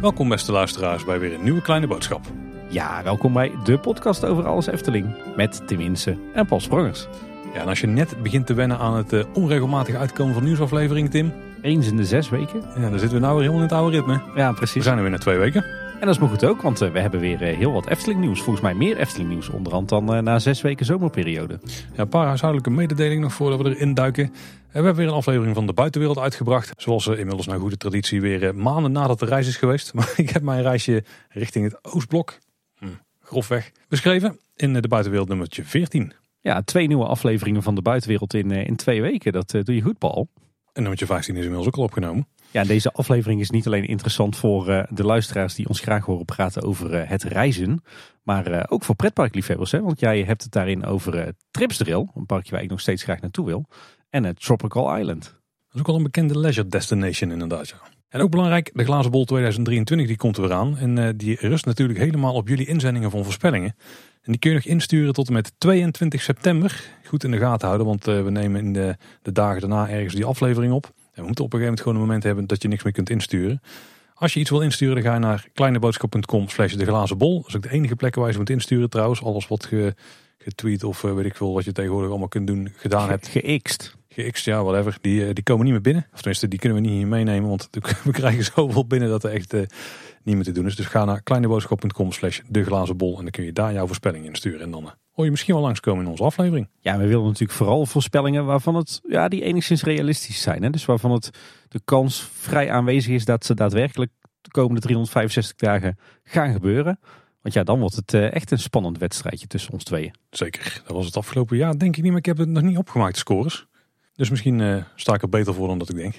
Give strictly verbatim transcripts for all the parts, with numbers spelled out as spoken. Welkom beste luisteraars bij weer een nieuwe kleine boodschap. Ja, welkom bij de podcast over alles Efteling met Tim Wintse en Paul Sprangers. Ja, en als je net begint te wennen aan het uh, onregelmatig uitkomen van nieuwsafleveringen, Tim. Eens in de zes weken. Ja, dan zitten we nou weer helemaal in het oude ritme. Ja, precies. We zijn er weer na twee weken. En dat is maar goed ook, want uh, we hebben weer uh, heel wat Efteling nieuws. Volgens mij meer Efteling nieuws onderhand dan uh, na zes weken zomerperiode. Ja, een paar huishoudelijke mededelingen nog voordat we erin duiken. Uh, we hebben weer een aflevering van De Buitenwereld uitgebracht. Zoals uh, inmiddels naar goede traditie weer uh, maanden nadat de reis is geweest. Maar ik heb mijn reisje richting het Oostblok, hm, grofweg, beschreven in uh, De Buitenwereld nummertje veertien. Ja, twee nieuwe afleveringen van De Buitenwereld in, uh, in twee weken. Dat uh, doe je goed, Paul. En nummertje vijftien is inmiddels ook al opgenomen. Ja, deze aflevering is niet alleen interessant voor uh, de luisteraars die ons graag horen praten over uh, het reizen. Maar uh, ook voor pretparkliefhebbers. Hè? Want jij hebt het daarin over uh, Tripsdrill, een parkje waar ik nog steeds graag naartoe wil. En het uh, Tropical Island. Dat is ook al een bekende leisure destination inderdaad. Ja. En ook belangrijk, de Glazen Bol tweeduizend drieëntwintig die komt er weer aan. En uh, die rust natuurlijk helemaal op jullie inzendingen van voorspellingen. En die kun je nog insturen tot en met tweeëntwintig september. Goed in de gaten houden, want uh, we nemen in de, de dagen daarna ergens die aflevering op. En we moeten op een gegeven moment gewoon een moment hebben dat je niks meer kunt insturen. Als je iets wil insturen, dan ga je naar kleineboodschap.com slash de glazen bol. Dat is ook de enige plek waar je ze moet insturen trouwens. Alles wat ge, getweet of uh, weet ik veel wat je tegenwoordig allemaal kunt doen, gedaan ge, hebt. Ge-x'd. Ge-x'd, ja, whatever. Die, die komen niet meer binnen. Of tenminste, die kunnen we niet hier meenemen, want we krijgen zoveel binnen dat er echt uh, niet meer te doen is. Dus ga naar kleineboodschap.com slash de glazen bol en dan kun je daar jouw voorspelling insturen en dan... Uh, hoor je misschien wel langskomen in onze aflevering. Ja, we willen natuurlijk vooral voorspellingen waarvan het, ja, die enigszins realistisch zijn. Hè? Dus waarvan het de kans vrij aanwezig is dat ze daadwerkelijk de komende driehonderdvijfenzestig dagen gaan gebeuren. Want ja, dan wordt het echt een spannend wedstrijdje tussen ons tweeën. Zeker, dat was het afgelopen jaar denk ik niet, maar ik heb het nog niet opgemaakt, de scores. Dus misschien uh, sta ik er beter voor dan dat ik denk.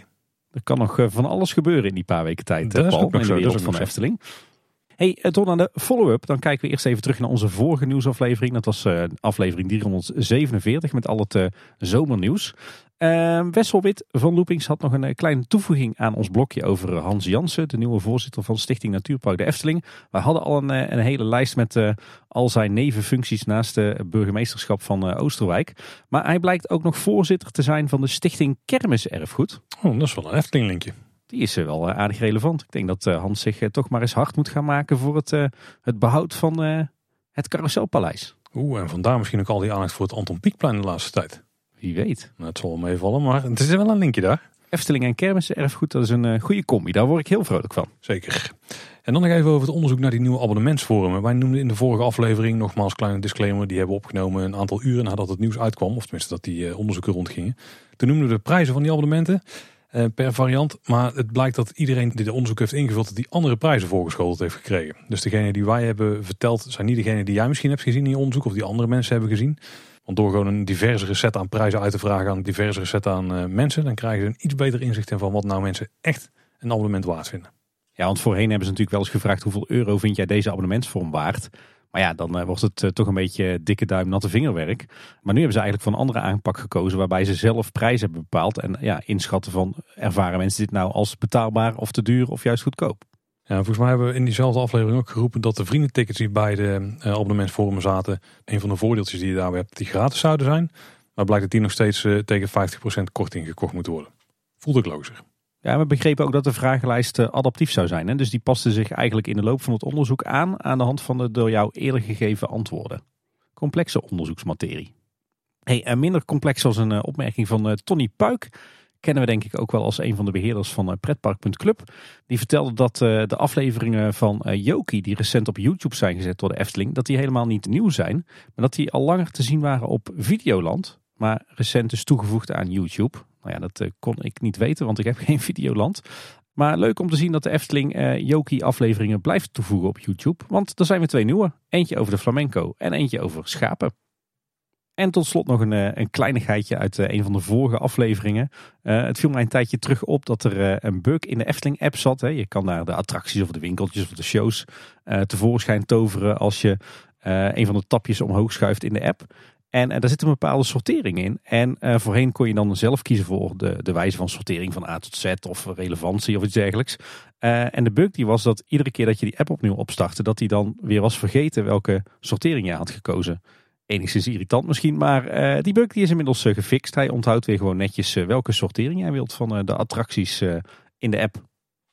Er kan nog van alles gebeuren in die paar weken tijd, dat Paul, is ook nog in de wereld zo, dat is ook nog van zo. Efteling. Hey, tot aan de follow-up. Dan kijken we eerst even terug naar onze vorige nieuwsaflevering. Dat was uh, aflevering driehonderdzevenenveertig met al het uh, zomernieuws. Uh, Wesselwit van Loopings had nog een uh, kleine toevoeging aan ons blokje over Hans Janssen, de nieuwe voorzitter van Stichting Natuurpark de Efteling. We hadden al een, uh, een hele lijst met uh, al zijn nevenfuncties naast de uh, burgemeesterschap van uh, Oosterwijk. Maar hij blijkt ook nog voorzitter te zijn van de Stichting Kermis Erfgoed. Oh, dat is wel een Efteling-linkje. Die is wel aardig relevant. Ik denk dat Hans zich toch maar eens hard moet gaan maken voor het, uh, het behoud van uh, het Carouselpaleis. Oeh, en vandaar misschien ook al die aandacht voor het Anton Pieckplein de laatste tijd. Wie weet. Nou, het zal wel meevallen, maar het is wel een linkje daar. Efteling en kermiserfgoed, dat is een uh, goede combi. Daar word ik heel vrolijk van. Zeker. En dan nog even over het onderzoek naar die nieuwe abonnementsvormen. Wij noemden in de vorige aflevering, nogmaals kleine disclaimer, die hebben we opgenomen een aantal uren nadat het nieuws uitkwam. Of tenminste dat die uh, onderzoeken rondgingen. Toen noemden we de prijzen van die abonnementen. Uh, per variant, maar het blijkt dat iedereen die de onderzoek heeft ingevuld, dat die andere prijzen voorgeschoteld heeft gekregen. Dus degene die wij hebben verteld, zijn niet degene die jij misschien hebt gezien in je onderzoek, of die andere mensen hebben gezien. Want door gewoon een diversere set aan prijzen uit te vragen aan een diversere set aan uh, mensen, dan krijgen ze een iets beter inzicht in van wat nou mensen echt een abonnement waard vinden. Ja, want voorheen hebben ze natuurlijk wel eens gevraagd hoeveel euro vind jij deze abonnementsvorm waard? Maar ja, dan wordt het toch een beetje dikke duim, natte vingerwerk. Maar nu hebben ze eigenlijk voor een andere aanpak gekozen, waarbij ze zelf prijs hebben bepaald. En ja, inschatten van ervaren mensen dit nou als betaalbaar of te duur of juist goedkoop. Ja, volgens mij hebben we in diezelfde aflevering ook geroepen dat de vriendentickets die bij de eh, abonnementsvormen zaten, een van de voordeeltjes die je daar hebt, die gratis zouden zijn. Maar blijkt dat die nog steeds eh, tegen vijftig procent korting gekocht moet worden. Voelt ook logischer. Ja, we begrepen ook dat de vragenlijst adaptief zou zijn. Hè? Dus die paste zich eigenlijk in de loop van het onderzoek aan... aan de hand van de door jou eerder gegeven antwoorden. Complexe onderzoeksmaterie. Hey, en minder complex als een opmerking van Tony Puik... kennen we denk ik ook wel als een van de beheerders van pretpark punt club. Die vertelde dat de afleveringen van Joki... die recent op YouTube zijn gezet door de Efteling... dat die helemaal niet nieuw zijn... maar dat die al langer te zien waren op Videoland... maar recent is toegevoegd aan YouTube... Nou ja, dat kon ik niet weten, want ik heb geen Videoland. Maar leuk om te zien dat de Efteling eh, Joki-afleveringen blijft toevoegen op YouTube. Want er zijn weer twee nieuwe. Eentje over de flamenco en eentje over schapen. En tot slot nog een, een kleinigheidje uit een van de vorige afleveringen. Uh, het viel mij een tijdje terug op dat er uh, een bug in de Efteling-app zat. Hè. Je kan daar de attracties of de winkeltjes of de shows uh, tevoorschijn toveren... als je uh, een van de tapjes omhoog schuift in de app... En, en daar zit een bepaalde sortering in. En uh, voorheen kon je dan zelf kiezen voor de, de wijze van sortering van A tot Z of relevantie of iets dergelijks. Uh, en de bug die was dat iedere keer dat je die app opnieuw opstartte, dat die dan weer was vergeten welke sortering je had gekozen. enigszins irritant misschien, maar uh, die bug die is inmiddels uh, gefixt. Hij onthoudt weer gewoon netjes uh, welke sortering jij wilt van uh, de attracties uh, in de app.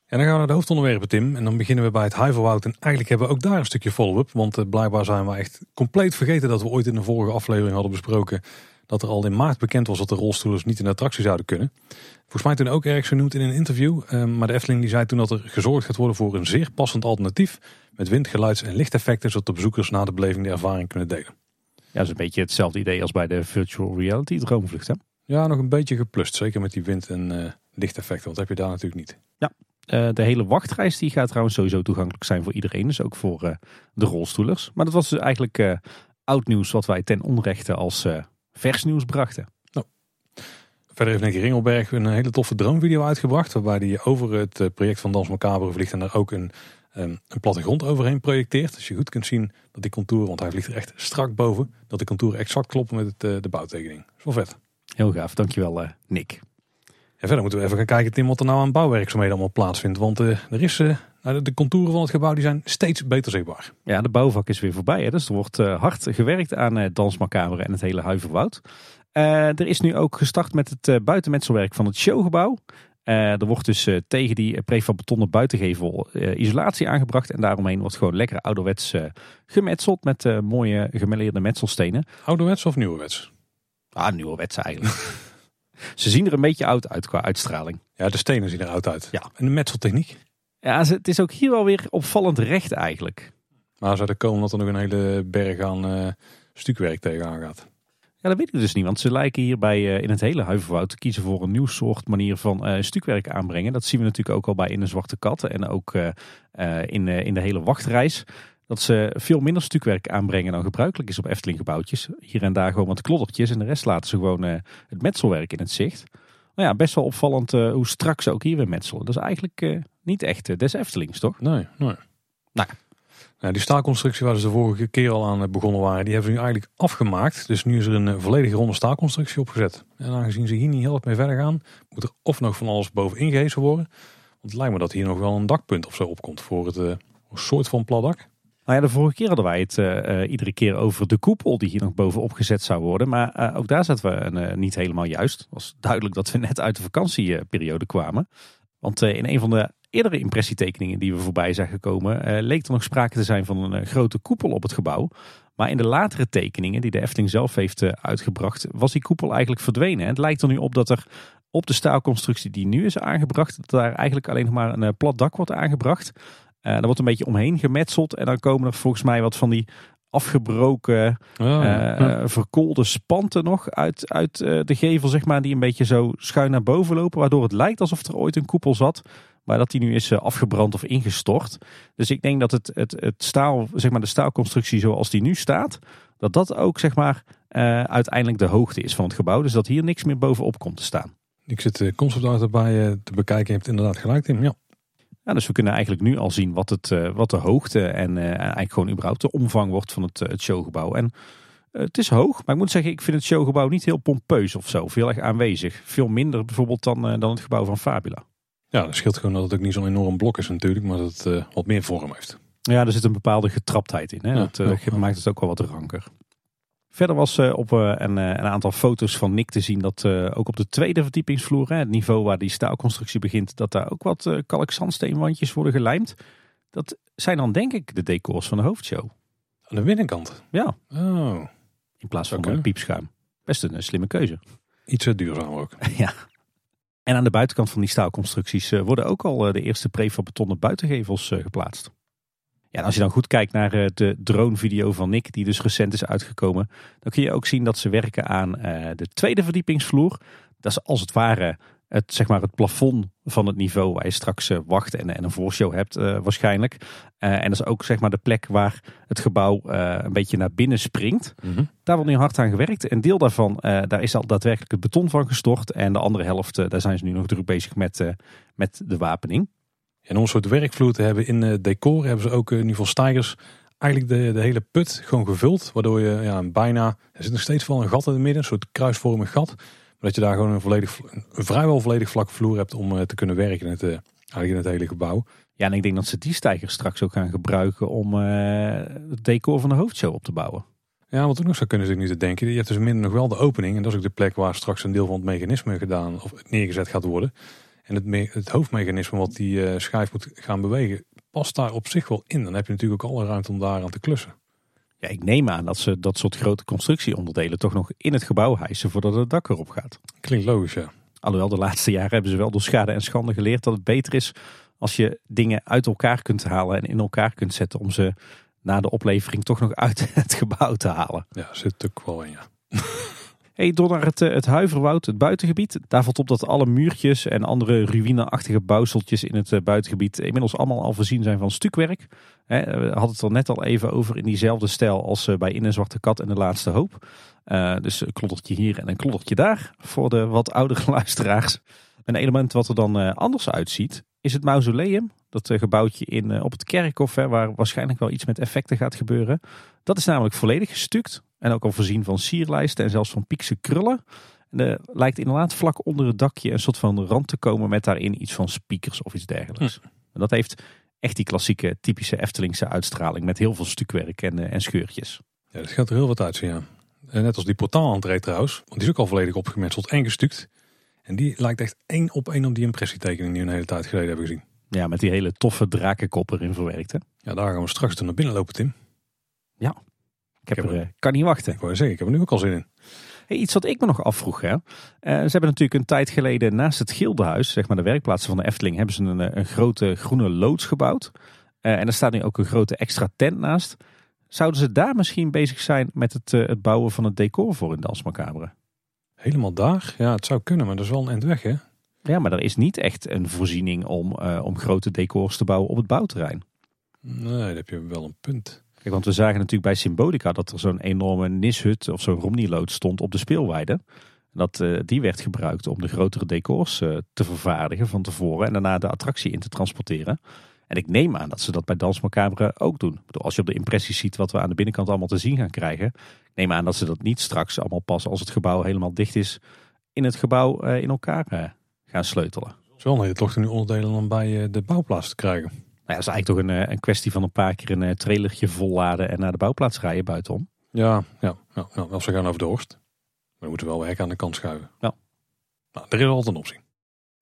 En dan gaan we naar de hoofdonderwerpen, Tim. En dan beginnen we bij het Huiverwoud. En eigenlijk hebben we ook daar een stukje follow-up. Want uh, blijkbaar zijn we echt compleet vergeten dat we ooit in de vorige aflevering hadden besproken dat er al in maart bekend was dat de rolstoelers niet in de attractie zouden kunnen. Volgens mij toen ook ergens genoemd in een interview. Uh, maar de Efteling die zei toen dat er gezorgd gaat worden voor een zeer passend alternatief met wind, geluids- en lichteffecten, zodat de bezoekers na de beleving de ervaring kunnen delen. Ja, dat is een beetje hetzelfde idee als bij de virtual reality Droomvlucht, hè? Ja, nog een beetje geplust. Zeker met die wind- en uh, lichteffecten. Want dat heb je daar natuurlijk niet. Ja, uh, de hele wachtreis die gaat trouwens sowieso toegankelijk zijn voor iedereen. Dus ook voor uh, de rolstoelers. Maar dat was dus eigenlijk uh, oud nieuws wat wij ten onrechte als uh, vers nieuws brachten. Nou. Verder heeft Nick Ringelberg een hele toffe droomvideo uitgebracht. Waarbij hij over het project van Danse Macabre vliegt en daar ook een... een plattegrond overheen projecteert. Dus je goed kunt zien dat die contouren, want hij vliegt er echt strak boven, dat de contouren exact kloppen met het, de bouwtekening. Dat is wel vet. Heel gaaf, dankjewel uh, Nick. En verder moeten we even gaan kijken, Tim, wat er nou aan bouwwerkzaamheden allemaal plaatsvindt. Want uh, er is, uh, de contouren van het gebouw die zijn steeds beter zichtbaar. Ja, de bouwvak is weer voorbij. Hè? Dus er wordt uh, hard gewerkt aan uh, Danse Macabre en het hele Huiverwoud. Uh, er is nu ook gestart met het uh, buitenmetselwerk van het showgebouw. Uh, er wordt dus uh, tegen die prefab betonnen buitengevel uh, isolatie aangebracht. En daaromheen wordt gewoon lekker ouderwets uh, gemetseld met uh, mooie gemêleerde metselstenen. Ouderwets of nieuwerwets? Ah, nieuwerwets eigenlijk. Ze zien er een beetje oud uit qua uitstraling. Ja, de stenen zien er oud uit. Ja. En de metseltechniek? Ja, het is ook hier wel weer opvallend recht eigenlijk. Maar zou er komen dat er nog een hele berg aan uh, stukwerk tegenaan gaat? Ja, dat weet ik dus niet, want ze lijken hierbij uh, in het hele Huiverwoud te kiezen voor een nieuw soort manier van uh, stukwerk aanbrengen. Dat zien we natuurlijk ook al bij In de Zwarte Katten en ook uh, uh, in, uh, in de hele wachtreis. Dat ze veel minder stukwerk aanbrengen dan gebruikelijk is op Efteling gebouwtjes. Hier en daar gewoon wat kloddertjes en de rest laten ze gewoon uh, het metselwerk in het zicht. Nou ja, best wel opvallend uh, hoe strak ze ook hier weer metselen. Dat is eigenlijk uh, niet echt uh, des Eftelings, toch? Nee, nee. Nou Nou, die staalconstructie waar ze de vorige keer al aan begonnen waren, die hebben ze nu eigenlijk afgemaakt. Dus nu is er een volledige ronde staalconstructie opgezet. En aangezien ze hier niet heel erg mee verder gaan, moet er of nog van alles bovenin gehezen worden. Want het lijkt me dat hier nog wel een dakpunt of zo opkomt voor het uh, soort van plat dak. Nou ja, de vorige keer hadden wij het uh, uh, iedere keer over de koepel die hier nog bovenop gezet zou worden. Maar uh, ook daar zaten we een, uh, niet helemaal juist. Het was duidelijk dat we net uit de vakantieperiode kwamen. Want uh, in een van de eerdere impressietekeningen die we voorbij zagen komen, uh, leek er nog sprake te zijn van een uh, grote koepel op het gebouw. Maar in de latere tekeningen die de Efteling zelf heeft uh, uitgebracht, was die koepel eigenlijk verdwenen. En het lijkt er nu op dat er op de staalconstructie die nu is aangebracht, dat daar eigenlijk alleen nog maar een uh, plat dak wordt aangebracht. Uh, daar wordt een beetje omheen gemetseld en dan komen er volgens mij wat van die afgebroken, oh, ja. uh, verkoolde spanten nog uit, uit uh, de gevel, zeg maar, die een beetje zo schuin naar boven lopen, waardoor het lijkt alsof er ooit een koepel zat, maar dat die nu is afgebrand of ingestort. Dus ik denk dat het, het, het staal, zeg maar de staalconstructie zoals die nu staat, dat dat ook, zeg maar, uh, uiteindelijk de hoogte is van het gebouw. Dus dat hier niks meer bovenop komt te staan. Ik zit de conceptart erbij uh, te bekijken. Je hebt inderdaad gelijk, Tim. Ja. Ja, dus we kunnen eigenlijk nu al zien wat, het, uh, wat de hoogte en uh, eigenlijk gewoon überhaupt de omvang wordt van het, uh, het showgebouw. En uh, het is hoog, maar ik moet zeggen, ik vind het showgebouw niet heel pompeus of zo. Of heel erg aanwezig. Veel minder bijvoorbeeld dan, uh, dan het gebouw van Fabula. Ja, dat scheelt gewoon dat het ook niet zo'n enorm blok is natuurlijk, maar dat het uh, wat meer vorm heeft. Ja, er zit een bepaalde getraptheid in. Hè? Ja, dat uh, ja. maakt het ook wel wat ranker. Verder was uh, op uh, een, uh, een aantal foto's van Nick te zien dat uh, ook op de tweede verdiepingsvloer, hè, het niveau waar die staalconstructie begint, dat daar ook wat uh, kalkzandsteenwandjes worden gelijmd. Dat zijn dan denk ik de decors van de hoofdshow. Aan de binnenkant? Ja. Oh. In plaats van okay. uh, piepschuim. Best een uh, slimme keuze. Iets uh, duurzamer ook. Ja. En aan de buitenkant van die staalconstructies worden ook al de eerste prefab betonnen buitengevels geplaatst. Ja, en als je dan goed kijkt naar de dronevideo van Nick, die dus recent is uitgekomen, dan kun je ook zien dat ze werken aan de tweede verdiepingsvloer. Dat is als het ware het, zeg maar, het plafond van het niveau waar je straks wacht en een voorshow hebt waarschijnlijk. En dat is ook, zeg maar, de plek waar het gebouw een beetje naar binnen springt. Mm-hmm. Daar wordt nu hard aan gewerkt. Een deel daarvan, uh, daar is al daadwerkelijk het beton van gestort. En de andere helft, uh, daar zijn ze nu nog druk bezig met, uh, met de wapening. En om een soort werkvloer te hebben in uh, decor, hebben ze ook uh, nu voor stijgers eigenlijk de, de hele put gewoon gevuld. Waardoor je ja, bijna, er zit nog steeds wel een gat in het midden, een soort kruisvormig gat. Maar dat je daar gewoon een, volledig, een vrijwel volledig vlakke vloer hebt om uh, te kunnen werken in het, uh, eigenlijk in het hele gebouw. Ja, en ik denk dat ze die stijgers straks ook gaan gebruiken om uh, het decor van de hoofdshow op te bouwen. Ja, wat ook nog zou kunnen is, ik nu te denken. Je hebt dus minder nog wel de opening. En dat is ook de plek waar straks een deel van het mechanisme gedaan of neergezet gaat worden. En het, me- het hoofdmechanisme wat die uh, schijf moet gaan bewegen, past daar op zich wel in. Dan heb je natuurlijk ook alle ruimte om daar aan te klussen. Ja, ik neem aan dat ze dat soort grote constructieonderdelen toch nog in het gebouw hijsen voordat het dak erop gaat. Klinkt logisch, ja. Alhoewel, de laatste jaren hebben ze wel door schade en schande geleerd dat het beter is als je dingen uit elkaar kunt halen en in elkaar kunt zetten om ze na de oplevering toch nog uit het gebouw te halen. Ja, zit ook wel in, ja. Hey, door naar het, het Huiverwoud, het buitengebied. Daar valt op dat alle muurtjes en andere ruïneachtige bouwseltjes in het buitengebied inmiddels allemaal al voorzien zijn van stukwerk. He, we hadden het er net al even over in diezelfde stijl als bij In en Zwarte Kat en De Laatste Hoop. Uh, dus een kloddertje hier en een kloddertje daar voor de wat oudere luisteraars. Een element wat er dan uh, anders uitziet is het mausoleum. Dat uh, gebouwtje in, uh, op het kerkhof, hè, waar waarschijnlijk wel iets met effecten gaat gebeuren. Dat is namelijk volledig gestuukt. En ook al voorzien van sierlijsten en zelfs van piekse krullen. En er lijkt inderdaad vlak onder het dakje een soort van rand te komen met daarin iets van speakers of iets dergelijks. Hm. En dat heeft echt die klassieke, typische Eftelingse uitstraling met heel veel stukwerk en, uh, en scheurtjes. Ja, dat gaat er heel wat uitzien, ja. En net als die portaalentree trouwens, want die is ook al volledig opgemetseld en gestuukt. En die lijkt echt één op één op die impressietekening die we een hele tijd geleden hebben gezien. Ja, met die hele toffe drakenkop erin verwerkt, hè? Ja, daar gaan we straks toe naar binnen lopen, Tim. Ja, ik heb ik er, heb... kan niet wachten. Ik wou zeggen, ik heb er nu ook al zin in. Hey, iets wat ik me nog afvroeg, hè. Uh, ze hebben natuurlijk een tijd geleden naast het Gildenhuis, zeg maar de werkplaatsen van de Efteling, hebben ze een, een grote groene loods gebouwd. Uh, en er staat nu ook een grote extra tent naast. Zouden ze daar misschien bezig zijn met het, uh, het bouwen van het decor voor in Danse Macabre? Helemaal daar? Ja, het zou kunnen, maar dat is wel een eind weg, hè? Ja, maar er is niet echt een voorziening om, uh, om grote decors te bouwen op het bouwterrein. Nee, daar heb je wel een punt. Kijk, want we zagen natuurlijk bij Symbolica dat er zo'n enorme nishut of zo'n Romneylood stond op de speelweide. Dat, uh, die werd gebruikt om de grotere decors uh, te vervaardigen van tevoren en daarna de attractie in te transporteren. En ik neem aan dat ze dat bij Danse Macabre ook doen. Als je op de impressies ziet wat we aan de binnenkant allemaal te zien gaan krijgen, neem aan dat ze dat niet straks allemaal pas als het gebouw helemaal dicht is, in het gebouw uh, in elkaar uh, gaan sleutelen. Zo, nee, toch nu onderdelen om bij uh, de bouwplaats te krijgen. Nou ja, dat is eigenlijk toch een, uh, een kwestie van een paar keer een uh, trailertje volladen en naar de bouwplaats rijden buitenom. Ja, ja, ja, ja, als we gaan over de Horst. Maar dan moeten we wel werk aan de kant schuiven. Ja. Nou, er is altijd een optie.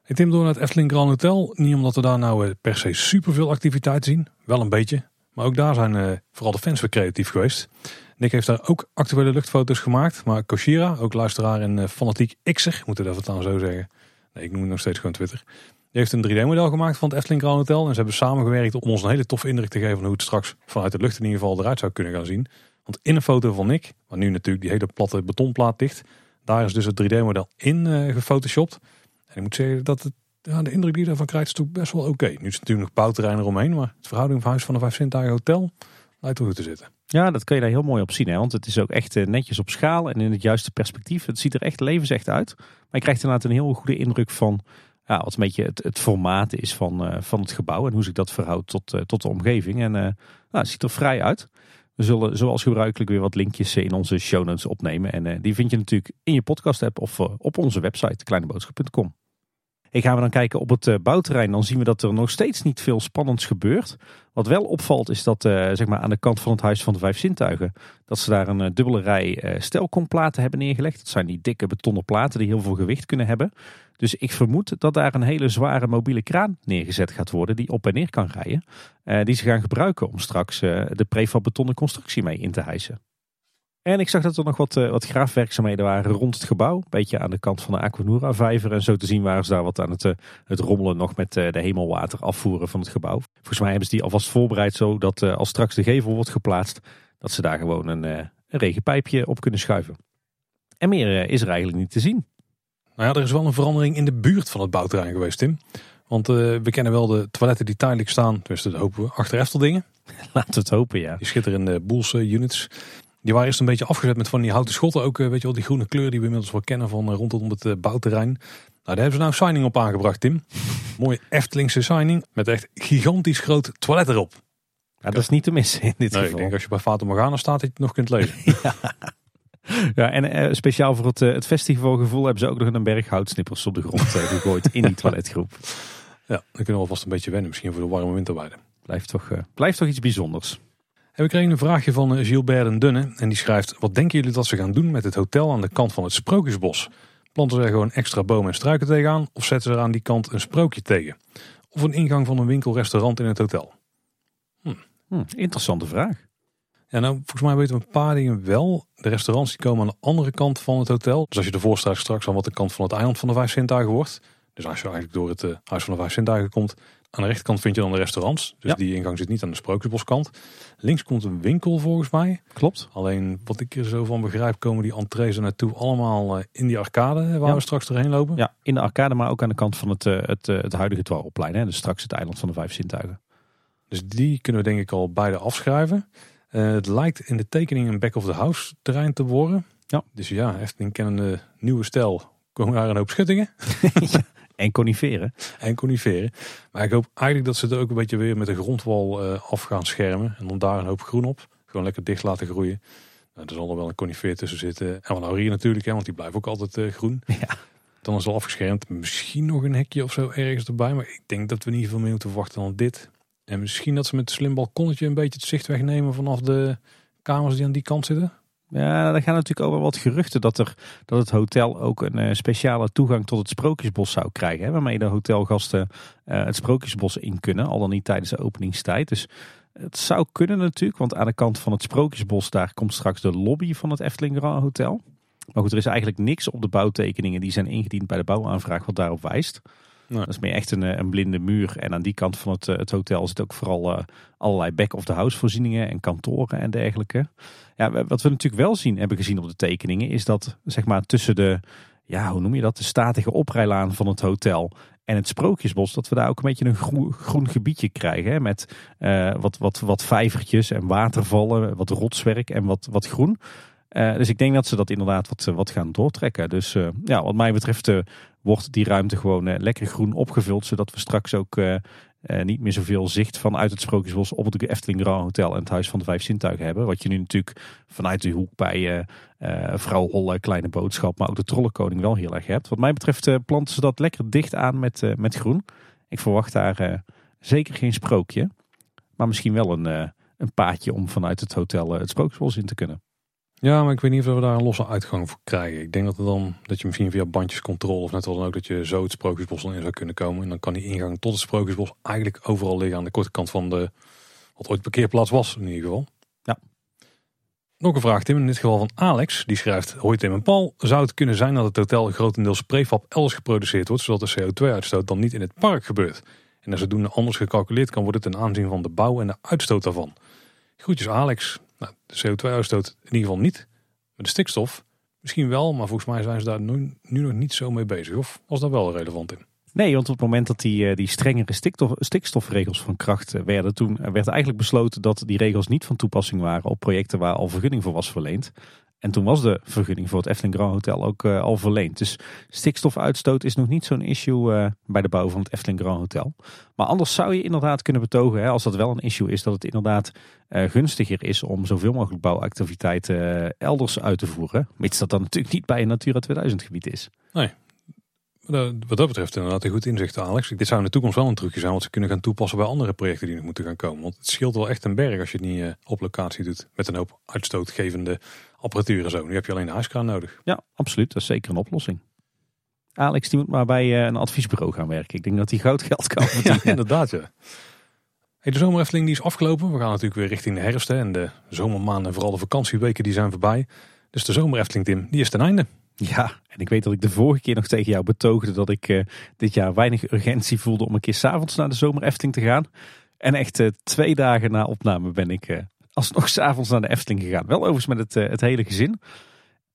Ik Tim, door naar het Efteling Grand Hotel. Niet omdat we daar nou per se superveel activiteit zien. Wel een beetje. Maar ook daar zijn uh, vooral de fans weer creatief geweest. Nick heeft daar ook actuele luchtfoto's gemaakt. Maar Koshira, ook luisteraar en uh, fanatiek X'er, moeten we dat dan zo zeggen. Nee, ik noem het nog steeds gewoon Twitter. Die heeft een drie D-model gemaakt van het Efteling Grand Hotel. En ze hebben samengewerkt om ons een hele toffe indruk te geven van hoe het straks vanuit de lucht in ieder geval eruit zou kunnen gaan zien. Want in een foto van Nick, waar nu natuurlijk die hele platte betonplaat ligt, daar is dus het drie D-model in uh, gefotoshopt. En ik moet zeggen dat het, ja, de indruk die je daarvan krijgt is natuurlijk best wel oké. Okay. Nu is het natuurlijk nog bouwterrein eromheen, maar het verhouding van Huis van de Vijf Zintuigen Hotel lijkt er goed te zitten. Ja, dat kun je daar heel mooi op zien, hè? Want het is ook echt netjes op schaal en in het juiste perspectief. Het ziet er echt levensecht uit. Maar je krijgt inderdaad een heel goede indruk van ja, wat een beetje het, het formaat is van, uh, van het gebouw en hoe zich dat verhoudt tot, uh, tot de omgeving. En uh, nou, het ziet er vrij uit. We zullen zoals gebruikelijk weer wat linkjes in onze show notes opnemen. En uh, die vind je natuurlijk in je podcast app of uh, op onze website kleineboodschap punt com. Hey, gaan we dan kijken op het uh, bouwterrein. Dan zien we dat er nog steeds niet veel spannends gebeurt. Wat wel opvalt is dat uh, zeg maar aan de kant van het Huis van de Vijf Zintuigen, dat ze daar een uh, dubbele rij uh, stelkomplaten hebben neergelegd. Dat zijn die dikke betonnen platen die heel veel gewicht kunnen hebben. Dus ik vermoed dat daar een hele zware mobiele kraan neergezet gaat worden die op en neer kan rijden. Uh, die ze gaan gebruiken om straks uh, de prefab betonnen constructie mee in te hijsen. En ik zag dat er nog wat, uh, wat graafwerkzaamheden waren rond het gebouw. Een beetje aan de kant van de Aquanura vijver. En zo te zien waren ze daar wat aan het, uh, het rommelen nog met uh, de hemelwater afvoeren van het gebouw. Volgens mij hebben ze die alvast voorbereid zodat uh, als straks de gevel wordt geplaatst, dat ze daar gewoon een, uh, een regenpijpje op kunnen schuiven. En meer uh, is er eigenlijk niet te zien. Nou ja, er is wel een verandering in de buurt van het bouwterrein geweest, Tim. Want uh, we kennen wel de toiletten die tijdelijk staan, dus dat hopen we, achter Efteldingen. Laten we het hopen, ja. Die schitterende Boelse units. Die waren eerst een beetje afgezet met van die houten schotten. Ook weet je wel, die groene kleur die we inmiddels wel kennen van rondom het bouwterrein. Nou, daar hebben ze nou signing op aangebracht, Tim. Mooie Eftelingse signing met echt gigantisch groot toilet erop. Ja, dat is niet te missen in dit nee, geval. Ik denk als je bij Fata Morgana staat dat je het nog kunt lezen. Ja, ja en uh, speciaal voor het, uh, het festivalgevoel hebben ze ook nog een berg houtsnippers op de grond uh, gegooid in die toiletgroep. Ja, dan kunnen we alvast een beetje wennen. Misschien voor de warme winterweiden. Blijft toch, uh, blijft toch iets bijzonders. En we kregen een vraagje van Gilbert en Dunne. En die schrijft, wat denken jullie dat ze gaan doen met het hotel aan de kant van het Sprookjesbos? Planten ze er gewoon extra bomen en struiken tegenaan? Of zetten ze er aan die kant een sprookje tegen? Of een ingang van een winkelrestaurant in het hotel? Hm. Hm, interessante vraag. Ja, nou, volgens mij weten we een paar dingen wel. De restaurants die komen aan de andere kant van het hotel. Dus als je ervoor staat straks aan wat de kant van het eiland van de Vijf Zintuigen wordt. Dus als je eigenlijk door het uh, Huis van de Vijf Zintuigen komt. Aan de rechterkant vind je dan de restaurants. Dus ja. Die ingang zit niet aan de Sprookjesboskant. Links komt een winkel volgens mij. Klopt. Alleen wat ik er zo van begrijp komen die entrees er naartoe allemaal uh, in die arcade. Waar ja. we straks doorheen lopen. Ja, in de arcade maar ook aan de kant van het, uh, het, uh, het huidige Twarrelplein. Hè? Dus straks het eiland van de Vijf Zintuigen. Dus die kunnen we denk ik al beide afschrijven. Uh, het lijkt in de tekening een back-of-the-house terrein te worden. Ja. Dus ja, Efteling kennende nieuwe stijl komen daar een hoop schuttingen. ja, en coniferen. En coniferen. Maar ik hoop eigenlijk dat ze er ook een beetje weer met de grondwal uh, af gaan schermen. En dan daar een hoop groen op. Gewoon lekker dicht laten groeien. Nou, er zal er wel een conifeer tussen zitten. En wat hier natuurlijk, hè, want die blijft ook altijd uh, groen. Ja. Dan is al afgeschermd. Misschien nog een hekje of zo ergens erbij. Maar ik denk dat we niet veel meer moeten wachten dan dit. En misschien dat ze met een slim balkonnetje een beetje het zicht wegnemen vanaf de kamers die aan die kant zitten. Ja, er gaan natuurlijk ook wel wat geruchten dat, er, dat het hotel ook een speciale toegang tot het Sprookjesbos zou krijgen. Hè, waarmee de hotelgasten uh, het Sprookjesbos in kunnen, al dan niet tijdens de openingstijd. Dus het zou kunnen natuurlijk, want aan de kant van het Sprookjesbos daar komt straks de lobby van het Efteling Grand Hotel. Maar goed, er is eigenlijk niks op de bouwtekeningen die zijn ingediend bij de bouwaanvraag wat daarop wijst. Nou. Dat is meer echt een, een blinde muur. En aan die kant van het, het hotel zit ook vooral uh, allerlei back-of-the-house voorzieningen en kantoren en dergelijke. Ja, wat we natuurlijk wel zien hebben gezien op de tekeningen is dat zeg maar tussen de, ja, hoe noem je dat, de statige oprijlaan van het hotel en het Sprookjesbos, dat we daar ook een beetje een groen, groen gebiedje krijgen. Hè, met uh, wat, wat, wat vijvertjes en watervallen, wat rotswerk en wat, wat groen. Uh, dus ik denk dat ze dat inderdaad wat, wat gaan doortrekken. Dus uh, ja, wat mij betreft uh, wordt die ruimte gewoon uh, lekker groen opgevuld. Zodat we straks ook uh, uh, niet meer zoveel zicht vanuit het Sprookjesbos op het Efteling Grand Hotel en het Huis van de Vijf Zintuigen hebben. Wat je nu natuurlijk vanuit de hoek bij uh, uh, Vrouw Holle, Kleine Boodschap, maar ook de Trollenkoning wel heel erg hebt. Wat mij betreft uh, planten ze dat lekker dicht aan met, uh, met groen. Ik verwacht daar uh, zeker geen sprookje. Maar misschien wel een, uh, een paadje om vanuit het hotel uh, het Sprookjesbos in te kunnen. Ja, maar ik weet niet of we daar een losse uitgang voor krijgen. Ik denk dat, er dan, dat je misschien via bandjescontrole of net wat dan ook, dat je zo het Sprookjesbos dan in zou kunnen komen. En dan kan die ingang tot het Sprookjesbos eigenlijk overal liggen aan de korte kant van de, wat ooit parkeerplaats was in ieder geval. Ja. Nog een vraag, Tim, in dit geval van Alex. Die schrijft, hoi Tim en Paul, zou het kunnen zijn dat het hotel grotendeels prefab elders geproduceerd wordt, zodat de C O twee uitstoot dan niet in het park gebeurt? En er zodoende anders gecalculeerd kan worden ten aanzien van de bouw en de uitstoot daarvan. Groetjes Alex. Nou, de C O twee uitstoot in ieder geval niet. Maar de stikstof misschien wel, maar volgens mij zijn ze daar nu, nu nog niet zo mee bezig. Of was dat wel relevant in? Nee, want op het moment dat die, die strengere stikstof, stikstofregels van kracht werden, toen werd eigenlijk besloten dat die regels niet van toepassing waren op projecten waar al vergunning voor was verleend. En toen was de vergunning voor het Efteling Grand Hotel ook uh, al verleend. Dus stikstofuitstoot is nog niet zo'n issue uh, bij de bouw van het Efteling Grand Hotel. Maar anders zou je inderdaad kunnen betogen, hè, als dat wel een issue is, dat het inderdaad uh, gunstiger is om zoveel mogelijk bouwactiviteiten uh, elders uit te voeren. Mits dat dan natuurlijk niet bij een Natura tweeduizend gebied is. Nee, wat dat betreft inderdaad een goed inzicht Alex. Dit zou in de toekomst wel een trucje zijn wat ze kunnen gaan toepassen bij andere projecten die nog moeten gaan komen. Want het scheelt wel echt een berg als je het niet uh, op locatie doet met een hoop uitstootgevende apparatuur en zo. Nu heb je alleen de hijskraan nodig. Ja, absoluut. Dat is zeker een oplossing. Alex, die moet maar bij een adviesbureau gaan werken. Ik denk dat hij goud geld kan verdienen. Ja, inderdaad, ja. Hey, de zomerefteling die is afgelopen. We gaan natuurlijk weer richting de herfst. Hè, en de zomermaanden en vooral de vakantieweken die zijn voorbij. Dus de zomerefteling, Tim, die is ten einde. Ja, en ik weet dat ik de vorige keer nog tegen jou betoogde dat ik uh, dit jaar weinig urgentie voelde om een keer 's avonds naar de zomerefteling te gaan. En echt uh, twee dagen na opname ben ik... Uh, alsnog 's avonds naar de Efteling gegaan. Wel overigens met het, uh, het hele gezin.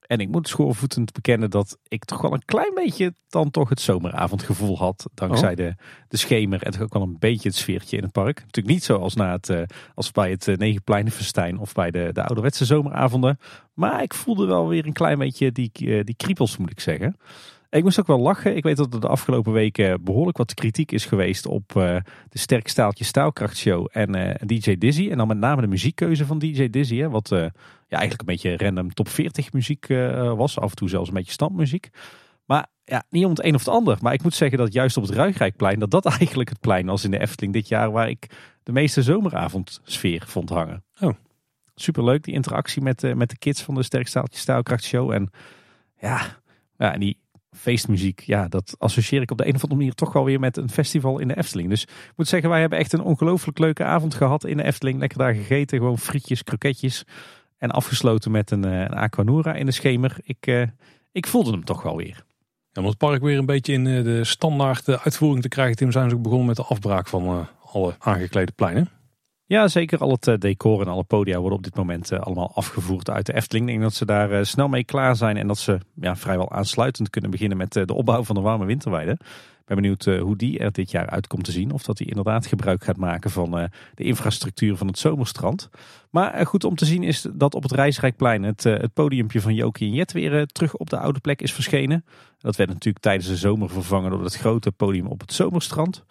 En ik moet schoorvoetend bekennen dat ik toch wel een klein beetje dan toch het zomeravondgevoel had. Dankzij oh. de, de schemer en toch ook wel een beetje het sfeertje in het park. Natuurlijk niet zoals na het, uh, als bij het uh, Negenpleinenfestijn of bij de, de ouderwetse zomeravonden. Maar ik voelde wel weer een klein beetje die, uh, die kriebels, moet ik zeggen. Ik moest ook wel lachen. Ik weet dat er de afgelopen weken behoorlijk wat kritiek is geweest op uh, de Sterk Staaltje Staalkrachtshow en uh, D J Dizzy. En dan met name de muziekkeuze van D J Dizzy. Hè, wat uh, ja, eigenlijk een beetje random top veertig muziek uh, was. Af en toe zelfs een beetje standmuziek. Maar ja, niet om het een of het ander. Maar ik moet zeggen dat juist op het Ruigrijkplein, dat dat eigenlijk het plein was in de Efteling dit jaar waar ik de meeste zomeravondsfeer vond hangen. Oh, superleuk, die interactie met, uh, met de kids van de Sterkstaaltje Staalkrachtshow. En ja, ja, en die feestmuziek, ja, dat associeer ik op de een of andere manier toch wel weer met een festival in de Efteling. Dus ik moet zeggen, wij hebben echt een ongelooflijk leuke avond gehad in de Efteling. Lekker daar gegeten, gewoon frietjes, kroketjes. En afgesloten met een, een Aquanura in de schemer. Ik, uh, ik voelde hem toch wel weer. Ja, om het park weer een beetje in de standaard uitvoering te krijgen, Tim, zijn ze ook begonnen met de afbraak van uh, alle aangeklede pleinen. Ja, zeker. Al het decor en alle podia worden op dit moment uh, allemaal afgevoerd uit de Efteling. Ik denk dat ze daar uh, snel mee klaar zijn en dat ze ja, vrijwel aansluitend kunnen beginnen met uh, de opbouw van de warme winterweide. Ik ben benieuwd uh, hoe die er dit jaar uit komt te zien. Of dat die inderdaad gebruik gaat maken van uh, de infrastructuur van het zomerstrand. Maar uh, goed om te zien is dat op het Reizenrijkplein het, uh, het podiumpje van Jokie en Jet weer uh, terug op de oude plek is verschenen. Dat werd natuurlijk tijdens de zomer vervangen door dat grote podium op het zomerstrand.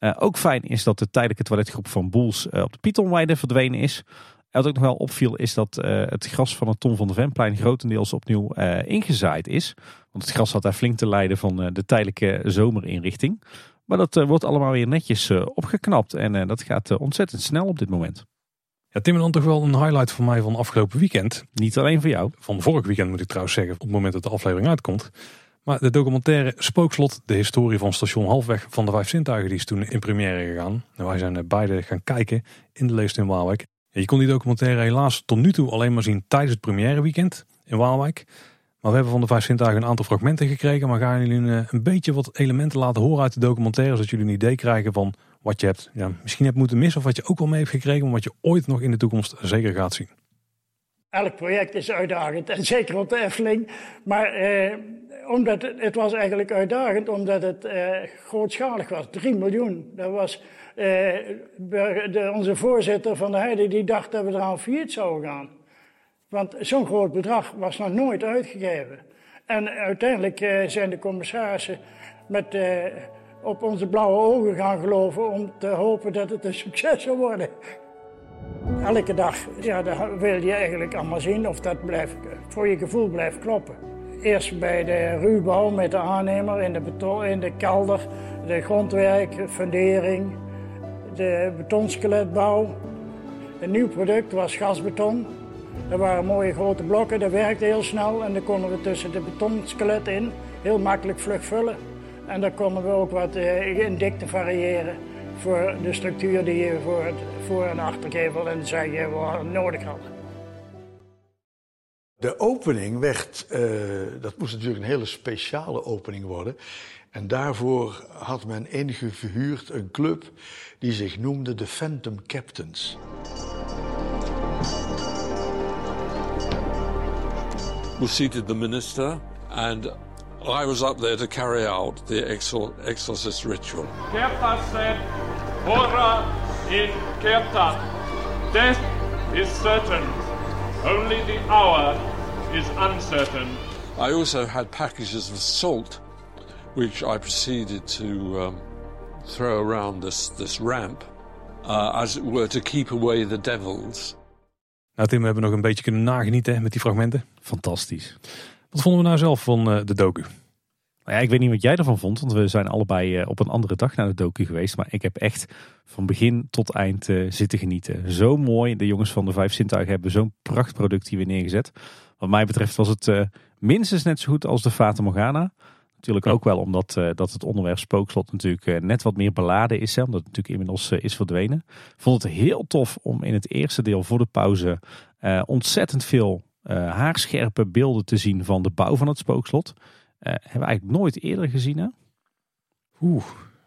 Uh, ook fijn is dat de tijdelijke toiletgroep van Boels uh, op de Pythonweide verdwenen is. En wat ook nog wel opviel is dat uh, het gras van het Ton van de Venplein grotendeels opnieuw uh, ingezaaid is. Want het gras had daar flink te lijden van uh, de tijdelijke zomerinrichting. Maar dat uh, wordt allemaal weer netjes uh, opgeknapt en uh, dat gaat uh, ontzettend snel op dit moment. Ja, Tim, dan toch wel een highlight voor mij van afgelopen weekend. Niet alleen voor jou. Van vorig weekend moet ik trouwens zeggen, op het moment dat de aflevering uitkomt. Maar de documentaire Spookslot, de historie van station Halfweg van de Vijf Zintuigen, die is toen in première gegaan. En wij zijn beide gaan kijken in de Leest in Waalwijk. En je kon die documentaire helaas tot nu toe alleen maar zien tijdens het première weekend in Waalwijk. Maar we hebben van de Vijf Zintuigen een aantal fragmenten gekregen. Maar gaan jullie een, een beetje wat elementen laten horen uit de documentaire, zodat jullie een idee krijgen van wat je hebt, ja, misschien hebt moeten missen of wat je ook al mee hebt gekregen, maar wat je ooit nog in de toekomst zeker gaat zien. Elk project is uitdagend en zeker op de Efteling. Maar eh, omdat het, het was eigenlijk uitdagend omdat het eh, grootschalig was. drie miljoen. Dat was eh, de, onze voorzitter van de Heide die dacht dat we eraan failliet zouden gaan. Want zo'n groot bedrag was nog nooit uitgegeven. En uiteindelijk eh, zijn de commissarissen met, eh, op onze blauwe ogen gaan geloven om te hopen dat het een succes zou worden. Elke dag, ja, dat wil je eigenlijk allemaal zien of dat blijft, voor je gevoel blijft kloppen. Eerst bij de ruwbouw met de aannemer in de, beton, in de kelder, de grondwerk, fundering, de betonskeletbouw. Een nieuw product was gasbeton. Er waren mooie grote blokken, dat werkte heel snel en dan konden we tussen de betonskelet in heel makkelijk vlug vullen. En dan konden we ook wat in dikte variëren voor de structuur die je voor het voor- en achtergevel en de zijgevel nodig had. De opening werd, uh, dat moest natuurlijk een hele speciale opening worden. En daarvoor had men ingehuurd een club die zich noemde de Phantom Captains. We seated the minister and I was up there to carry out the exorcist ritual. Captain said, horror in Captain. Death is certain. Only the hour is uncertain. I also had packages of salt, which I proceeded to um, throw around this, this ramp, uh, as it were, to keep away the devils. Nou, Tim, we hebben nog een beetje kunnen nagenieten hè, met die fragmenten. Fantastisch. Wat vonden we nou zelf van uh, de docu? Nou ja, ik weet niet wat jij ervan vond, want we zijn allebei uh, op een andere dag naar de docu geweest. Maar ik heb echt van begin tot eind uh, zitten genieten. Zo mooi. De jongens van de Vijf Zintuigen hebben zo'n prachtproduct hier weer neergezet. Wat mij betreft was het uh, minstens net zo goed als de Fata Morgana. Natuurlijk ook wel omdat uh, dat het onderwerp Spookslot natuurlijk uh, net wat meer beladen is. Hè, omdat het natuurlijk inmiddels uh, is verdwenen. Ik vond het heel tof om in het eerste deel voor de pauze uh, ontzettend veel Uh, haarscherpe beelden te zien van de bouw van het spookslot. Uh, hebben we eigenlijk nooit eerder gezien, hè? Oeh,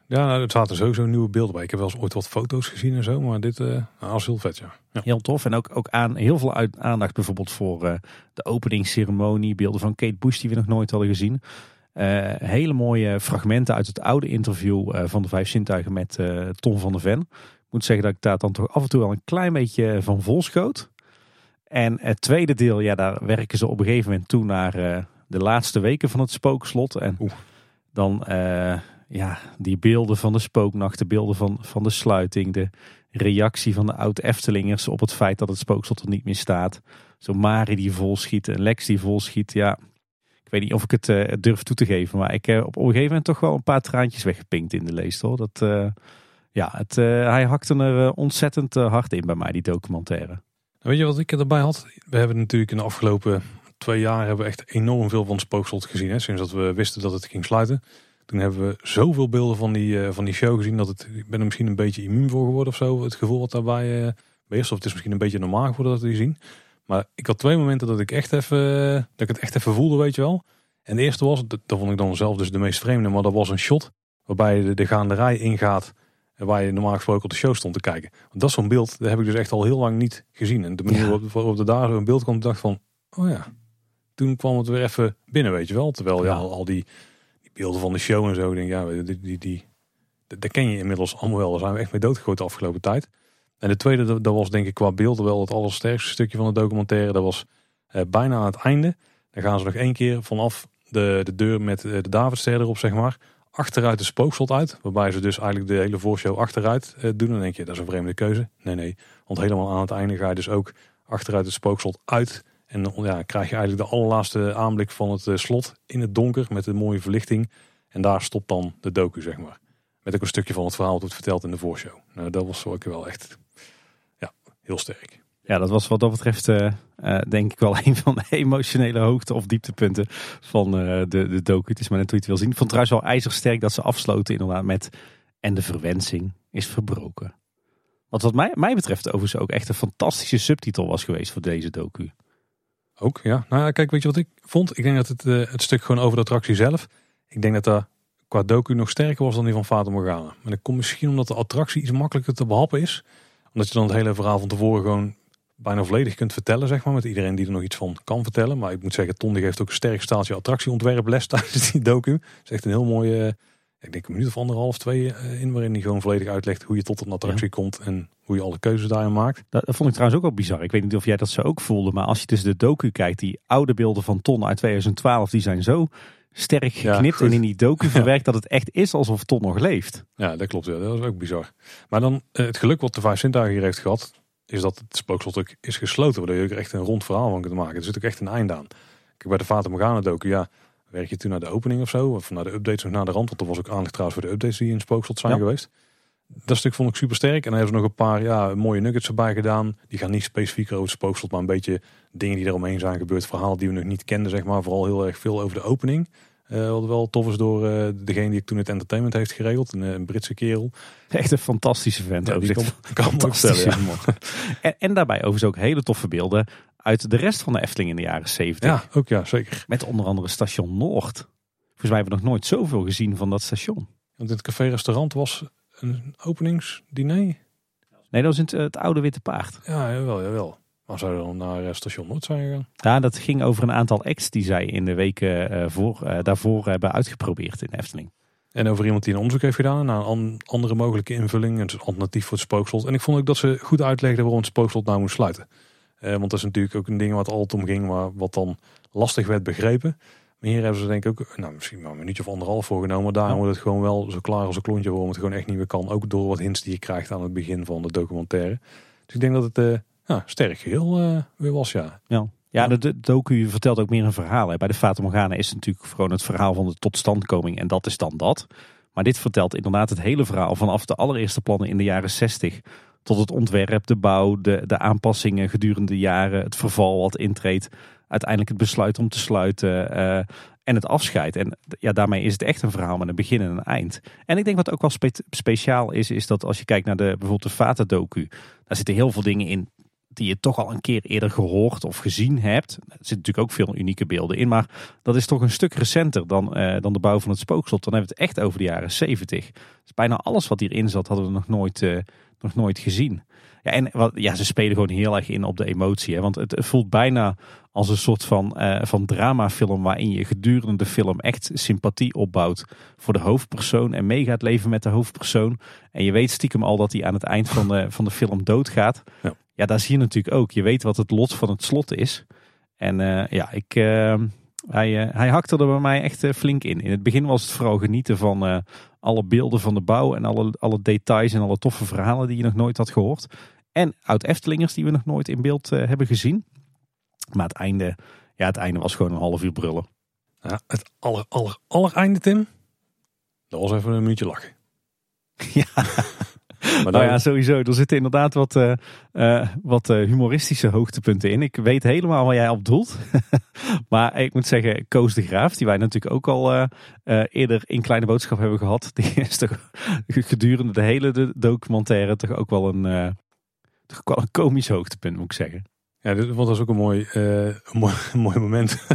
ja, nou, er zaten sowieso nieuwe beelden bij. Ik heb wel eens ooit wat foto's gezien en zo, maar dit uh, nou, was heel vet, ja. ja. Heel tof en ook, ook aan, heel veel uit, aandacht bijvoorbeeld voor uh, de openingsceremonie. Beelden van Kate Bush die we nog nooit hadden gezien. Uh, hele mooie fragmenten uit het oude interview uh, van de Vijf Zintuigen met uh, Tom van der Ven. Ik moet zeggen dat ik daar dan toch af en toe wel een klein beetje van vol schoot. En het tweede deel, ja, daar werken ze op een gegeven moment toe naar uh, de laatste weken van het spookslot. En Oeh. dan uh, ja, die beelden van de spooknacht, de beelden van, van de sluiting, de reactie van de oud-Eftelingers op het feit dat het spookslot er niet meer staat. Zo Mari die volschiet en Lex die volschiet, ja. Ik weet niet of ik het uh, durf toe te geven, maar ik heb uh, op een gegeven moment toch wel een paar traantjes weggepinkt in de leest, hoor. Dat, uh, ja, het, uh, hij hakte er uh, ontzettend uh, hard in bij mij, die documentaire. Weet je wat ik erbij had? We hebben natuurlijk in de afgelopen twee jaar hebben we echt enorm veel van het Spookslot gezien. Hè? Sinds dat we wisten dat het ging sluiten. Toen hebben we zoveel beelden van die, uh, van die show gezien dat het, ik ben er misschien een beetje immuun voor geworden of zo. Het gevoel wat daarbij uh, beheerst. Of het is misschien een beetje normaal geworden dat we die zien. Maar ik had twee momenten dat ik echt even, uh, dat ik het echt even voelde, weet je wel. En de eerste was, dat, dat vond ik dan zelf dus de meest vreemde, maar dat was een shot waarbij je de, de gaanderij ingaat. Waar je normaal gesproken op de show stond te kijken. Want dat is zo'n beeld, dat heb ik dus echt al heel lang niet gezien. En de manier waarop er daar een beeld kwam, dacht van, oh ja. Toen kwam het weer even binnen, weet je wel. Terwijl ja, al, al die, die beelden van de show en zo, denk ja, die, die, die, dat ken je inmiddels allemaal wel. Daar zijn we echt mee doodgegooid de afgelopen tijd. En de tweede, dat, dat was denk ik qua beelden wel het allersterkste stukje van de documentaire. Dat was eh, bijna aan het einde. Dan gaan ze nog één keer vanaf de, de deur met de Davidster erop, zeg maar, achteruit de Spookslot uit, waarbij ze dus eigenlijk de hele voorshow achteruit eh, doen. Dan denk je, dat is een vreemde keuze. Nee, nee, want helemaal aan het einde ga je dus ook achteruit het Spookslot uit. En ja, krijg je eigenlijk de allerlaatste aanblik van het uh, slot in het donker met een mooie verlichting. En daar stopt dan de docu, zeg maar. Met ook een stukje van het verhaal dat wordt verteld in de voorshow. Nou, dat was ook wel echt, ja, heel sterk. Ja, dat was wat dat betreft uh, uh, denk ik wel een van de emotionele hoogte- of dieptepunten van uh, de, de docu. Het is maar net hoe je het wil zien. Ik vond trouwens wel ijzersterk dat ze afsloten inderdaad met en de verwensing is verbroken. Wat wat mij, mij betreft overigens ook echt een fantastische subtitel was geweest voor deze docu. Ook, ja. Nou ja, kijk, weet je wat ik vond? Ik denk dat het, uh, het stuk gewoon over de attractie zelf, ik denk dat daar qua docu nog sterker was dan die van Fata Morgana. Maar dat komt misschien omdat de attractie iets makkelijker te behappen is. Omdat je dan het hele verhaal van tevoren gewoon bijna volledig kunt vertellen, zeg maar, met iedereen die er nog iets van kan vertellen. Maar ik moet zeggen, Ton die geeft ook een sterk staaltje attractieontwerp les tijdens die docu. Het is echt een heel mooie, ik denk een minuut of anderhalf, twee in, waarin die gewoon volledig uitlegt hoe je tot een attractie ja. komt en hoe je alle keuzes daarin maakt. Dat vond ik trouwens ook wel bizar. Ik weet niet of jij dat zo ook voelde, maar als je tussen de docu kijkt, die oude beelden van Ton uit tweeduizend twaalf, die zijn zo sterk geknipt ja, en in die docu verwerkt ja. dat het echt is alsof Ton nog leeft. Ja, dat klopt. Ja. Dat is ook bizar. Maar dan het geluk wat de Vijf Zintuigen hier heeft gehad, is dat het Spookslot ook is gesloten, waardoor je er echt een rond verhaal van kunt maken. Er zit ook echt een eind aan. Kijk, bij de Fata Morgana docu, ja, werk je toen naar de opening of zo, of naar de updates of naar de rand, want er was ook aandacht trouwens voor de updates die in het Spookslot zijn ja. geweest. Dat stuk vond ik super sterk. En daar hebben ze nog een paar ja, mooie nuggets erbij gedaan. Die gaan niet specifiek over het Spookslot, maar een beetje dingen die eromheen zijn gebeurd, verhaal die we nog niet kenden, zeg maar. Vooral heel erg veel over de opening. Uh, wat wel tof is door uh, degene die toen het entertainment heeft geregeld. Een, een Britse kerel. Echt een fantastische vent. Ja, die kon, kan me ook stellen. Ja. en, en daarbij overigens ook hele toffe beelden uit de rest van de Efteling in de jaren zeventig. Ja, ook ja, zeker. Met onder andere Station Noord. Volgens mij hebben we nog nooit zoveel gezien van dat station. Want in het café-restaurant was een openingsdiner. Nee, dat was in het, het Oude Witte Paard. Ja, jawel, jawel. Maar zou dan naar Station Noord zijn gegaan? Ja, dat ging over een aantal acts die zij in de weken uh, voor, uh, daarvoor hebben uitgeprobeerd in de Efteling. En over iemand die een onderzoek heeft gedaan naar een andere mogelijke invulling. Een alternatief voor het Spookslot. En ik vond ook dat ze goed uitlegden waarom het Spookslot nou moest sluiten. Uh, want dat is natuurlijk ook een ding wat altijd om ging, maar wat dan lastig werd begrepen. Maar hier hebben ze denk ik ook, nou, misschien maar een minuutje of anderhalf voor genomen. Maar daarom wordt het gewoon wel zo klaar als een klontje waarom het gewoon echt niet meer kan. Ook door wat hints die je krijgt aan het begin van de documentaire. Dus ik denk dat het Uh, Ja, sterk geheel uh, weer was, ja. Ja, ja de docu vertelt ook meer een verhaal. Hè. Bij de Fata Morgana is het natuurlijk gewoon het verhaal van de totstandkoming. En dat is dan dat. Maar dit vertelt inderdaad het hele verhaal vanaf de allereerste plannen in de jaren zestig. Tot het ontwerp, de bouw, de, de aanpassingen gedurende de jaren. Het verval wat intreedt. Uiteindelijk het besluit om te sluiten. Uh, en het afscheid. En ja, daarmee is het echt een verhaal met een begin en een eind. En ik denk wat ook wel spe- speciaal is, is dat als je kijkt naar de, bijvoorbeeld de Fata docu. Daar zitten heel veel dingen in die je toch al een keer eerder gehoord of gezien hebt. Er zitten natuurlijk ook veel unieke beelden in, maar dat is toch een stuk recenter dan, uh, dan de bouw van het Spookslot. Dan hebben we het echt over de jaren zeventig. Dus bijna alles wat hierin zat hadden we nog nooit, uh, nog nooit gezien. Ja, en wat, ja, ze spelen gewoon heel erg in op de emotie. Hè? Want het voelt bijna als een soort van, uh, van dramafilm waarin je gedurende de film echt sympathie opbouht voor de hoofdpersoon en mee gaat leven met de hoofdpersoon. En je weet stiekem al dat hij aan het eind van de, van de film doodgaat. Ja. Ja, daar zie je natuurlijk ook. Je weet wat het lot van het slot is. En uh, ja, ik, uh, hij, uh, hij hakte er bij mij echt uh, flink in. In het begin was het vooral genieten van uh, alle beelden van de bouw en alle, alle details en alle toffe verhalen die je nog nooit had gehoord. En oud-Eftelingers die we nog nooit in beeld uh, hebben gezien. Maar het einde, ja, het einde was gewoon een half uur brullen. Ja, het aller, aller, aller einde, Tim. Dat was even een minuutje lachen. Ja. Maar dan... Nou ja, sowieso. Er zitten inderdaad wat, uh, uh, wat humoristische hoogtepunten in. Ik weet helemaal waar jij op doelt. Maar ik moet zeggen, Koos de Graaf, die wij natuurlijk ook al uh, uh, eerder in Kleine Boodschap hebben gehad. Die is toch gedurende de hele documentaire toch ook wel een, uh, toch wel een komisch hoogtepunt, moet ik zeggen. Ja, want dat is ook een mooi, uh, een mooi, een mooi moment.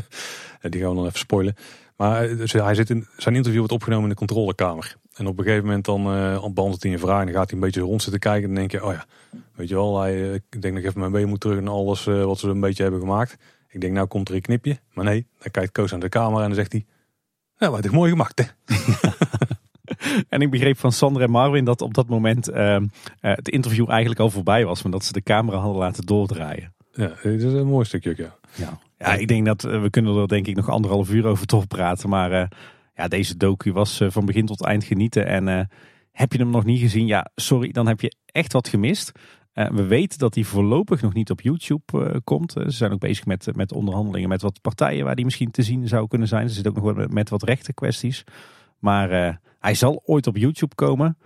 Die gaan we dan even spoilen. Maar dus hij zit in, zijn interview wordt opgenomen in de controlekamer. En op een gegeven moment dan uh, behandelt hij een vraag. En dan gaat hij een beetje rond zitten kijken. En dan denk je, oh ja, weet je wel. Hij, uh, ik denk nog even mijn been moet terug en alles uh, wat ze een beetje hebben gemaakt. Ik denk, nou komt er een knipje. Maar nee, dan kijkt Koos aan de camera en dan zegt hij... Nou, wat is mooi gemaakt, hè? Ja. En ik begreep van Sander en Marwin dat op dat moment uh, uh, het interview eigenlijk al voorbij was. Maar dat ze de camera hadden laten doordraaien. Ja, dat is een mooi stukje, ja. Ja. Ja, ik denk dat uh, we kunnen er denk ik nog anderhalf uur over toch praten. Maar uh, ja, deze docu was uh, van begin tot eind genieten. En uh, heb je hem nog niet gezien? Ja, sorry, dan heb je echt wat gemist. Uh, we weten dat hij voorlopig nog niet op YouTube uh, komt. Uh, ze zijn ook bezig met, uh, met onderhandelingen met wat partijen waar die misschien te zien zou kunnen zijn. Ze zitten ook nog met, met wat rechtenkwesties. Maar uh, hij zal ooit op YouTube komen.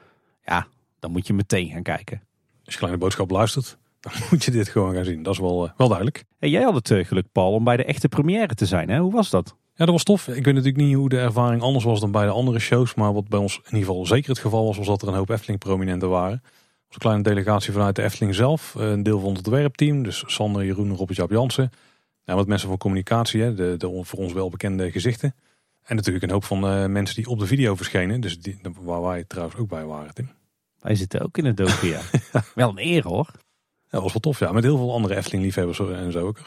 Ja, dan moet je meteen gaan kijken. Als je Kleine Boodschap luistert, dan moet je dit gewoon gaan zien. Dat is wel, uh, wel duidelijk. Hey, jij had het uh, geluk, Paul, om bij de echte première te zijn. Hè? Hoe was dat? Ja, dat was tof. Ik weet natuurlijk niet hoe de ervaring anders was dan bij de andere shows. Maar wat bij ons in ieder geval zeker het geval was, was dat er een hoop Efteling-prominenten waren. Een kleine delegatie vanuit de Efteling zelf. Een deel van het ontwerpteam. Dus Sander, Jeroen, Robert Jaap Janssen. Ja, wat mensen van communicatie, hè, de, de voor ons welbekende gezichten. En natuurlijk een hoop van uh, mensen die op de video verschenen. Dus die, waar wij trouwens ook bij waren, Tim. Wij zitten ook in het docu, ja. Wel een eer, hoor. Ja, dat was wel tof, ja. Met heel veel andere Efteling-liefhebbers en zo ook.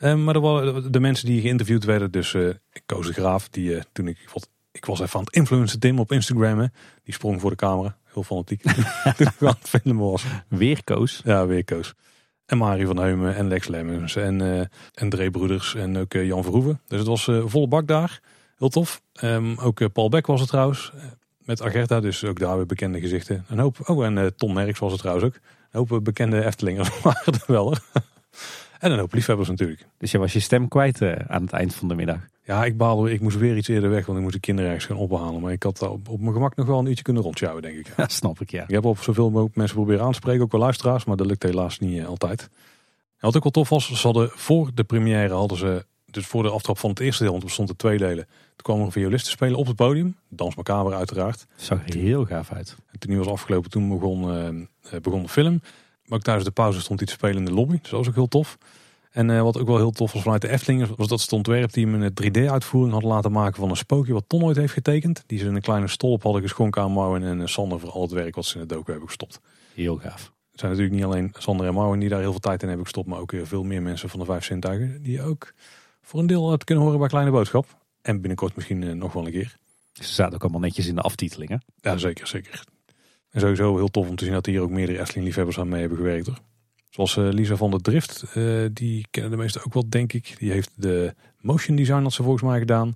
Uh, maar de, de mensen die geïnterviewd werden, dus uh, Koos de Graaf, die uh, toen ik, wat, ik was even aan het influencen, Tim, op Instagram. Hè, die sprong voor de camera, heel fanatiek. Toen ik aan het filmen was. Weer Koos. Ja, weer Koos. En Marie van Heumen en Lex Lemmens en, uh, en Dree Broeders en ook uh, Jan Verhoeven. Dus het was uh, volle bak daar. Heel tof. Um, ook uh, Paul Beck was er trouwens, uh, met Agertha, dus ook daar weer bekende gezichten. Een hoop, oh, en uh, Tom Merks was er trouwens ook. Een hoop bekende Eftelingers waren er wel. En een hoop liefhebbers natuurlijk. Dus je was je stem kwijt uh, aan het eind van de middag. Ja, ik baalde. Ik moest weer iets eerder weg, want ik moest de kinderen ergens gaan ophalen. Maar ik had op, op mijn gemak nog wel een uurtje kunnen rondjouwen, denk ik. Ja, snap ik, ja. Ik heb op zoveel mogelijk mensen proberen aan te spreken, ook wel luisteraars. Maar dat lukt helaas niet uh, altijd. En wat ook wel tof was, ze hadden voor de première, hadden ze, dus voor de aftrap van het eerste deel, want er bestond er twee delen. Toen kwam er een violist te spelen op het podium. Danse Macabre uiteraard. Dat zag er heel gaaf uit. En toen die was afgelopen, toen begon, uh, begon de film. Maar ook tijdens de pauze stond iets te spelen in de lobby. Dus dat was ook heel tof. En uh, wat ook wel heel tof was vanuit de Efteling, was dat ze het ontwerpteam een drie D-uitvoering had laten maken van een spookje wat Ton ooit heeft getekend. Die ze in een kleine stolp hadden geschonken aan Marwin en Sander voor al het werk wat ze in het docu hebben gestopt. Heel gaaf. Het zijn natuurlijk niet alleen Sander en Marwin die daar heel veel tijd in hebben gestopt, maar ook veel meer mensen van de vijf zintuigen die ook voor een deel uit kunnen horen bij Kleine Boodschap. En binnenkort misschien uh, nog wel een keer. Ze zaten ook allemaal netjes in de aftitelingen. Ja, zeker, zeker. En sowieso heel tof om te zien dat hier ook meerdere Efteling-liefhebbers aan mee hebben gewerkt, hoor. Zoals uh, Lisa van der Drift, uh, die kennen de meesten ook wel, denk ik. Die heeft de motion design, dat ze volgens mij gedaan.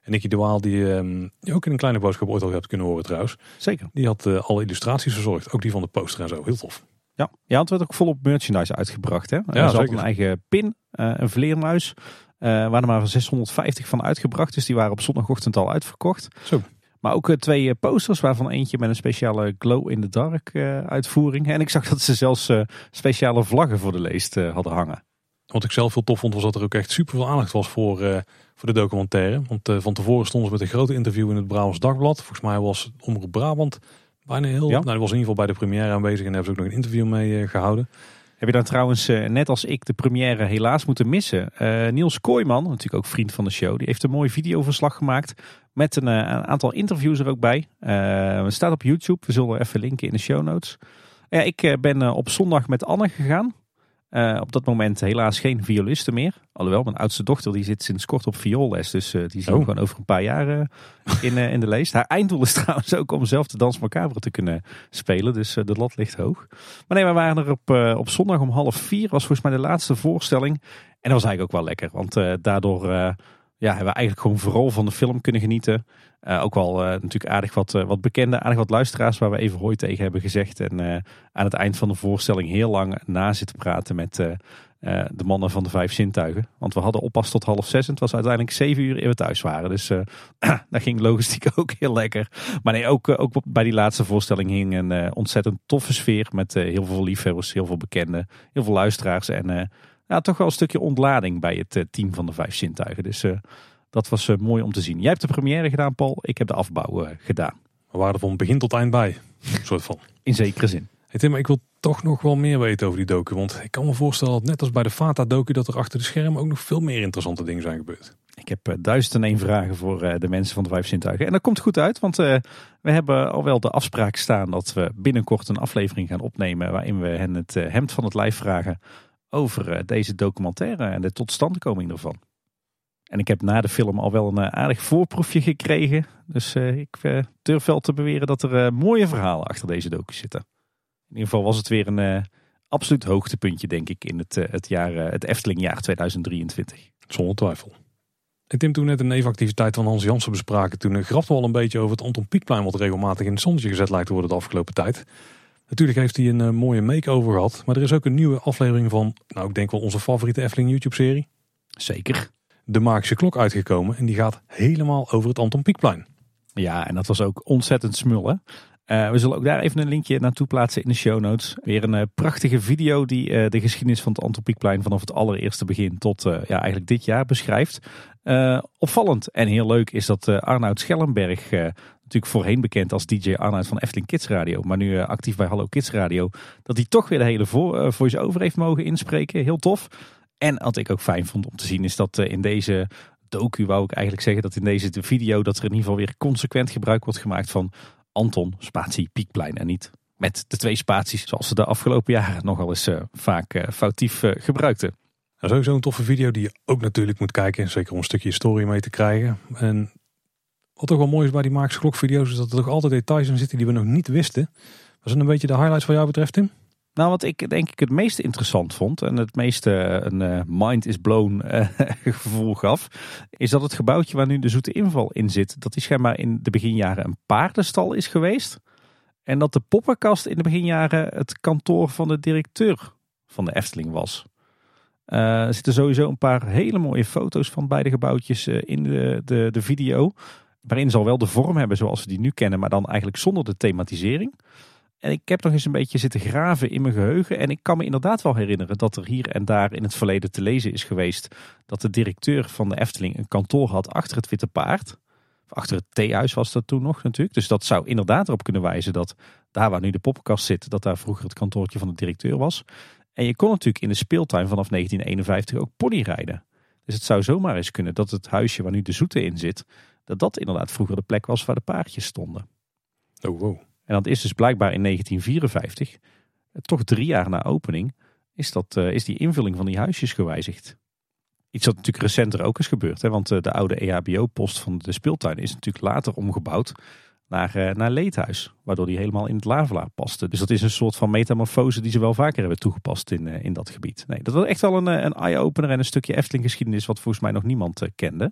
En Nicky de Waal, die, um, die ook in een Kleine Boodschap ooit al hebt kunnen horen trouwens. Zeker. Die had uh, alle illustraties verzorgd, ook die van de poster en zo. Heel tof. Ja, ja, het werd ook volop merchandise uitgebracht, hè. Ja, ze had een eigen pin, uh, een vleermuis. Uh, waren er maar zeshonderdvijftig van uitgebracht. Dus die waren op zondagochtend al uitverkocht. Zo. Maar ook uh, twee posters, waarvan eentje met een speciale glow-in-the-dark uh, uitvoering. En ik zag dat ze zelfs uh, speciale vlaggen voor de leest uh, hadden hangen. Wat ik zelf heel tof vond, was dat er ook echt super veel aandacht was voor, uh, voor de documentaire. Want uh, van tevoren stonden ze met een grote interview in het Brabants Dagblad. Volgens mij was Omroep Brabant bijna heel... Ja. Nou, die was in ieder geval bij de première aanwezig en daar hebben ze ook nog een interview mee uh, gehouden. Heb je dan trouwens, net als ik, de première helaas moeten missen. Uh, Niels Kooijman, natuurlijk ook vriend van de show, die heeft een mooi videoverslag gemaakt met een, een aantal interviews er ook bij. Uh, het staat op YouTube, we zullen even linken in de show notes. Uh, ja, ik ben op zondag met Anne gegaan. Uh, op dat moment helaas geen violiste meer. Alhoewel, mijn oudste dochter die zit sinds kort op vioolles. Dus uh, die zien we oh. gewoon over een paar jaar uh, in, uh, in de leest. Haar einddoel is trouwens ook om zelf de Danse Macabre te kunnen spelen. Dus uh, de lat ligt hoog. Maar nee, we waren er op, uh, op zondag om half vier. Was volgens mij de laatste voorstelling. En dat was eigenlijk ook wel lekker. Want uh, daardoor... Uh, ja, hebben we eigenlijk gewoon vooral van de film kunnen genieten. Uh, ook wel uh, natuurlijk aardig wat, uh, wat bekenden, aardig wat luisteraars waar we even hoi tegen hebben gezegd. En uh, aan het eind van de voorstelling heel lang na zitten praten met uh, uh, de mannen van de vijf zintuigen. Want we hadden oppas tot half zes en het was uiteindelijk zeven uur eer we thuis waren. Dus uh, dat ging logistiek ook heel lekker. Maar nee, ook, uh, ook bij die laatste voorstelling hing een uh, ontzettend toffe sfeer met uh, heel veel liefhebbers, heel veel bekenden, heel veel luisteraars en... Uh, Ja, toch wel een stukje ontlading bij het team van de vijf zintuigen. Dus uh, dat was uh, mooi om te zien. Jij hebt de première gedaan, Paul. Ik heb de afbouw uh, gedaan. We waren er van begin tot eind bij. Een soort van. In zekere zin. Hey Tim, maar ik wil toch nog wel meer weten over die docu. Want ik kan me voorstellen dat net als bij de Fata-docu... dat er achter de schermen ook nog veel meer interessante dingen zijn gebeurd. Ik heb uh, duizend en één vragen voor uh, de mensen van de vijf zintuigen. En dat komt goed uit, want uh, we hebben al wel de afspraak staan... dat we binnenkort een aflevering gaan opnemen... waarin we hen het uh, hemd van het lijf vragen... over deze documentaire en de totstandkoming ervan. En ik heb na de film al wel een aardig voorproefje gekregen. Dus uh, ik uh, durf wel te beweren dat er uh, mooie verhalen achter deze docu zitten. In ieder geval was het weer een uh, absoluut hoogtepuntje, denk ik, in het, uh, het, jaar, uh, het Eftelingjaar tweeduizend drieëntwintig. Zonder twijfel. Ik Tim, toen net een nevenactiviteit van Hans Janssen bespraken... toen grapten we al een beetje over het Anton Pieckplein... wat regelmatig in het zonnetje gezet lijkt te worden de afgelopen tijd... Natuurlijk heeft hij een uh, mooie make-over gehad. Maar er is ook een nieuwe aflevering van, nou ik denk wel onze favoriete Efteling YouTube-serie. Zeker. De Magische Klok uitgekomen. En die gaat helemaal over het Anton Pieckplein. Ja, en dat was ook ontzettend smullen. Uh, we zullen ook daar even een linkje naartoe plaatsen in de show notes. Weer een uh, prachtige video die uh, de geschiedenis van het Anton Pieckplein... vanaf het allereerste begin tot uh, ja, eigenlijk dit jaar beschrijft. Uh, opvallend en heel leuk is dat uh, Arnoud Schellenberg... Uh, natuurlijk voorheen bekend als D J Arnoud van Efteling Kids Radio... maar nu actief bij Hallo Kids Radio... dat hij toch weer de hele voice-over heeft mogen inspreken. Heel tof. En wat ik ook fijn vond om te zien... is dat in deze docu, wou ik eigenlijk zeggen... dat in deze video dat er in ieder geval weer consequent gebruik wordt gemaakt... van Anton spatie Pieckplein en niet met de twee spaties... zoals ze de afgelopen jaren nogal eens vaak foutief gebruikten. Dat is ook zo'n toffe video die je ook natuurlijk moet kijken... zeker om een stukje historie mee te krijgen... en wat ook wel mooi is bij die Magische Klok-video's... is dat er toch altijd details in zitten die we nog niet wisten. Was dat een beetje de highlights van jou betreft, Tim? Nou, wat ik denk ik het meest interessant vond... en het meeste een uh, mind is blown uh, gevoel gaf... is dat het gebouwtje waar nu de Zoete Inval in zit... dat is schijnbaar in de beginjaren een paardenstal is geweest... en dat de poppenkast in de beginjaren... het kantoor van de directeur van de Efteling was... Uh, er zitten sowieso een paar hele mooie foto's van beide gebouwtjes uh, in de, de, de video... waarin zal wel de vorm hebben zoals we die nu kennen... maar dan eigenlijk zonder de thematisering. En ik heb nog eens een beetje zitten graven in mijn geheugen... en ik kan me inderdaad wel herinneren... dat er hier en daar in het verleden te lezen is geweest... dat de directeur van de Efteling een kantoor had achter het Witte Paard. Achter het theehuis was dat toen nog natuurlijk. Dus dat zou inderdaad erop kunnen wijzen... dat daar waar nu de poppenkast zit... dat daar vroeger het kantoortje van de directeur was. En je kon natuurlijk in de speeltuin vanaf negentien eenenvijftig ook pony rijden. Dus het zou zomaar eens kunnen dat het huisje waar nu de Zoete in zit... dat dat inderdaad vroeger de plek was waar de paardjes stonden. Oh, wow. En dat is dus blijkbaar in negentien vierenvijftig, toch drie jaar na opening, is, dat, uh, is die invulling van die huisjes gewijzigd. Iets dat natuurlijk recenter ook is gebeurd, hè, want uh, de oude E H B O-post van de speeltuin is natuurlijk later omgebouwd naar, uh, naar Leedhuis, waardoor die helemaal in het Lavelaar paste. Dus dat is een soort van metamorfose die ze wel vaker hebben toegepast in, uh, in dat gebied. Nee, dat was echt wel een, een eye-opener en een stukje Efteling-geschiedenis wat volgens mij nog niemand uh, kende.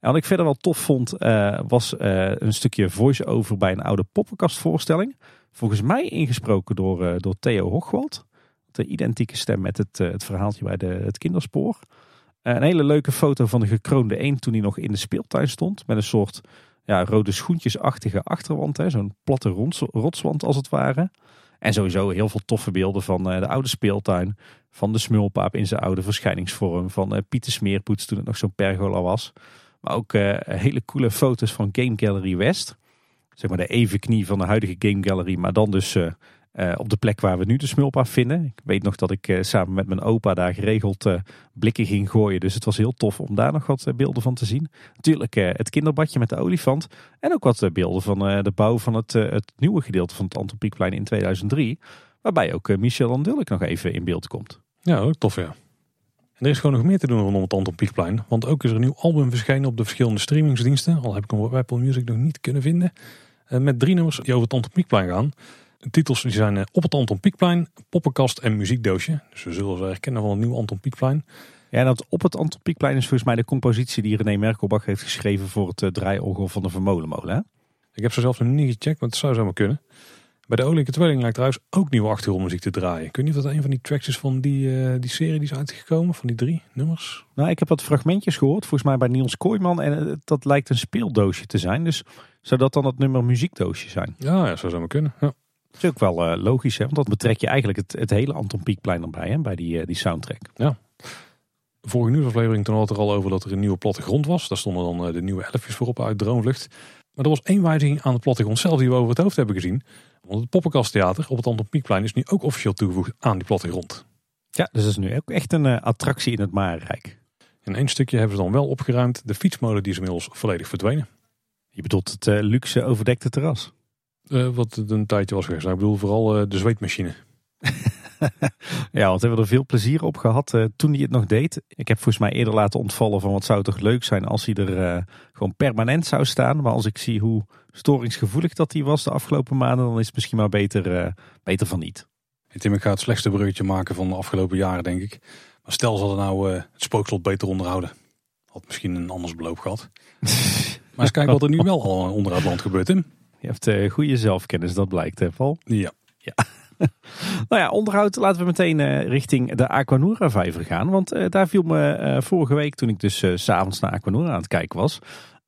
En wat ik verder wel tof vond, uh, was uh, een stukje voice-over bij een oude poppenkastvoorstelling. Volgens mij ingesproken door, uh, door Theo Hochwald. De identieke stem met het, uh, het verhaaltje bij de, het Kinderspoor. Uh, een hele leuke foto van de gekroonde eend toen hij nog in de speeltuin stond. Met een soort ja, rode schoentjesachtige achterwand. Hè, zo'n platte rots, rotswand als het ware. En sowieso heel veel toffe beelden van uh, de oude speeltuin. Van de smulpaap in zijn oude verschijningsvorm. Van uh, Pieter Smeerpoets toen het nog zo'n pergola was. Maar ook uh, hele coole foto's van Game Gallery West. Zeg maar de evenknie van de huidige Game Gallery. Maar dan dus uh, uh, op de plek waar we nu de smulpaap vinden. Ik weet nog dat ik uh, samen met mijn opa daar geregeld uh, blikken ging gooien. Dus het was heel tof om daar nog wat uh, beelden van te zien. Natuurlijk uh, het kinderbadje met de olifant. En ook wat uh, beelden van uh, de bouw van het, uh, het nieuwe gedeelte van het Anton Pieckplein in tweeduizend drie. Waarbij ook uh, Michel Andulk nog even in beeld komt. Ja, ook tof ja. En er is gewoon nog meer te doen rondom het Anton Pieckplein. Want ook is er een nieuw album verschenen op de verschillende streamingsdiensten. Al heb ik hem op Apple Music nog niet kunnen vinden. Met drie nummers die over het Anton Pieckplein gaan. De titels die zijn Op het Anton Pieckplein, Poppenkast en Muziekdoosje. Dus we zullen ze herkennen van het nieuwe Anton Pieckplein. Ja, dat op het Anton Pieckplein is volgens mij de compositie die René Merkelbach heeft geschreven voor het uh, draaiorgel van de Vermolenmolen. Hè? Ik heb zo zelf nog niet gecheckt, want het zou zomaar kunnen. Bij de Olijke Tweeling lijkt trouwens ook nieuwe achtergrondmuziek te draaien. Ik weet niet of dat een van die tracks is van die, uh, die serie die is uitgekomen, van die drie nummers. Nou, ik heb wat fragmentjes gehoord, volgens mij bij Niels Kooijman. En uh, dat lijkt een speeldoosje te zijn. Dus zou dat dan dat nummer muziekdoosje zijn? Ja, ja, zou zomaar kunnen. Ja. Dat is ook wel uh, logisch, hè? Want dat betrek je eigenlijk het, het hele Anton Pieckplein erbij, hè? Bij die, uh, die soundtrack. Ja. Vorige nieuwsaflevering toen had het er al over dat er een nieuwe plattegrond was. Daar stonden dan uh, de nieuwe elfjes voorop uit Droomvlucht. Maar er was één wijziging aan de plattegrond zelf die we over het hoofd hebben gezien. Want het Poppenkasttheater op het Anton Pieckplein is nu ook officieel toegevoegd aan die plattegrond. Ja, dus dat is nu ook echt een uh, attractie in het Marenrijk. In één stukje hebben ze dan wel opgeruimd. De fietsmolen die is inmiddels volledig verdwenen. Je bedoelt het uh, luxe overdekte terras? Uh, wat een tijdje was geweest. Nou, ik bedoel vooral uh, de zweetmachine. Ja, want we hebben er veel plezier op gehad uh, toen hij het nog deed. Ik heb volgens mij eerder laten ontvallen van wat zou toch leuk zijn als hij er uh, gewoon permanent zou staan. Maar als ik zie hoe storingsgevoelig dat hij was de afgelopen maanden, dan is het misschien maar beter, uh, beter van niet. Hey Tim, ik ga het slechtste bruggetje maken van de afgelopen jaren, denk ik. Maar stel ze hadden nou uh, het spookslot beter onderhouden. Had misschien een anders beloop gehad. Maar eens kijken wat er nu wel al onder het land gebeurt, Tim. Je hebt uh, goede zelfkennis, dat blijkt, hè, Paul? Ja. Ja. Nou ja, onderhoud, laten we meteen uh, richting de Aquanura-vijver gaan. Want uh, daar viel me uh, vorige week, toen ik dus uh, 's avonds naar Aquanura aan het kijken was,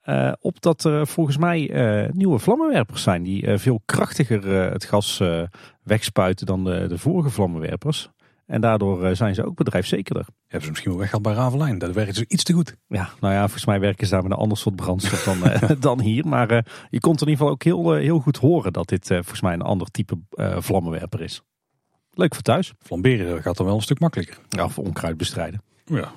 uh, op dat er volgens mij uh, nieuwe vlammenwerpers zijn. Die uh, veel krachtiger uh, het gas uh, wegspuiten dan de, de vorige vlammenwerpers. En daardoor uh, zijn ze ook bedrijfszekerder. Hebben ze misschien wel weggehaald bij Raveleijn. Daar werken ze iets te goed. Ja, nou ja, volgens mij werken ze daar met een ander soort brandstof dan, uh, dan hier. Maar uh, je kon in ieder geval ook heel, uh, heel goed horen dat dit uh, volgens mij een ander type uh, vlammenwerper is. Leuk voor thuis. Flamberen gaat dan wel een stuk makkelijker. Ja, of onkruid bestrijden. Ja.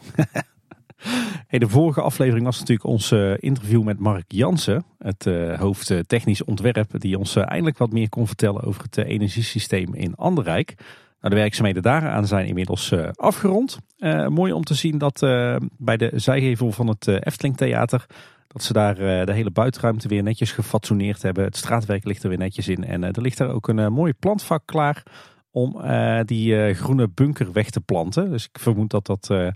Hey, de vorige aflevering was natuurlijk ons uh, interview met Mark Janssen, het uh, hoofd uh, technisch ontwerp, die ons uh, eindelijk wat meer kon vertellen over het uh, energiesysteem in Anderrijk. Nou, de werkzaamheden daaraan zijn inmiddels uh, afgerond. Uh, mooi om te zien dat uh, bij de zijgevel van het uh, Efteling Theater, dat ze daar uh, de hele buitenruimte weer netjes gefatsoeneerd hebben. Het straatwerk ligt er weer netjes in. En uh, er ligt daar ook een uh, mooi plantvak klaar om uh, die uh, groene bunker weg te planten. Dus ik vermoed dat dat uh, uh,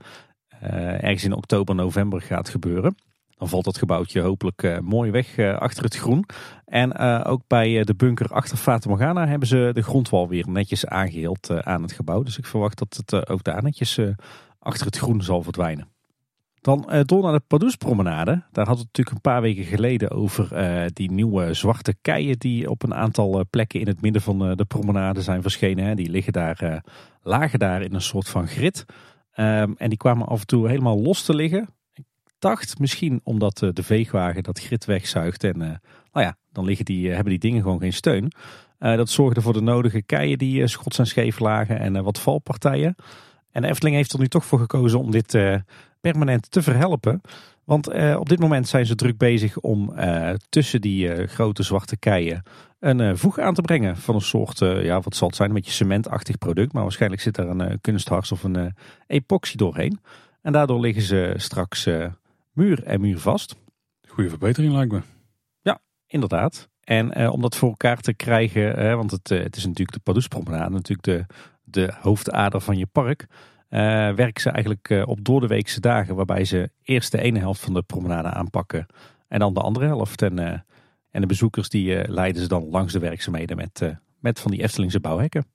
ergens in oktober, november gaat gebeuren. Dan valt dat gebouwtje hopelijk uh, mooi weg uh, achter het groen. En uh, ook bij uh, de bunker achter Fata Morgana hebben ze de grondwal weer netjes aangeheeld uh, aan het gebouw. Dus ik verwacht dat het uh, ook daar netjes uh, achter het groen zal verdwijnen. Dan uh, door naar de Padoespromenade. Daar hadden we natuurlijk een paar weken geleden over uh, die nieuwe zwarte keien die op een aantal uh, plekken in het midden van uh, de promenade zijn verschenen. Hè. Die liggen daar, uh, lagen daar in een soort van grid. Um, en die kwamen af en toe helemaal los te liggen. Dacht misschien omdat de veegwagen dat grit wegzuigt en uh, nou ja, dan liggen die, uh, hebben die dingen gewoon geen steun. Uh, dat zorgde voor de nodige keien die uh, schots en scheef lagen en uh, wat valpartijen. En de Efteling heeft er nu toch voor gekozen om dit uh, permanent te verhelpen. Want uh, op dit moment zijn ze druk bezig om uh, tussen die uh, grote zwarte keien een uh, voeg aan te brengen van een soort, uh, ja wat zal het zijn, een beetje cementachtig product. Maar waarschijnlijk zit daar een uh, kunsthars of een uh, epoxy doorheen. En daardoor liggen ze straks Uh, muur en muur vast. Goede verbetering lijkt me. Ja, inderdaad. En uh, om dat voor elkaar te krijgen, uh, want het, uh, het is natuurlijk de Padoespromenade, natuurlijk de, de hoofdader van je park, uh, werken ze eigenlijk uh, op doordeweekse dagen, waarbij ze eerst de ene helft van de promenade aanpakken en dan de andere helft. En, uh, en de bezoekers die uh, leiden ze dan langs de werkzaamheden met, uh, met van die Eftelingse bouwhekken.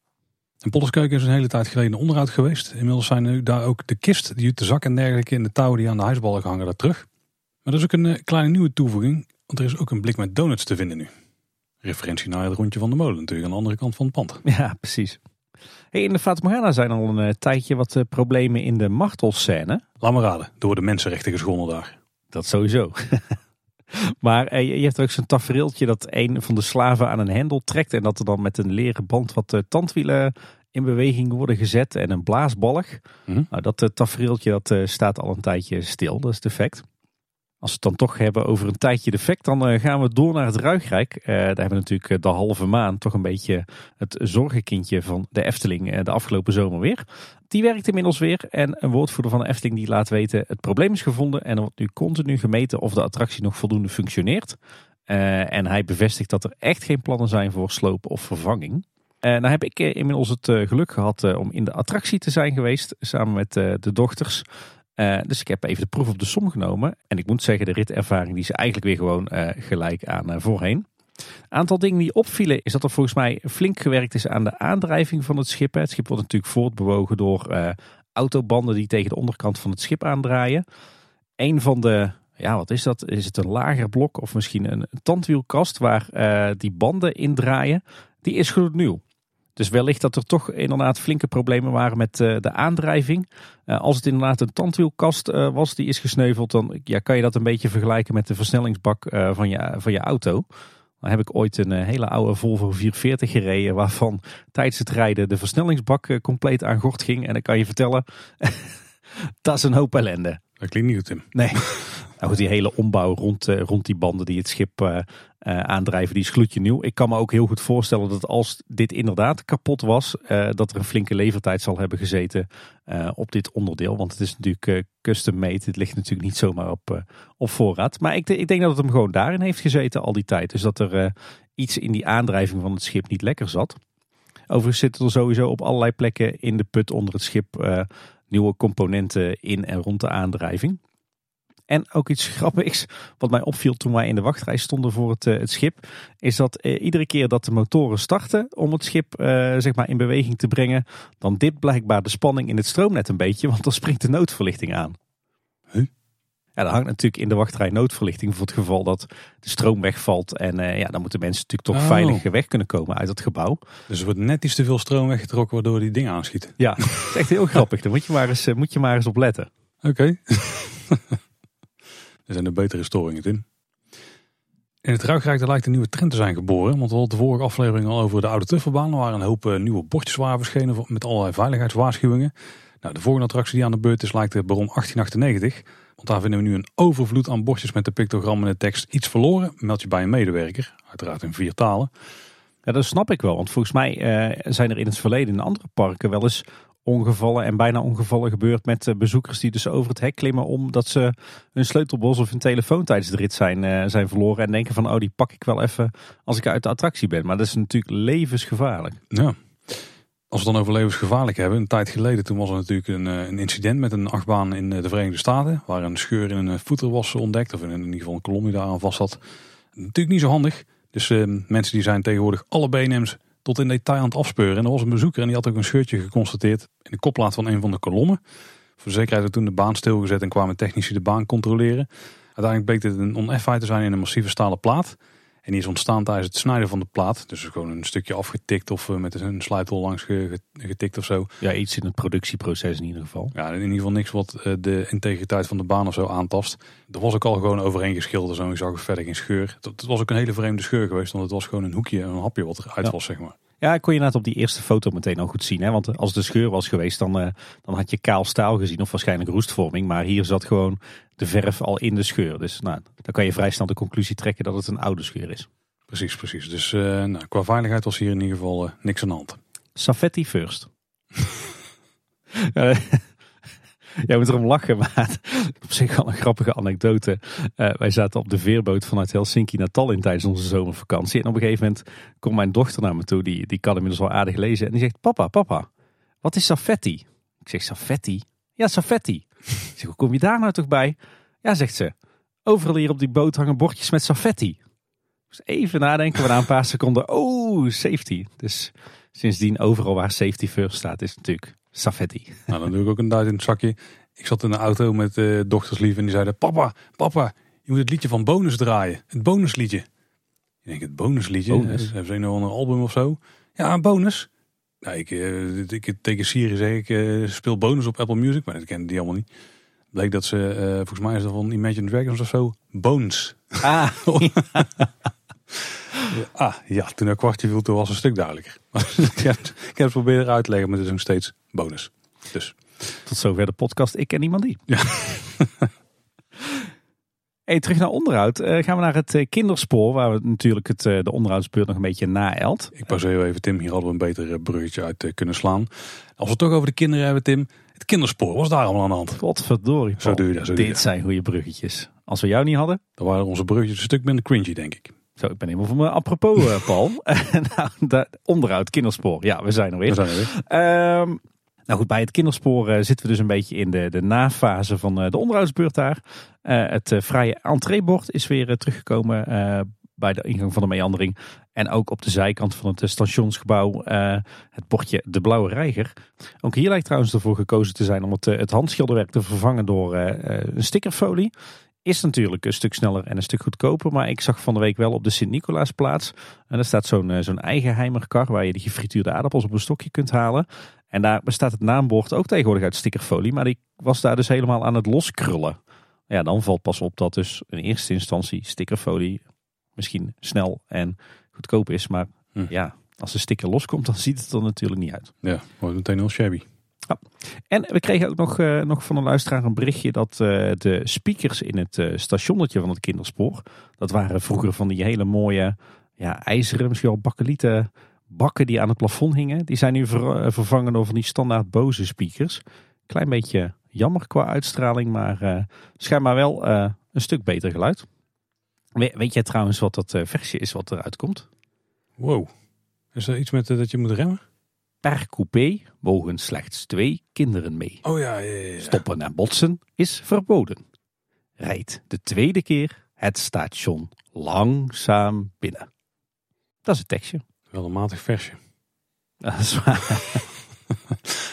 En Polderskeuken is een hele tijd geleden onderhoud geweest. Inmiddels zijn nu daar ook de kist, de jute zak en dergelijke in de touwen die aan de huisballen hangen daar terug. Maar dat is ook een kleine nieuwe toevoeging, want er is ook een blik met donuts te vinden nu. Referentie naar het rondje van de molen natuurlijk aan de andere kant van het pand. Ja, precies. Hey, in de Fata Morgana zijn al een tijdje wat uh, problemen in de martelscène. Laat maar raden, door de mensenrechten geschonden daar. Dat sowieso. Maar je hebt er ook zo'n tafereeltje dat een van de slaven aan een hendel trekt. En dat er dan met een leren band wat tandwielen in beweging worden gezet en een blaasbalg. Mm-hmm. Nou, dat tafereeltje dat staat al een tijdje stil, dat is defect. Als we het dan toch hebben over een tijdje defect, dan gaan we door naar het Ruigrijk. Uh, daar hebben we natuurlijk de Halve Maan, toch een beetje het zorgenkindje van de Efteling de afgelopen zomer weer. Die werkt inmiddels weer en een woordvoerder van de Efteling die laat weten het probleem is gevonden en er wordt nu continu gemeten of de attractie nog voldoende functioneert. Uh, en hij bevestigt dat er echt geen plannen zijn voor sloop of vervanging. Uh, nou heb ik inmiddels het geluk gehad om in de attractie te zijn geweest samen met de dochters. Uh, dus ik heb even de proef op de som genomen. En ik moet zeggen, de ritervaring die is eigenlijk weer gewoon uh, gelijk aan uh, voorheen. Aantal dingen die opvielen is dat er volgens mij flink gewerkt is aan de aandrijving van het schip. Het schip wordt natuurlijk voortbewogen door uh, autobanden die tegen de onderkant van het schip aandraaien. Een van de, ja wat is dat? Is het een lager blok of misschien een tandwielkast waar uh, die banden in draaien? Die is gloednieuw. Dus wellicht dat er toch inderdaad flinke problemen waren met uh, de aandrijving. Uh, als het inderdaad een tandwielkast uh, was die is gesneuveld, dan ja, kan je dat een beetje vergelijken met de versnellingsbak uh, van, je, van je auto. Dan heb ik ooit een hele oude Volvo vierhonderdveertig gereden, waarvan tijdens het rijden de versnellingsbak compleet aan gort ging. En dan kan je vertellen, dat is een hoop ellende. Dat klinkt niet goed, Tim. Nee. Nou, die hele ombouw rond, rond die banden die het schip uh, uh, aandrijven, die is gloedje nieuw. Ik kan me ook heel goed voorstellen dat als dit inderdaad kapot was, uh, dat er een flinke levertijd zal hebben gezeten uh, op dit onderdeel. Want het is natuurlijk uh, custom made. Het ligt natuurlijk niet zomaar op, uh, op voorraad. Maar ik, ik denk dat het hem gewoon daarin heeft gezeten al die tijd. Dus dat er uh, iets in die aandrijving van het schip niet lekker zat. Overigens zitten er sowieso op allerlei plekken in de put onder het schip uh, nieuwe componenten in en rond de aandrijving. En ook iets grappigs wat mij opviel toen wij in de wachtrij stonden voor het, uh, het schip. Is dat uh, iedere keer dat de motoren starten om het schip uh, zeg maar in beweging te brengen. Dan dipt blijkbaar de spanning in het stroomnet een beetje. Want dan springt de noodverlichting aan. Huh? Ja, dan hangt natuurlijk in de wachtrij noodverlichting voor het geval dat de stroom wegvalt. En uh, ja, dan moeten mensen natuurlijk toch oh. veilig weg kunnen komen uit het gebouw. Dus er wordt net iets te veel stroom weggetrokken waardoor die dingen aanschieten. Ja, dat is echt heel grappig. Daar moet je maar eens, uh, moet je maar eens op letten. Oké. Okay. Er zijn er betere storingen in. In het Ruigrijk lijkt een nieuwe trend te zijn geboren. Want we hadden de vorige aflevering al over de oude tuffelbaan. Er waren een hoop nieuwe bordjes waren verschenen met allerlei veiligheidswaarschuwingen. Nou, de volgende attractie die aan de beurt is lijkt de Baron achttien achtennegentig. Want daar vinden we nu een overvloed aan bordjes met de pictogrammen en de tekst. Iets verloren, meld je bij een medewerker. Uiteraard in vier talen. Ja, dat snap ik wel. Want volgens mij eh, zijn er in het verleden in andere parken wel eens ongevallen en bijna ongevallen gebeurd met bezoekers die dus over het hek klimmen omdat ze hun sleutelbos of hun telefoon tijdens de rit zijn, uh, zijn verloren en denken van oh die pak ik wel even als ik uit de attractie ben. Maar dat is natuurlijk levensgevaarlijk. Ja. Als we het dan over levensgevaarlijk hebben, een tijd geleden toen was er natuurlijk een, een incident met een achtbaan in de Verenigde Staten waar een scheur in een voeter was ontdekt of in ieder geval een kolom die daaraan vast zat. Natuurlijk niet zo handig. Dus uh, mensen die zijn tegenwoordig alle B en M's tot in detail aan het afspeuren. En er was een bezoeker en die had ook een scheurtje geconstateerd in de koplaat van een van de kolommen. Voor de zekerheid werd toen de baan stilgezet en kwamen technici de baan controleren. Uiteindelijk bleek dit een oneffenheid te zijn in een massieve stalen plaat. En die is ontstaan tijdens het snijden van de plaat. Dus gewoon een stukje afgetikt of met een slijptol langs getikt of zo. Ja, iets in het productieproces in ieder geval. Ja, in ieder geval niks wat de integriteit van de baan of zo aantast. Er was ook al gewoon overheen geschilderd en je zag verder geen scheur. Het was ook een hele vreemde scheur geweest, want het was gewoon een hoekje, een hapje wat eruit was, zeg maar. Ja, kon je net op die eerste foto meteen al goed zien. Hè? Want als de scheur was geweest, dan, uh, dan had je kaal staal gezien of waarschijnlijk roestvorming. Maar hier zat gewoon de verf al in de scheur. Dus nou, dan kan je vrij snel de conclusie trekken dat het een oude scheur is. Precies, precies. Dus uh, nou, qua veiligheid was hier in ieder geval uh, niks aan de hand. Safetti first. uh, Jij moet erom lachen, maar op zich al een grappige anekdote. Uh, wij zaten op de veerboot vanuit Helsinki naar Tallinn tijdens onze zomervakantie. En op een gegeven moment komt mijn dochter naar me toe, die, die kan inmiddels wel aardig lezen. En die zegt, papa, papa, wat is Safetti? Ik zeg, Safetti? Ja, Safetti. Ik zeg, hoe kom je daar nou toch bij? Ja, zegt ze, overal hier op die boot hangen bordjes met Safetti. Dus even nadenken, we na een paar seconden, oh, safety. Dus sindsdien overal waar safety first staat is natuurlijk Safetti. Nou, dan doe ik ook een duit in het zakje. Ik zat in een auto met uh, dochterslief en die zeiden, papa, papa, je moet het liedje van Bonus draaien. Het bonusliedje. Ik denk, het bonusliedje? Bonus. Hebben ze een of ander album of zo? Ja, een bonus. Nou, ik, uh, ik, tegen Siri zeg ik, uh, speel Bonus op Apple Music, maar dat kennen die allemaal niet. Bleek dat ze, uh, volgens mij is dat van Imagine Dragons of zo, Bones. Ah, ja. Ah, ja, toen een kwartje viel, toen was het een stuk duidelijker. ik, heb, ik heb het proberen uit te leggen, maar het is nog steeds Bonus. Dus. Tot zover de podcast Ik en Niemand Die. Ja. Hey, terug naar onderhoud. Uh, gaan we naar het uh, Kinderspoor, waar we natuurlijk het, uh, de onderhoudsbeurt nog een beetje naelt. Ik pas heel even, Tim. Hier hadden we een beter uh, bruggetje uit uh, kunnen slaan. Als we het toch over de kinderen hebben, Tim. Het Kinderspoor was daar allemaal aan de hand. Godverdorie, Paul. Zo doe je dat, zo doe je. Dit zijn goede bruggetjes. Als we jou niet hadden, dan waren onze bruggetjes een stuk minder cringy, denk ik. Zo, ik ben helemaal van me apropos, Paul. Nou, de onderhoud, Kinderspoor. Ja, we zijn er weer. We zijn er weer. Um, Nou goed, bij het Kinderspoor uh, zitten we dus een beetje in de, de nafase van uh, de onderhoudsbeurt daar. Uh, het uh, vrije entreebord is weer uh, teruggekomen uh, bij de ingang van de meandering. En ook op de zijkant van het uh, stationsgebouw uh, het bordje De Blauwe Reiger. Ook hier lijkt trouwens ervoor gekozen te zijn om het, uh, het handschilderwerk te vervangen door uh, een stickerfolie. Is natuurlijk een stuk sneller en een stuk goedkoper. Maar ik zag van de week wel op de Sint-Nicolaasplaats. En daar staat zo'n, zo'n eigenheimerkar waar je de gefrituurde aardappels op een stokje kunt halen. En daar bestaat het naambord ook tegenwoordig uit stickerfolie. Maar die was daar dus helemaal aan het loskrullen. Ja, dan valt pas op dat dus in eerste instantie stickerfolie misschien snel en goedkoop is. Maar hm. ja, als de sticker loskomt, dan ziet het er natuurlijk niet uit. Ja, wordt meteen heel shabby. Ja. En we kregen ook nog, uh, nog van een luisteraar een berichtje dat uh, de speakers in het uh, stationnetje van het Kinderspoor, dat waren vroeger van die hele mooie ja, ijzeren, misschien wel bakkelieten bakken die aan het plafond hingen. Die zijn nu ver, uh, vervangen door van die standaard boze speakers. Klein beetje jammer qua uitstraling, maar uh, schijnbaar wel uh, een stuk beter geluid. We, weet jij trouwens wat dat uh, versje is wat eruit komt? Wow, is er iets met uh, dat je moet remmen? Per coupé mogen slechts twee kinderen mee. Oh ja, ja, ja, ja. Stoppen en botsen is verboden. Rijd de tweede keer het station langzaam binnen. Dat is het tekstje. Wel een matig versje. Dat is waar.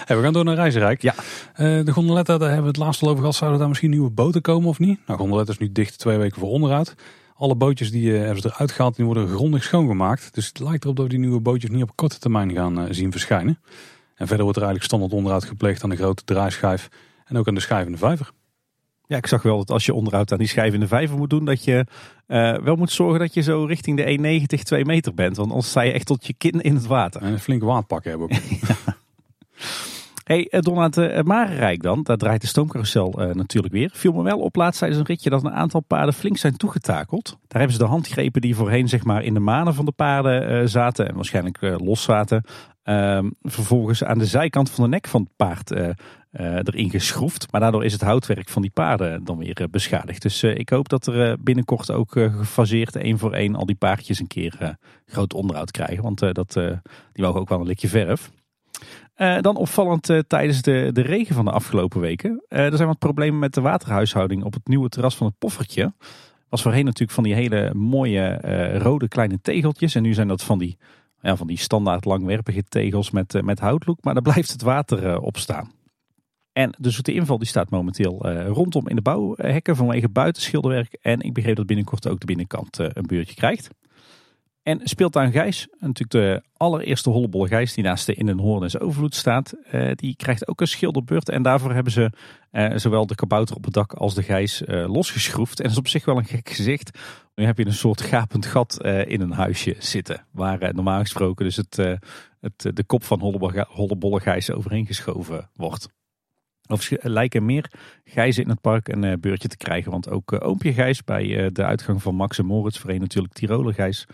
Hey, we gaan door naar Reizenrijk. Ja. Uh, de Gondeletten, daar hebben we het laatst al over gehad. Zouden daar misschien nieuwe boten komen of niet? Nou, Gondeletten is nu dicht twee weken voor onderhoud. Alle bootjes die uh, hebben ze eruit gehaald, die worden grondig schoongemaakt. Dus het lijkt erop dat we die nieuwe bootjes niet op korte termijn gaan uh, zien verschijnen. En verder wordt er eigenlijk standaard onderhoud gepleegd aan de grote draaischijf en ook aan de schijf in de vijver. Ja, ik zag wel dat als je onderhoud aan die schijf in de vijver moet doen, dat je uh, wel moet zorgen dat je zo richting de één negentig, twee meter bent. Want anders sta je echt tot je kin in het water. En een flink waardpak hebben ook. Ja. Hey, Don, aan het Marenrijk dan. Daar draait de stoomcarousel uh, natuurlijk weer. Viel me wel op laatst tijdens een ritje dat een aantal paarden flink zijn toegetakeld. Daar hebben ze de handgrepen die voorheen zeg maar in de manen van de paarden uh, zaten. En waarschijnlijk uh, los zaten. Uh, vervolgens aan de zijkant van de nek van het paard uh, uh, erin geschroefd. Maar daardoor is het houtwerk van die paarden dan weer uh, beschadigd. Dus uh, ik hoop dat er uh, binnenkort ook uh, gefaseerd één voor één al die paardjes een keer uh, groot onderhoud krijgen. Want uh, dat, uh, die mogen ook wel een likje verf. Uh, dan opvallend uh, tijdens de, de regen van de afgelopen weken. Uh, er zijn wat problemen met de waterhuishouding op het nieuwe terras van het Poffertje. Was voorheen natuurlijk van die hele mooie uh, rode kleine tegeltjes. En nu zijn dat van die, ja, van die standaard langwerpige tegels met, uh, met houtlook. Maar daar blijft het water uh, op staan. En de zoete inval die staat momenteel uh, rondom in de bouwhekken vanwege buitenschilderwerk. En ik begreep dat binnenkort ook de binnenkant uh, een beurtje krijgt. En Speeltuin Gijs, natuurlijk de allereerste Hollebolle Gijs die naast de In den Hoorn en Overvloed staat. Uh, die krijgt ook een schilderbeurt. En daarvoor hebben ze uh, zowel de kabouter op het dak als de Gijs uh, losgeschroefd. En dat is op zich wel een gek gezicht. Nu heb je een soort gapend gat uh, in een huisje zitten. Waar uh, normaal gesproken dus het, uh, het, uh, de kop van Hollebolle Gijs overheen geschoven wordt. Of lijken meer Gijzen in het park een beurtje te krijgen. Want ook uh, oompje Gijs bij uh, de uitgang van Max en Moritz, voorheen natuurlijk Tiroler Gijs.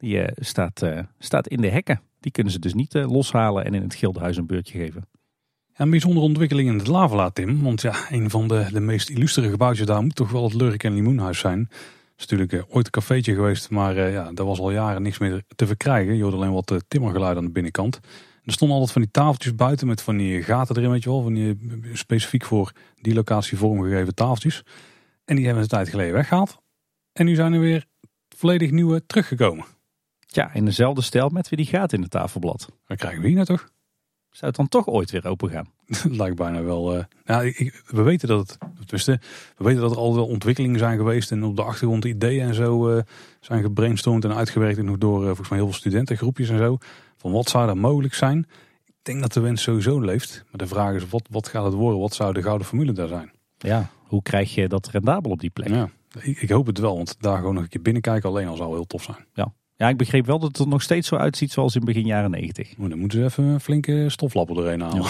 Die uh, staat, uh, staat in de hekken. Die kunnen ze dus niet uh, loshalen en in het Gildenhuis een beurtje geven. Ja, een bijzondere ontwikkeling in het Lavelaat, Tim. Want ja, een van de, de meest illustere gebouwtjes daar moet toch wel het Lurk en Limoenhuis zijn. Het is natuurlijk uh, ooit een cafeetje geweest, maar uh, ja, daar was al jaren niks meer te verkrijgen. Je hoorde alleen wat uh, timmergeluid aan de binnenkant. En er stonden altijd van die tafeltjes buiten met van die gaten erin, weet je wel. Van die uh, specifiek voor die locatie vormgegeven tafeltjes. En die hebben ze een tijd geleden weggehaald. En nu zijn er weer volledig nieuwe teruggekomen. Ja, in dezelfde stijl met weer die gaten in het tafelblad. Dan krijgen we hier nou toch? Zou het dan toch ooit weer open gaan? Dat lijkt bijna wel. Uh, nou, ik, we, weten dat het, we weten dat er al wel ontwikkelingen zijn geweest. En op de achtergrond ideeën en zo uh, zijn gebrainstormd en uitgewerkt. En nog door uh, volgens mij heel veel studentengroepjes en zo. Van wat zou er mogelijk zijn? Ik denk dat de wens sowieso leeft. Maar de vraag is, wat, wat gaat het worden? Wat zou de gouden formule daar zijn? Ja, hoe krijg je dat rendabel op die plek? Ja, ik, ik hoop het wel, want daar gewoon nog een keer binnenkijken alleen al zou heel tof zijn. Ja. Ja, ik begreep wel dat het er nog steeds zo uitziet zoals in begin jaren negentig. O, dan moeten ze even een flinke stoflappen erheen halen. Ja.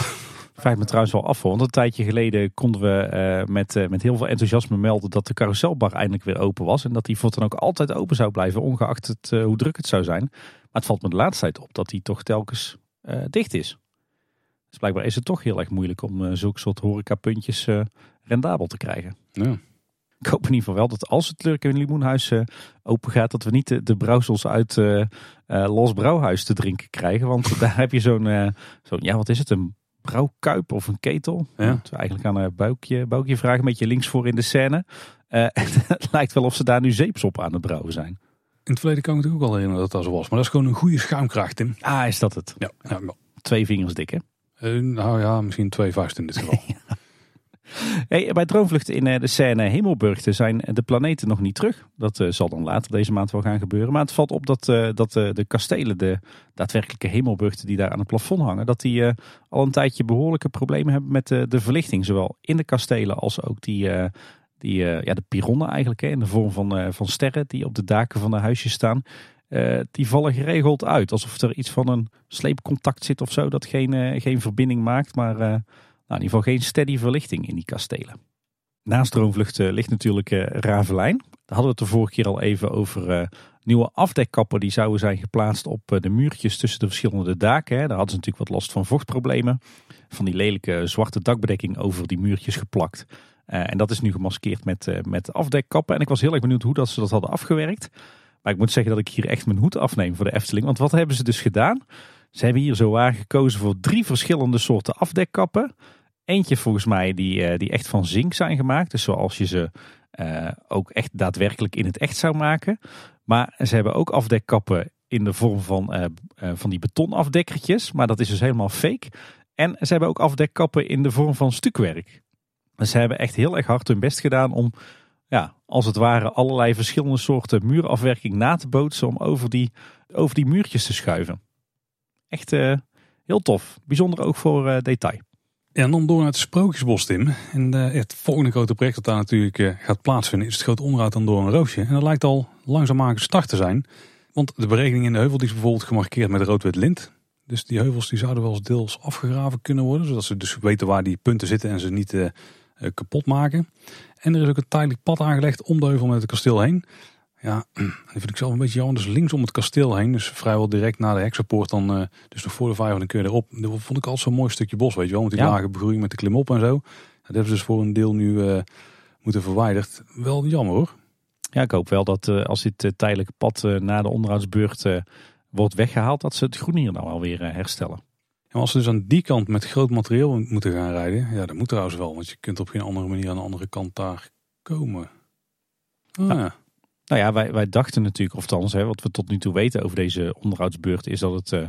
Vraag me trouwens wel af, want een tijdje geleden konden we uh, met, uh, met heel veel enthousiasme melden dat de carouselbar eindelijk weer open was. En dat die voortaan ook altijd open zou blijven, ongeacht het, uh, hoe druk het zou zijn. Maar het valt me de laatste tijd op dat die toch telkens uh, dicht is. Dus blijkbaar is het toch heel erg moeilijk om uh, zulke soort horecapuntjes uh, rendabel te krijgen. Ja. Ik hoop in ieder geval wel dat als het Lurk en Limoenhuis uh, open gaat, dat we niet de, de brouwsels uit uh, uh, Los Brouwhuis te drinken krijgen. Want daar heb je zo'n, uh, zo'n ja wat is het, een brouwkuip of een ketel. Ja. Dat we eigenlijk aan een buikje, buikje vragen, een beetje linksvoor in de scène. Uh, het lijkt wel of ze daar nu zeepsop aan het brouwen zijn. In het verleden kan ik me natuurlijk ook al herinneren dat dat zo was. Maar dat is gewoon een goede schuimkracht, Tim. Ah, is dat het? Ja. ja. Twee vingers dik, hè? Uh, nou ja, misschien twee vuisten in dit geval. ja. Hey, bij Droomvlucht in de scène Hemelburgten zijn de planeten nog niet terug. Dat uh, zal dan later deze maand wel gaan gebeuren. Maar het valt op dat, uh, dat uh, de kastelen, de daadwerkelijke Hemelburgten die daar aan het plafond hangen, dat die uh, al een tijdje behoorlijke problemen hebben met uh, de verlichting. Zowel in de kastelen als ook die, uh, die, uh, ja, de pironnen eigenlijk, hè, in de vorm van, uh, van sterren die op de daken van de huisjes staan. Uh, die vallen geregeld uit. Alsof er iets van een sleepcontact zit of zo dat geen, uh, geen verbinding maakt, maar... Uh, Nou, in ieder geval geen steady verlichting in die kastelen. Naast Droomvlucht uh, ligt natuurlijk uh, Raveleijn. Daar hadden we het de vorige keer al even over uh, nieuwe afdekkappen. Die zouden zijn geplaatst op uh, de muurtjes tussen de verschillende daken. Hè. Daar hadden ze natuurlijk wat last van vochtproblemen. Van die lelijke zwarte dakbedekking over die muurtjes geplakt. Uh, en dat is nu gemaskeerd met, uh, met afdekkappen. En ik was heel erg benieuwd hoe dat ze dat hadden afgewerkt. Maar ik moet zeggen dat ik hier echt mijn hoed afneem voor de Efteling. Want wat hebben ze dus gedaan? Ze hebben hier zowaar gekozen voor drie verschillende soorten afdekkappen. Eentje volgens mij die, die echt van zink zijn gemaakt. Dus zoals je ze uh, ook echt daadwerkelijk in het echt zou maken. Maar ze hebben ook afdekkappen in de vorm van, uh, uh, van die betonafdekkertjes. Maar dat is dus helemaal fake. En ze hebben ook afdekkappen in de vorm van stukwerk. Dus ze hebben echt heel erg hard hun best gedaan om, ja, als het ware allerlei verschillende soorten muurafwerking na te bootsen. Om over die, over die muurtjes te schuiven. Echt uh, heel tof. Bijzonder ook voor uh, detail. Ja, en dan door naar het Sprookjesbos, Tim. En uh, het volgende grote project dat daar natuurlijk uh, gaat plaatsvinden is het grote onderhoud aan Doornroosje. En dat lijkt al langzaamaan gestart te zijn. Want de berekening in de heuvel die is bijvoorbeeld gemarkeerd met rood-wit lint. Dus die heuvels die zouden wel eens deels afgegraven kunnen worden. Zodat ze dus weten waar die punten zitten en ze niet uh, kapot maken. En er is ook een tijdelijk pad aangelegd om de heuvel met het kasteel heen. Ja, dat vind ik zelf een beetje jammer. Dus links om het kasteel heen, dus vrijwel direct na de heksenpoort, dan, uh, dus nog voor de vijver, dan kun je erop. Dat vond ik altijd zo'n mooi stukje bos, weet je wel. Met die ja. lage begroeiing met de klimop en zo. Dat hebben ze dus voor een deel nu uh, moeten verwijderd. Wel jammer hoor. Ja, ik hoop wel dat uh, als dit uh, tijdelijke pad uh, na de onderhoudsbeurt uh, wordt weggehaald, dat ze het groen hier nou alweer uh, herstellen. En als ze dus aan die kant met groot materieel moeten gaan rijden, ja, dat moet trouwens wel. Want je kunt op geen andere manier aan de andere kant daar komen. Ah, ja. Nou ja, wij, wij dachten natuurlijk, ofthans, hè, wat we tot nu toe weten over deze onderhoudsbeurt, is dat het uh,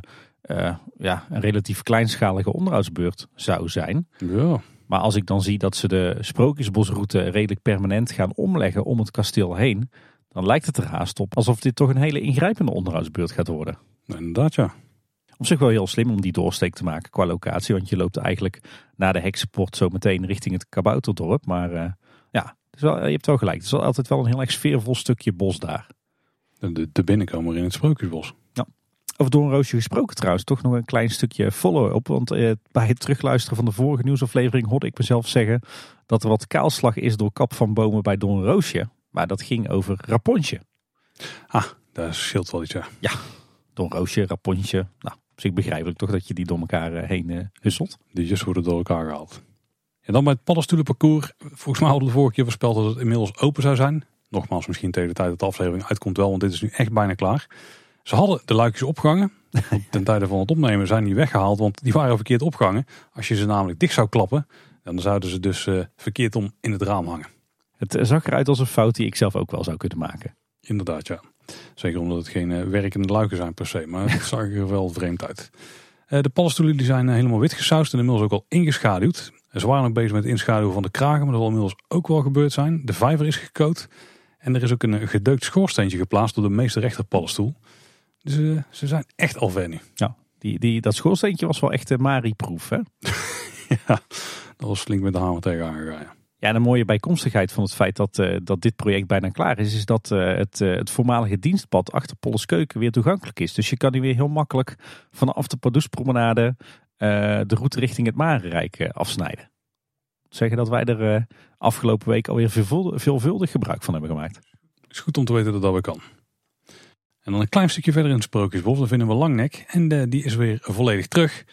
uh, ja, een relatief kleinschalige onderhoudsbeurt zou zijn. Ja. Maar als ik dan zie dat ze de Sprookjesbosroute redelijk permanent gaan omleggen om het kasteel heen, dan lijkt het er haast op alsof dit toch een hele ingrijpende onderhoudsbeurt gaat worden. Inderdaad, ja. Op zich wel heel slim om die doorsteek te maken qua locatie, want je loopt eigenlijk na de heksenpoort zo meteen richting het kabouterdorp, maar uh, ja... Dus wel, je hebt wel gelijk. Het is altijd wel een heel erg sfeervol stukje bos daar. De, de binnenkomer in het Sprookjesbos. Ja. Over Doornroosje gesproken trouwens. Toch nog een klein stukje follow-up. Want eh, bij het terugluisteren van de vorige nieuwsaflevering hoorde ik mezelf zeggen dat er wat kaalslag is door kap van bomen bij Doornroosje. Maar dat ging over Rapontje. Ah, daar scheelt wel iets, ja. Ja, Doornroosje, Rapontje. Nou, op zich begrijpelijk toch dat je die door elkaar heen eh, husselt. Die just worden door elkaar gehaald. En dan bij het paddenstoelenparcours. Volgens mij hadden we de vorige keer voorspeld dat het inmiddels open zou zijn. Nogmaals, misschien tegen de tijd dat de aflevering uitkomt wel, want dit is nu echt bijna klaar. Ze hadden de luikjes opgehangen. Ten tijde van het opnemen zijn die weggehaald, want die waren verkeerd opgehangen. Als je ze namelijk dicht zou klappen, dan zouden ze dus uh, verkeerd om in het raam hangen. Het zag eruit als een fout die ik zelf ook wel zou kunnen maken. Inderdaad, ja. Zeker omdat het geen uh, werkende luiken zijn per se, maar het zag er wel vreemd uit. Uh, de paddenstoelen die zijn uh, helemaal wit gesausd en inmiddels ook al ingeschaduwd. Ze waren nog bezig met het inschaduwen van de kragen, maar dat zal inmiddels ook wel gebeurd zijn. De vijver is gekoot en er is ook een gedeukt schoorsteentje geplaatst door de meeste rechterpaddenstoel. Dus uh, ze zijn echt al ver nu. Ja, die, die, dat schoorsteentje was wel echt uh, Mari-proof, hè? Ja, dat was flink met de hamer tegen aangegaan. Ja. Ja, en een mooie bijkomstigheid van het feit dat, uh, dat dit project bijna klaar is, is dat uh, het, uh, het voormalige dienstpad achter Polleskeuken weer toegankelijk is. Dus je kan nu weer heel makkelijk vanaf de Padoespromenade Uh, de route richting het Marenrijk uh, afsnijden. Zeggen dat wij er uh, afgelopen week alweer veelvuldig, veelvuldig gebruik van hebben gemaakt. Het is goed om te weten dat dat weer kan. En dan een klein stukje verder in het Sprookjesbos. Dan vinden we Langnek. En uh, die is weer volledig terug.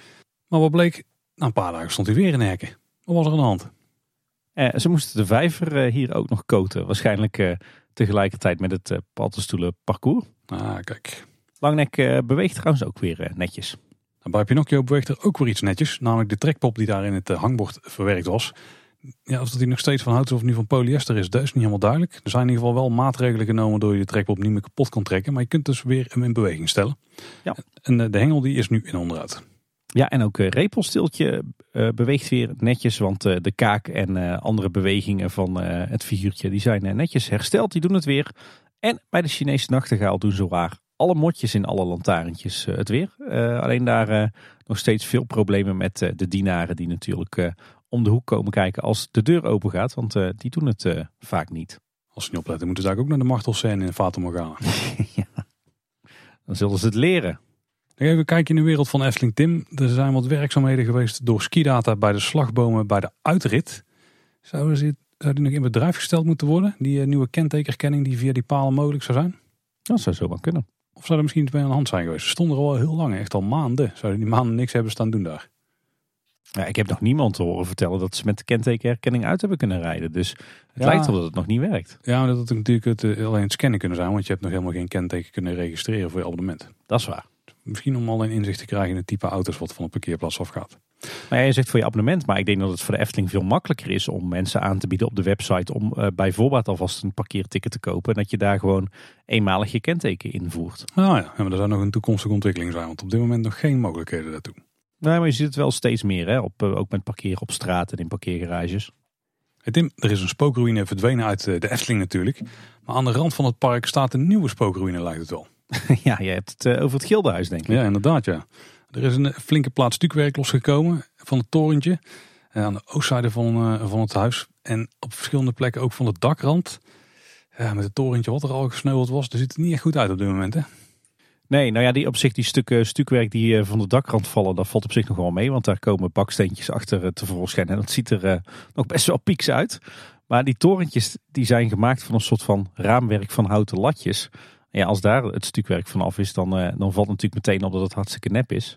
Maar wat bleek? Na een paar dagen stond hij weer in de hekken. Wat was er aan de hand? Uh, ze moesten de vijver uh, hier ook nog koten. Waarschijnlijk uh, tegelijkertijd met het uh, paddenstoelenparcours. Ah, kijk. Langnek uh, beweegt trouwens ook weer uh, netjes. En bij Pinocchio beweegt er ook weer iets netjes. Namelijk de trekpop die daar in het hangbord verwerkt was. Ja, of dat die nog steeds van hout of nu van polyester is, dat is niet helemaal duidelijk. Er zijn in ieder geval wel maatregelen genomen door je de trekpop niet meer kapot kan trekken. Maar je kunt dus weer hem in beweging stellen. Ja. En de hengel die is nu in onderuit. Ja, en ook Repelsteeltje beweegt weer netjes. Want de kaak en andere bewegingen van het figuurtje die zijn netjes hersteld. Die doen het weer. En bij de Chinese nachtegaal doen ze waar alle motjes in alle lantaarntjes het weer. Uh, alleen daar uh, nog steeds veel problemen met uh, de dienaren die natuurlijk uh, om de hoek komen kijken als de deur open gaat. Want uh, die doen het uh, vaak niet. Als ze niet opletten moeten ze eigenlijk ook naar de martelscène in Fata Morgana. Ja, dan zullen ze het leren. Even kijken in de wereld van Efteling Tim. Er zijn wat werkzaamheden geweest door Skidata bij de slagbomen bij de uitrit. Zouden ze Zou die nog in bedrijf gesteld moeten worden? Die uh, nieuwe kentekenherkenning die via die palen mogelijk zou zijn? Dat zou zo wel kunnen. Of zou er misschien iets mee aan de hand zijn geweest? Ze stonden er al heel lang, echt al maanden. Zouden die maanden niks hebben staan doen daar? Ja, ik heb nog niemand te horen vertellen dat ze met de kentekenherkenning uit hebben kunnen rijden. Dus het ja, lijkt erop dat het nog niet werkt. Ja, maar dat het natuurlijk het, uh, alleen het scannen kunnen zijn. Want je hebt nog helemaal geen kenteken kunnen registreren voor je abonnement. Dat is waar. Misschien om alleen inzicht te krijgen in het type auto's wat van een parkeerplaats afgaat. Nou ja, je zegt voor je abonnement, maar ik denk dat het voor de Efteling veel makkelijker is om mensen aan te bieden op de website om uh, bijvoorbeeld alvast een parkeerticket te kopen. En dat je daar gewoon eenmalig je kenteken invoert. Nou ja, maar er zou nog een toekomstige ontwikkeling zijn, want op dit moment nog geen mogelijkheden daartoe. Nee, maar je ziet het wel steeds meer, hè? Op, uh, ook met parkeren op straat en in parkeergarages. Hey Tim, er is een spookruïne verdwenen uit de Efteling natuurlijk. Maar aan de rand van het park staat een nieuwe spookruïne, lijkt het wel. Ja, je hebt het over het Gildenhuis, denk ik. Ja, inderdaad, ja. Er is een flinke plaat stukwerk losgekomen van het torentje. Aan de oostzijde van, van het huis. En op verschillende plekken ook van de dakrand. Ja, met het torentje wat er al gesneuveld was. Dus het ziet er niet echt goed uit op dit moment, hè? Nee, nou ja, die op zich die stukken stukwerk die van de dakrand vallen, dat valt op zich nog wel mee. Want daar komen baksteentjes achter tevoorschijn. En dat ziet er uh, nog best wel pieks uit. Maar die torentjes die zijn gemaakt van een soort van raamwerk van houten latjes. Ja, als daar het stukwerk vanaf is, dan, uh, dan valt het natuurlijk meteen op dat het hartstikke nep is.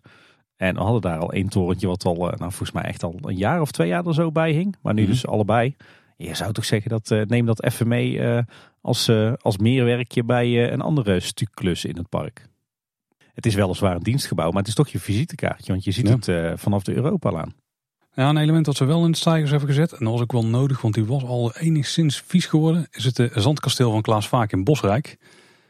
En we hadden daar al één torentje wat al, uh, nou volgens mij echt al een jaar of twee jaar er zo bij hing. Maar nu mm-hmm. dus allebei. Je zou toch zeggen, dat uh, neem dat even mee uh, als, uh, als meerwerkje bij uh, een andere stukklus in het park. Het is weliswaar een dienstgebouw, maar het is toch je visitekaartje. Want je ziet ja. het uh, vanaf de Europalaan. Ja, een element dat ze wel in de stijgers hebben gezet. En dat was ook wel nodig, want die was al enigszins vies geworden. Is het uh, zandkasteel van Klaas Vaak in Bosrijk.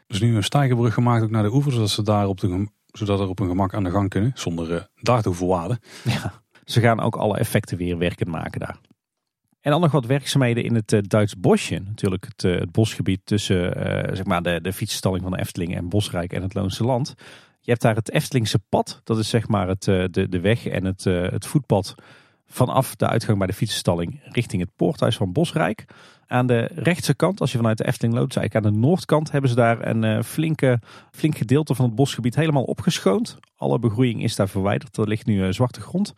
Er is nu een stijgerbrug gemaakt ook naar de oever, zodat ze daar op, de gem- zodat er op hun gemak aan de gang kunnen, zonder uh, daar te hoeven waden. Ja, ze gaan ook alle effecten weer werkend maken daar. En dan nog wat werkzaamheden in het uh, Duits bosje. Natuurlijk het, uh, het bosgebied tussen uh, zeg maar de, de fietsenstalling van de Efteling en Bosrijk en het Loonse Land. Je hebt daar het Eftelingse pad, dat is zeg maar het, uh, de, de weg en het, uh, het voetpad vanaf de uitgang bij de fietsenstalling richting het poorthuis van Bosrijk. Aan de rechtse kant, als je vanuit de Efteling loopt, dus eigenlijk aan de noordkant, hebben ze daar een uh, flinke, flink gedeelte van het bosgebied helemaal opgeschoond. Alle begroeiing is daar verwijderd. Er ligt nu uh, zwarte grond.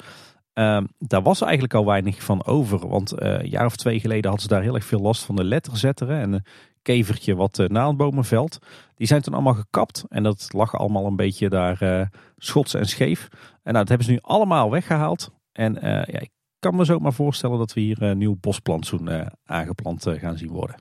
Uh, daar was eigenlijk al weinig van over. Want uh, een jaar of twee geleden hadden ze daar heel erg veel last van de letterzetteren. En een kevertje wat uh, naaldbomenveld. Die zijn toen allemaal gekapt. En dat lag allemaal een beetje daar uh, schots en scheef. En nou, dat hebben ze nu allemaal weggehaald. En uh, ja, ik kan me zo maar voorstellen dat we hier een uh, nieuw bosplantsoen uh, aangeplant uh, gaan zien worden.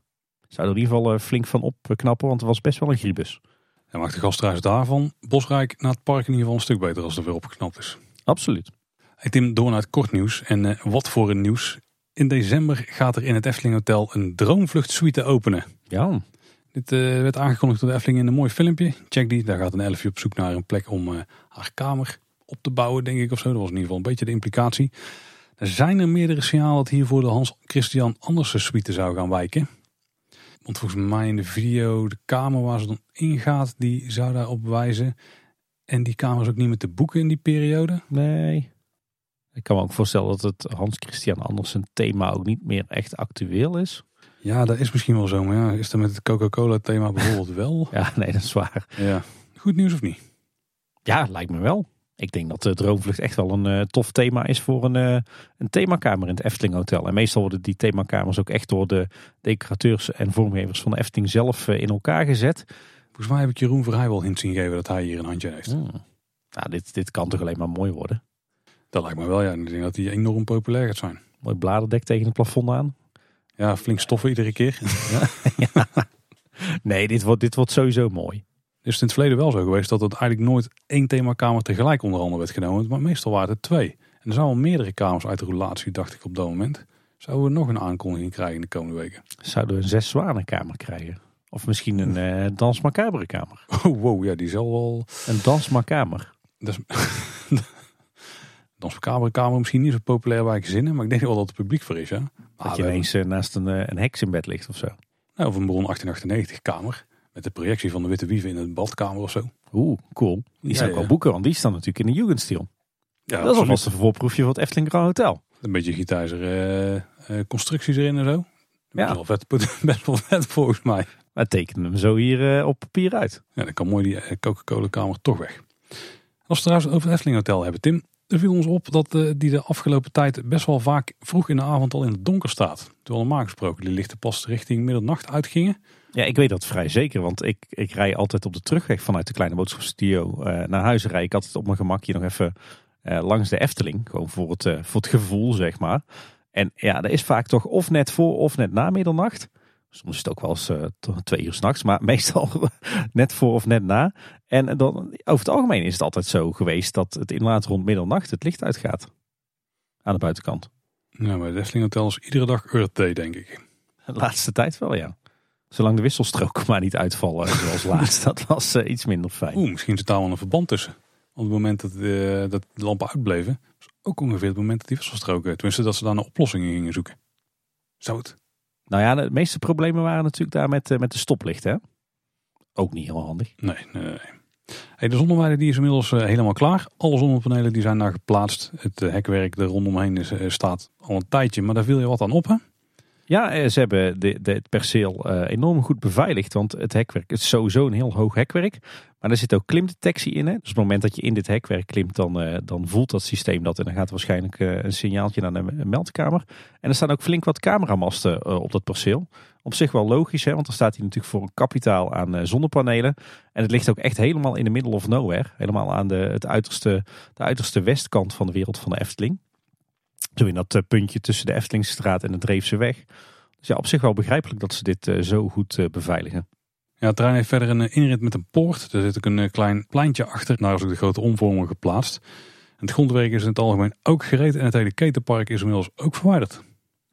Zou er in ieder geval uh, flink van opknappen, want er was best wel een griebus. En maakt de gasthuis daarvan Bosrijk naar het park in ieder geval een stuk beter als er weer opgeknapt is. Absoluut. Hey Tim, door naar het kort nieuws. En uh, wat voor een nieuws. In december gaat er in het Efteling Hotel een Droomvlucht suite openen. Ja. Dit uh, werd aangekondigd door de Efteling in een mooi filmpje. Check die, daar gaat een elfje op zoek naar een plek om uh, haar kamer op te bouwen, denk ik of zo. Dat was in ieder geval een beetje de implicatie. Er zijn er meerdere signalen dat hiervoor de Hans Christian Andersen suite zou gaan wijken. Want volgens mij in de video, de kamer waar ze dan ingaat, die zou daarop wijzen. En die kamer is ook niet meer te boeken in die periode. Nee. Ik kan me ook voorstellen dat het Hans Christian Andersen thema ook niet meer echt actueel is. Ja, dat is misschien wel zo. Maar ja, is dat met het Coca-Cola thema bijvoorbeeld wel? Ja, nee, dat is waar. Ja. Goed nieuws of niet? Ja, lijkt me wel. Ik denk dat de Droomvlucht echt wel een uh, tof thema is voor een, uh, een themakamer in het Efteling Hotel. En meestal worden die themakamers ook echt door de decorateurs en vormgevers van de Efteling zelf uh, in elkaar gezet. Volgens mij heb ik Jeroen Verheij wel hint zien geven dat hij hier een handje heeft. Hmm. Nou, dit, dit kan toch alleen maar mooi worden? Dat lijkt me wel, ja. Ik denk dat die enorm populair gaat zijn. Mooi bladerdek tegen het plafond aan. Ja, flink stoffen iedere keer. Ja. Ja. Nee, dit wordt, dit wordt sowieso mooi. Is het in het verleden wel zo geweest dat het eigenlijk nooit één themakamer tegelijk onder handen werd genomen. Maar meestal waren het twee. En er zijn al meerdere kamers uit de relatie, dacht ik op dat moment. Zouden we nog een aankondiging krijgen in de komende weken? Zouden we een zes zwanenkamer krijgen? Of misschien een uh, Danse Macabre kamer? Oh, wow, ja, die zal wel... Een Danse Macabre. Dus, Danse Macabre kamer misschien niet zo populair bij gezinnen. Maar ik denk wel dat het publiek voor is. Hè? Ah, dat je ineens uh, naast een, uh, een heks in bed ligt of zo. Nou, of een Bron achttien achtennegentig kamer. Met de projectie van de witte wieven in een badkamer of zo. Oeh, cool. Die zijn ja, ook wel ja. boeken, want die staan natuurlijk in de Jugendstil. Ja, dat is alvast een voorproefje van het Efteling Grand Hotel. Een beetje gietijzer uh, constructies erin en zo. Ja. Dat is wel vet, best wel vet volgens mij. Maar tekenen hem zo hier uh, op papier uit. Ja, dan kan mooi die uh, Coca-Cola kamer toch weg. Als we het trouwens over het Efteling Hotel hebben, Tim. Er viel ons op dat uh, die de afgelopen tijd best wel vaak vroeg in de avond al in het donker staat. Toen normaal gesproken die lichten pas richting middernacht uitgingen. Ja, ik weet dat vrij zeker, want ik, ik rij altijd op de terugweg vanuit de Kleine Boodschapstudio uh, naar huis. Rijd ik altijd op mijn gemakje nog even uh, langs de Efteling. Gewoon voor het, uh, voor het gevoel, zeg maar. En ja, dat is vaak toch of net voor of net na middernacht. Soms is het ook wel eens uh, twee uur 's nachts, maar meestal net voor of net na. En dan, over het algemeen is het altijd zo geweest dat het inderdaad rond middernacht het licht uitgaat. Aan de buitenkant. Nou, bij de Efteling Hotel is iedere dag Earth Day, denk ik. De laatste tijd wel, ja. Zolang de wisselstroken maar niet uitvallen, zoals laatst. Dat was uh, iets minder fijn. Oeh, misschien zit daar wel een verband tussen. Op het moment dat, uh, dat de lampen uitbleven, was ook ongeveer het moment dat die wisselstroken... Tenminste, dat ze daar naar oplossingen gingen zoeken. Zou het? Nou ja, de meeste problemen waren natuurlijk daar met, uh, met de stoplichten. Hè? Ook niet heel handig. Nee, nee, nee. Hey, de zonneweide die is inmiddels uh, helemaal klaar. Alle zonnepanelen die zijn daar geplaatst. Het uh, hekwerk er rondomheen is, uh, staat al een tijdje, maar daar viel je wat aan op, hè? Ja, ze hebben de, de, het perceel uh, enorm goed beveiligd. Want het hekwerk is sowieso een heel hoog hekwerk. Maar er zit ook klimdetectie in. Hè? Dus op het moment dat je in dit hekwerk klimt, dan, uh, dan voelt dat systeem dat. En dan gaat waarschijnlijk uh, een signaaltje naar de meldkamer. En er staan ook flink wat cameramasten uh, op dat perceel. Op zich wel logisch, hè? Want er staat hier natuurlijk voor een kapitaal aan uh, zonnepanelen. En het ligt ook echt helemaal in de middle of nowhere. Helemaal aan de, het uiterste, de uiterste westkant van de wereld van de Efteling. Zo in dat puntje tussen de Eftelingstraat en de Dreefseweg. Dus ja, op zich wel begrijpelijk dat ze dit zo goed beveiligen. Ja, het terrein heeft verder een inrit met een poort. Er zit ook een klein pleintje achter. Daar is ook de grote omvorming geplaatst. En het grondwerk is in het algemeen ook gereed. En het hele ketenpark is inmiddels ook verwijderd.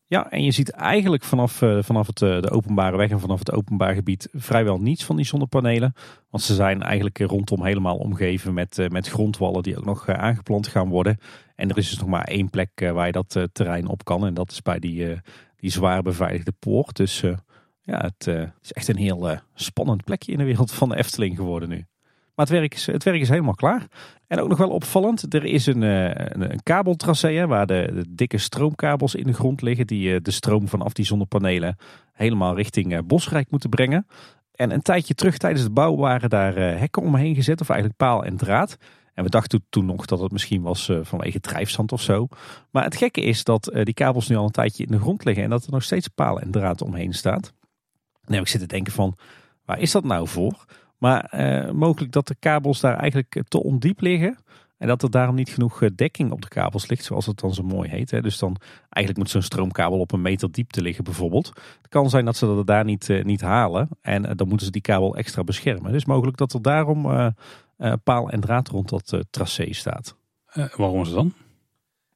Ja, en je ziet eigenlijk vanaf, uh, vanaf het, uh, de openbare weg en vanaf het openbaar gebied vrijwel niets van die zonnepanelen. Want ze zijn eigenlijk rondom helemaal omgeven met, uh, met grondwallen die ook nog uh, aangeplant gaan worden. En er is dus nog maar één plek uh, waar je dat uh, terrein op kan. En dat is bij die, uh, die zwaar beveiligde poort. Dus uh, ja, het uh, is echt een heel uh, spannend plekje in de wereld van de Efteling geworden nu. Maar het werk, is, het werk is helemaal klaar. En ook nog wel opvallend, er is een, een, een kabeltracé hè, waar de, de dikke stroomkabels in de grond liggen. Die de stroom vanaf die zonnepanelen helemaal richting Bosrijk moeten brengen. En een tijdje terug tijdens de bouw waren daar hekken omheen gezet. Of eigenlijk paal en draad. En we dachten toen nog dat het misschien was vanwege drijfzand of zo. Maar het gekke is dat die kabels nu al een tijdje in de grond liggen. En dat er nog steeds paal en draad omheen staat. Nou, ik zit te denken van, waar is dat nou voor? Maar uh, mogelijk dat de kabels daar eigenlijk te ondiep liggen. En dat er daarom niet genoeg dekking op de kabels ligt. Zoals het dan zo mooi heet. Hè. Dus dan eigenlijk moet zo'n stroomkabel op een meter diepte liggen bijvoorbeeld. Het kan zijn dat ze dat daar niet, uh, niet halen. En uh, dan moeten ze die kabel extra beschermen. Dus mogelijk dat er daarom uh, uh, paal en draad rond dat uh, tracé staat. Uh, waarom is het dan?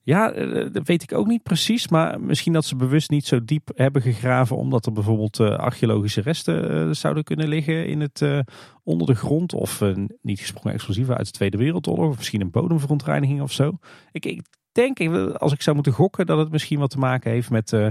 Ja, uh, dat weet ik ook niet precies. Maar misschien dat ze bewust niet zo diep hebben gegraven. Omdat er bijvoorbeeld uh, archeologische resten uh, zouden kunnen liggen in het, uh, onder de grond. Of uh, niet gesprongen explosieven uit de Tweede Wereldoorlog. Of misschien een bodemverontreiniging of zo. Ik, ik denk, als ik zou moeten gokken, dat het misschien wat te maken heeft met uh,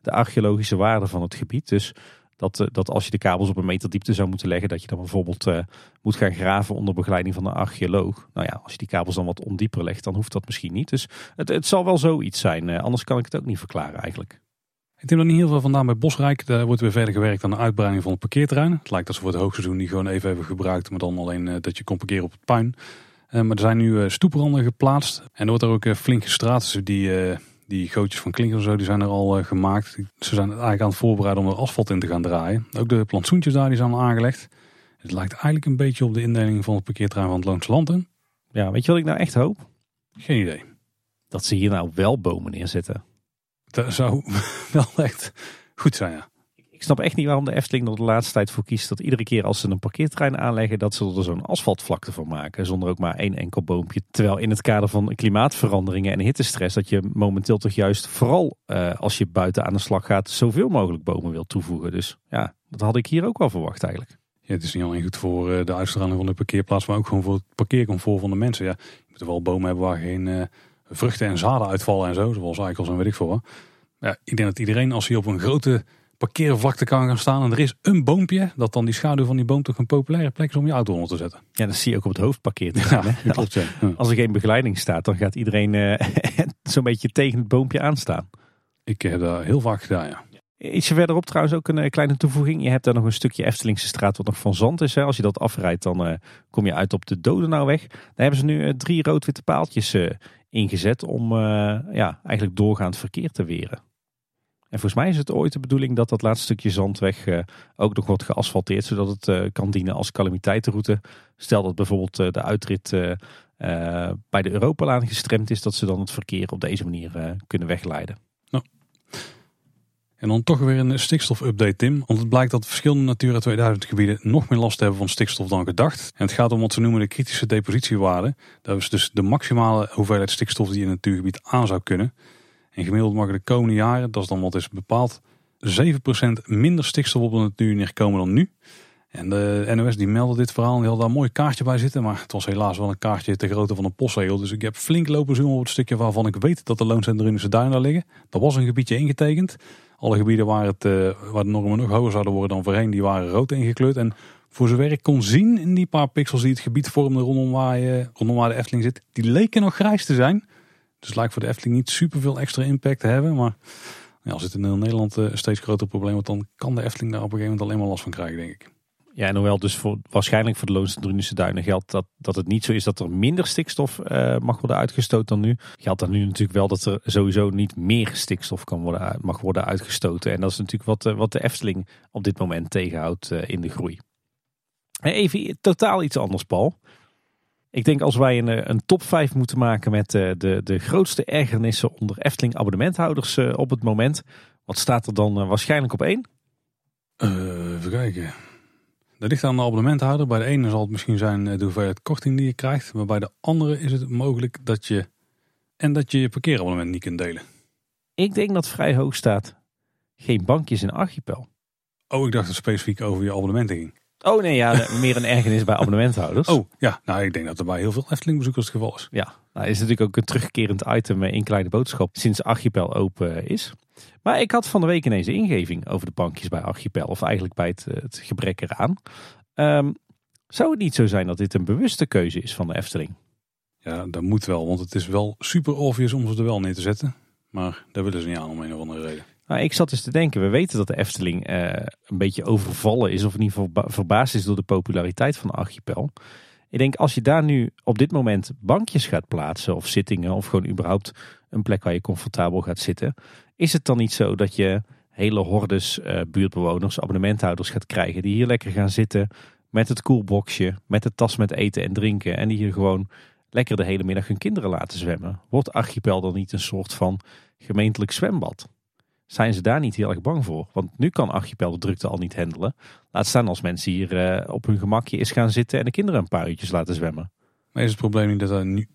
de archeologische waarde van het gebied. Dus dat, uh, dat als je de kabels op een meter diepte zou moeten leggen. Dat je dan bijvoorbeeld uh, moet gaan graven onder begeleiding van een archeoloog. Nou ja, als je die kabels dan wat ondieper legt, dan hoeft dat misschien niet. Dus het, het zal wel zoiets zijn. Uh, anders kan ik het ook niet verklaren eigenlijk. Ik denk er niet heel veel vandaan bij Bosrijk. Daar wordt weer verder gewerkt aan de uitbreiding van het parkeerterrein. Het lijkt dat ze voor het hoogseizoen die gewoon even hebben gebruikt. Maar dan alleen uh, dat je kon parkeren op het puin. Uh, maar er zijn nu uh, stoepranden geplaatst. En er wordt er ook uh, flink gestraat. Dus die... Uh, Die gootjes van klinkers en zo, die zijn er al uh, gemaakt. Ze zijn eigenlijk aan het voorbereiden om er asfalt in te gaan draaien. Ook de plantsoentjes daar, die zijn al aangelegd. Het lijkt eigenlijk een beetje op de indeling van het parkeerterrein van het Loonse Land. Hè? Ja, weet je wat ik nou echt hoop? Geen idee. Dat ze hier nou wel bomen neerzetten. Dat zou wel echt goed zijn, ja. snap echt niet waarom de Efteling er de laatste tijd voor kiest dat iedere keer als ze een parkeerterrein aanleggen dat ze er zo'n asfaltvlakte van maken zonder ook maar één enkel boompje. Terwijl in het kader van klimaatveranderingen en hittestress dat je momenteel toch juist vooral uh, als je buiten aan de slag gaat zoveel mogelijk bomen wilt toevoegen. Dus ja, dat had ik hier ook wel verwacht eigenlijk. Ja, het is niet alleen goed voor de uitstraling van de parkeerplaats, maar ook gewoon voor het parkeercomfort van de mensen. Ja, je moet er wel bomen hebben waar geen uh, vruchten en zaden uitvallen en zo, zoals eikels en weet ik veel wat. Ja, ik denk dat iedereen als hij op een grote parkeervlakte kan gaan staan en er is een boompje, dat dan die schaduw van die boom toch een populaire plek is om je auto onder te zetten. Ja, dat zie je ook op het hoofdparkeerterrein. Ja, dat klopt, ja. Als er geen begeleiding staat, dan gaat iedereen uh, zo'n beetje tegen het boompje aanstaan. Ik heb dat heel vaak gedaan, ja. Ietsje verderop trouwens ook een kleine toevoeging. Je hebt daar nog een stukje Eftelingse straat wat nog van zand is. Als je dat afrijdt, dan kom je uit op de Dodenauweg. Daar hebben ze nu drie rood-witte paaltjes ingezet om ja, eigenlijk doorgaand verkeer te weren. En volgens mij is het ooit de bedoeling dat dat laatste stukje zandweg ook nog wordt geasfalteerd. Zodat het kan dienen als calamiteitenroute. Stel dat bijvoorbeeld de uitrit bij de Europalaan gestremd is. Dat ze dan het verkeer op deze manier kunnen wegleiden. En dan toch weer een stikstof-update, Tim. Want het blijkt dat verschillende Natura tweeduizend gebieden nog meer last hebben van stikstof dan gedacht. En het gaat om wat ze noemen de kritische depositiewaarde. Dat is dus de maximale hoeveelheid stikstof die in een natuurgebied aan zou kunnen. En gemiddeld mag er de komende jaren, dat is dan wat is bepaald, zeven procent minder stikstof op de natuur neerkomen dan nu. En de N O S die meldde dit verhaal en die had daar een mooi kaartje bij zitten. Maar het was helaas wel een kaartje te grootte van een postzegel. Dus ik heb flink lopen zoomen op het stukje waarvan ik weet dat de Looncentra Unisse Duin daar liggen. Dat was een gebiedje ingetekend. Alle gebieden waar, het, uh, waar de normen nog hoger zouden worden dan voorheen, die waren rood ingekleurd. En voor zover ik kon zien in die paar pixels die het gebied vormden rondom waar, je, rondom waar de Efteling zit, die leken nog grijs te zijn. Dus het lijkt voor de Efteling niet superveel extra impact te hebben. Maar ja, als het in heel Nederland uh, steeds groter probleem wordt, dan kan de Efteling daar op een gegeven moment alleen maar last van krijgen, denk ik. Ja, en hoewel dus voor, waarschijnlijk voor de Looncentra Unisse Duinen geldt dat, dat het niet zo is dat er minder stikstof uh, mag worden uitgestoten dan nu. Geldt dan nu natuurlijk wel dat er sowieso niet meer stikstof kan worden, mag worden uitgestoten. En dat is natuurlijk wat, uh, wat de Efteling op dit moment tegenhoudt uh, in de groei. Even totaal iets anders, Paul. Ik denk als wij een, een top vijf moeten maken met uh, de, de grootste ergernissen onder Efteling abonnementhouders uh, op het moment. Wat staat er dan uh, waarschijnlijk op één? Uh, even kijken... Dat ligt aan de abonnementhouder. Bij de ene zal het misschien zijn de hoeveelheid korting die je krijgt. Maar bij de andere is het mogelijk dat je... en dat je je parkeerabonnement niet kunt delen. Ik denk dat vrij hoog staat. Geen bankjes in Archipel. Oh, ik dacht dat het specifiek over je abonnementen ging. Oh nee, ja, meer een ergernis bij abonnementhouders. Oh ja, nou ik denk dat er bij heel veel Eftelingbezoekers het geval is. Ja, nou, is natuurlijk ook een terugkerend item in Kleine Boodschap sinds Archipel open is. Maar ik had van de week ineens een ingeving over de bankjes bij Archipel. Of eigenlijk bij het, het gebrek eraan. Um, zou het niet zo zijn dat dit een bewuste keuze is van de Efteling? Ja, dat moet wel. Want het is wel super obvious om ze er wel neer te zetten. Maar daar willen ze niet aan om een of andere reden. Nou, ik zat dus te denken. We weten dat de Efteling uh, een beetje overvallen is. Of in ieder geval verbaasd is door de populariteit van Archipel. Ik denk als je daar nu op dit moment bankjes gaat plaatsen. Of zittingen. Of gewoon überhaupt een plek waar je comfortabel gaat zitten. Is het dan niet zo dat je hele hordes uh, buurtbewoners, abonnementhouders gaat krijgen die hier lekker gaan zitten met het koelboxje, met de tas met eten en drinken en die hier gewoon lekker de hele middag hun kinderen laten zwemmen? Wordt Archipel dan niet een soort van gemeentelijk zwembad? Zijn ze daar niet heel erg bang voor? Want nu kan Archipel de drukte al niet handelen. Laat staan als mensen hier uh, op hun gemakje is gaan zitten en de kinderen een paar uurtjes laten zwemmen. Maar is het probleem niet dat er nu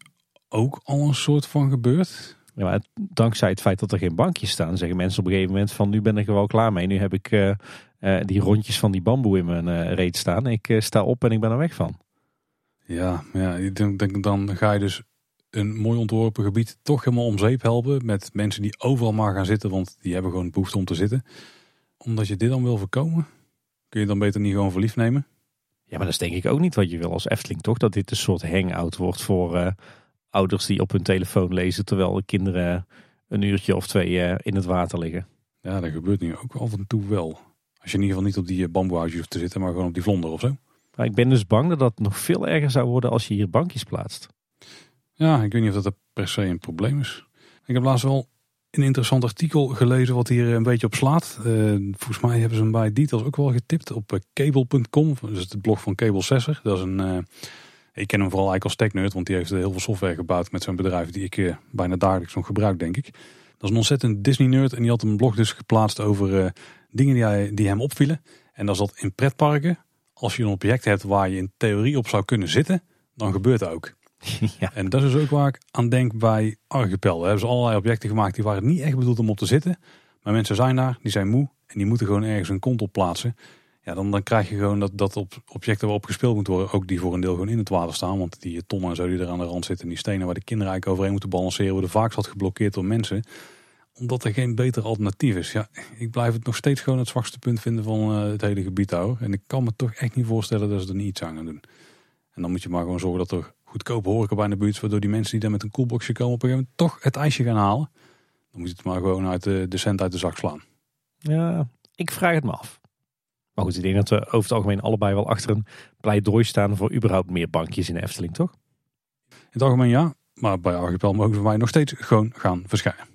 ook al een soort van gebeurt? Ja, maar dankzij het feit dat er geen bankjes staan, zeggen mensen op een gegeven moment van nu ben ik er wel klaar mee. Nu heb ik uh, uh, die rondjes van die bamboe in mijn uh, reet staan. Ik uh, sta op en ik ben er weg van. Ja, ja ik denk, dan ga je dus een mooi ontworpen gebied toch helemaal om zeep helpen. Met mensen die overal maar gaan zitten, want die hebben gewoon behoefte om te zitten. Omdat je dit dan wil voorkomen, kun je dan beter niet gewoon voor lief nemen? Ja, maar dat is denk ik ook niet wat je wil als Efteling, toch? Dat dit een soort hangout wordt voor... Uh, Ouders die op hun telefoon lezen terwijl de kinderen een uurtje of twee in het water liggen. Ja, dat gebeurt nu ook af en toe wel. Als je in ieder geval niet op die bamboehoutjes hoeft te zitten, maar gewoon op die vlonder of zo. Maar ik ben dus bang dat dat nog veel erger zou worden als je hier bankjes plaatst. Ja, ik weet niet of dat per se een probleem is. Ik heb laatst wel een interessant artikel gelezen wat hier een beetje op slaat. Uh, volgens mij hebben ze hem bij Details ook wel getipt op cable punt com. Dat is het blog van Cable Sesser. Dat is een... Uh, Ik ken hem vooral eigenlijk als tech nerd, want die heeft heel veel software gebouwd met zijn bedrijf die ik eh, bijna dagelijks nog gebruik, denk ik. Dat is een ontzettend Disney-nerd en die had een blog dus geplaatst over uh, dingen die, hij, die hem opvielen. En dat is dat in pretparken, als je een object hebt waar je in theorie op zou kunnen zitten, dan gebeurt dat ook. Ja. En dat is dus ook waar ik aan denk bij Archipel. Daar hebben ze allerlei objecten gemaakt die waren niet echt bedoeld om op te zitten. Maar mensen zijn daar, die zijn moe en die moeten gewoon ergens een kont op plaatsen. Ja, dan, dan krijg je gewoon dat, dat op objecten waarop gespeeld moet worden, ook die voor een deel gewoon in het water staan. Want die tonnen en zo die er aan de rand zitten, die stenen waar de kinderen eigenlijk overheen moeten balanceren, worden vaak zat geblokkeerd door mensen. Omdat er geen beter alternatief is. Ja, ik blijf het nog steeds gewoon het zwakste punt vinden van uh, het hele gebied hoor. En ik kan me toch echt niet voorstellen dat ze er niet iets aan gaan doen. En dan moet je maar gewoon zorgen dat er goedkoop horeca bij de buurt is, waardoor die mensen die daar met een koelboxje komen op een gegeven moment toch het ijsje gaan halen. Dan moet je het maar gewoon uit de, de cent uit de zak slaan. Ja, ik vraag het me af. Maar goed, ik denk dat we over het algemeen allebei wel achter een pleidooi staan voor überhaupt meer bankjes in de Efteling, toch? In het algemeen ja, maar bij Archipel mogen ze mij nog steeds gewoon gaan verschijnen.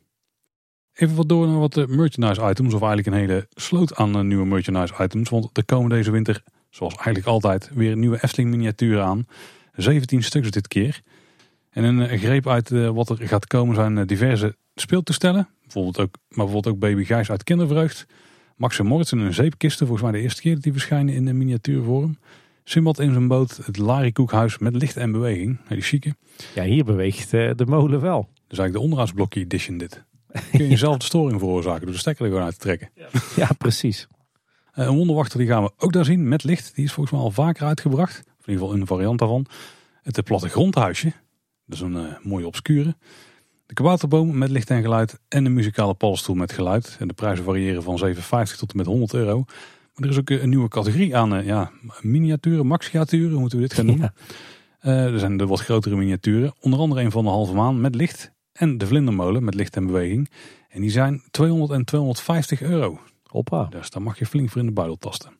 Even wat door naar wat merchandise items, of eigenlijk een hele sloot aan nieuwe merchandise items. Want er komen deze winter, zoals eigenlijk altijd, weer nieuwe Efteling miniaturen aan. zeventien stuks dit keer. En een greep uit wat er gaat komen zijn diverse speeltoestellen. Bijvoorbeeld ook, maar bijvoorbeeld ook Baby Gijs uit Kindervreugd. Max en Moritz in een zeepkisten, volgens mij de eerste keer dat die verschijnen in de miniatuurvorm. Simbad in zijn boot, het Larikoekhuis met licht en beweging. Hele chique. Ja, hier beweegt uh, de molen wel. Dat is eigenlijk de onderhoudsblokje edition dit. Kun je jezelf de storing veroorzaken door de stekker er gewoon uit te trekken. Ja, ja precies. Uh, een wonderwachter die gaan we ook daar zien met licht. Die is volgens mij al vaker uitgebracht. Of in ieder geval een variant daarvan. Het platte grondhuisje. Dat is een uh, mooie obscure. De kabouterboom met licht en geluid en de muzikale paddenstoel met geluid. En de prijzen variëren van zeven vijftig tot en met honderd euro. Maar er is ook een nieuwe categorie aan ja, miniaturen, maxiaturen, hoe moeten we dit gaan noemen. Ja. Uh, er zijn de wat grotere miniaturen. Onder andere een van de Halve Maan met licht en de vlindermolen met licht en beweging. En die zijn tweehonderd en tweehonderdvijftig euro. Hoppa. Dus daar mag je flink voor in de buidel tasten.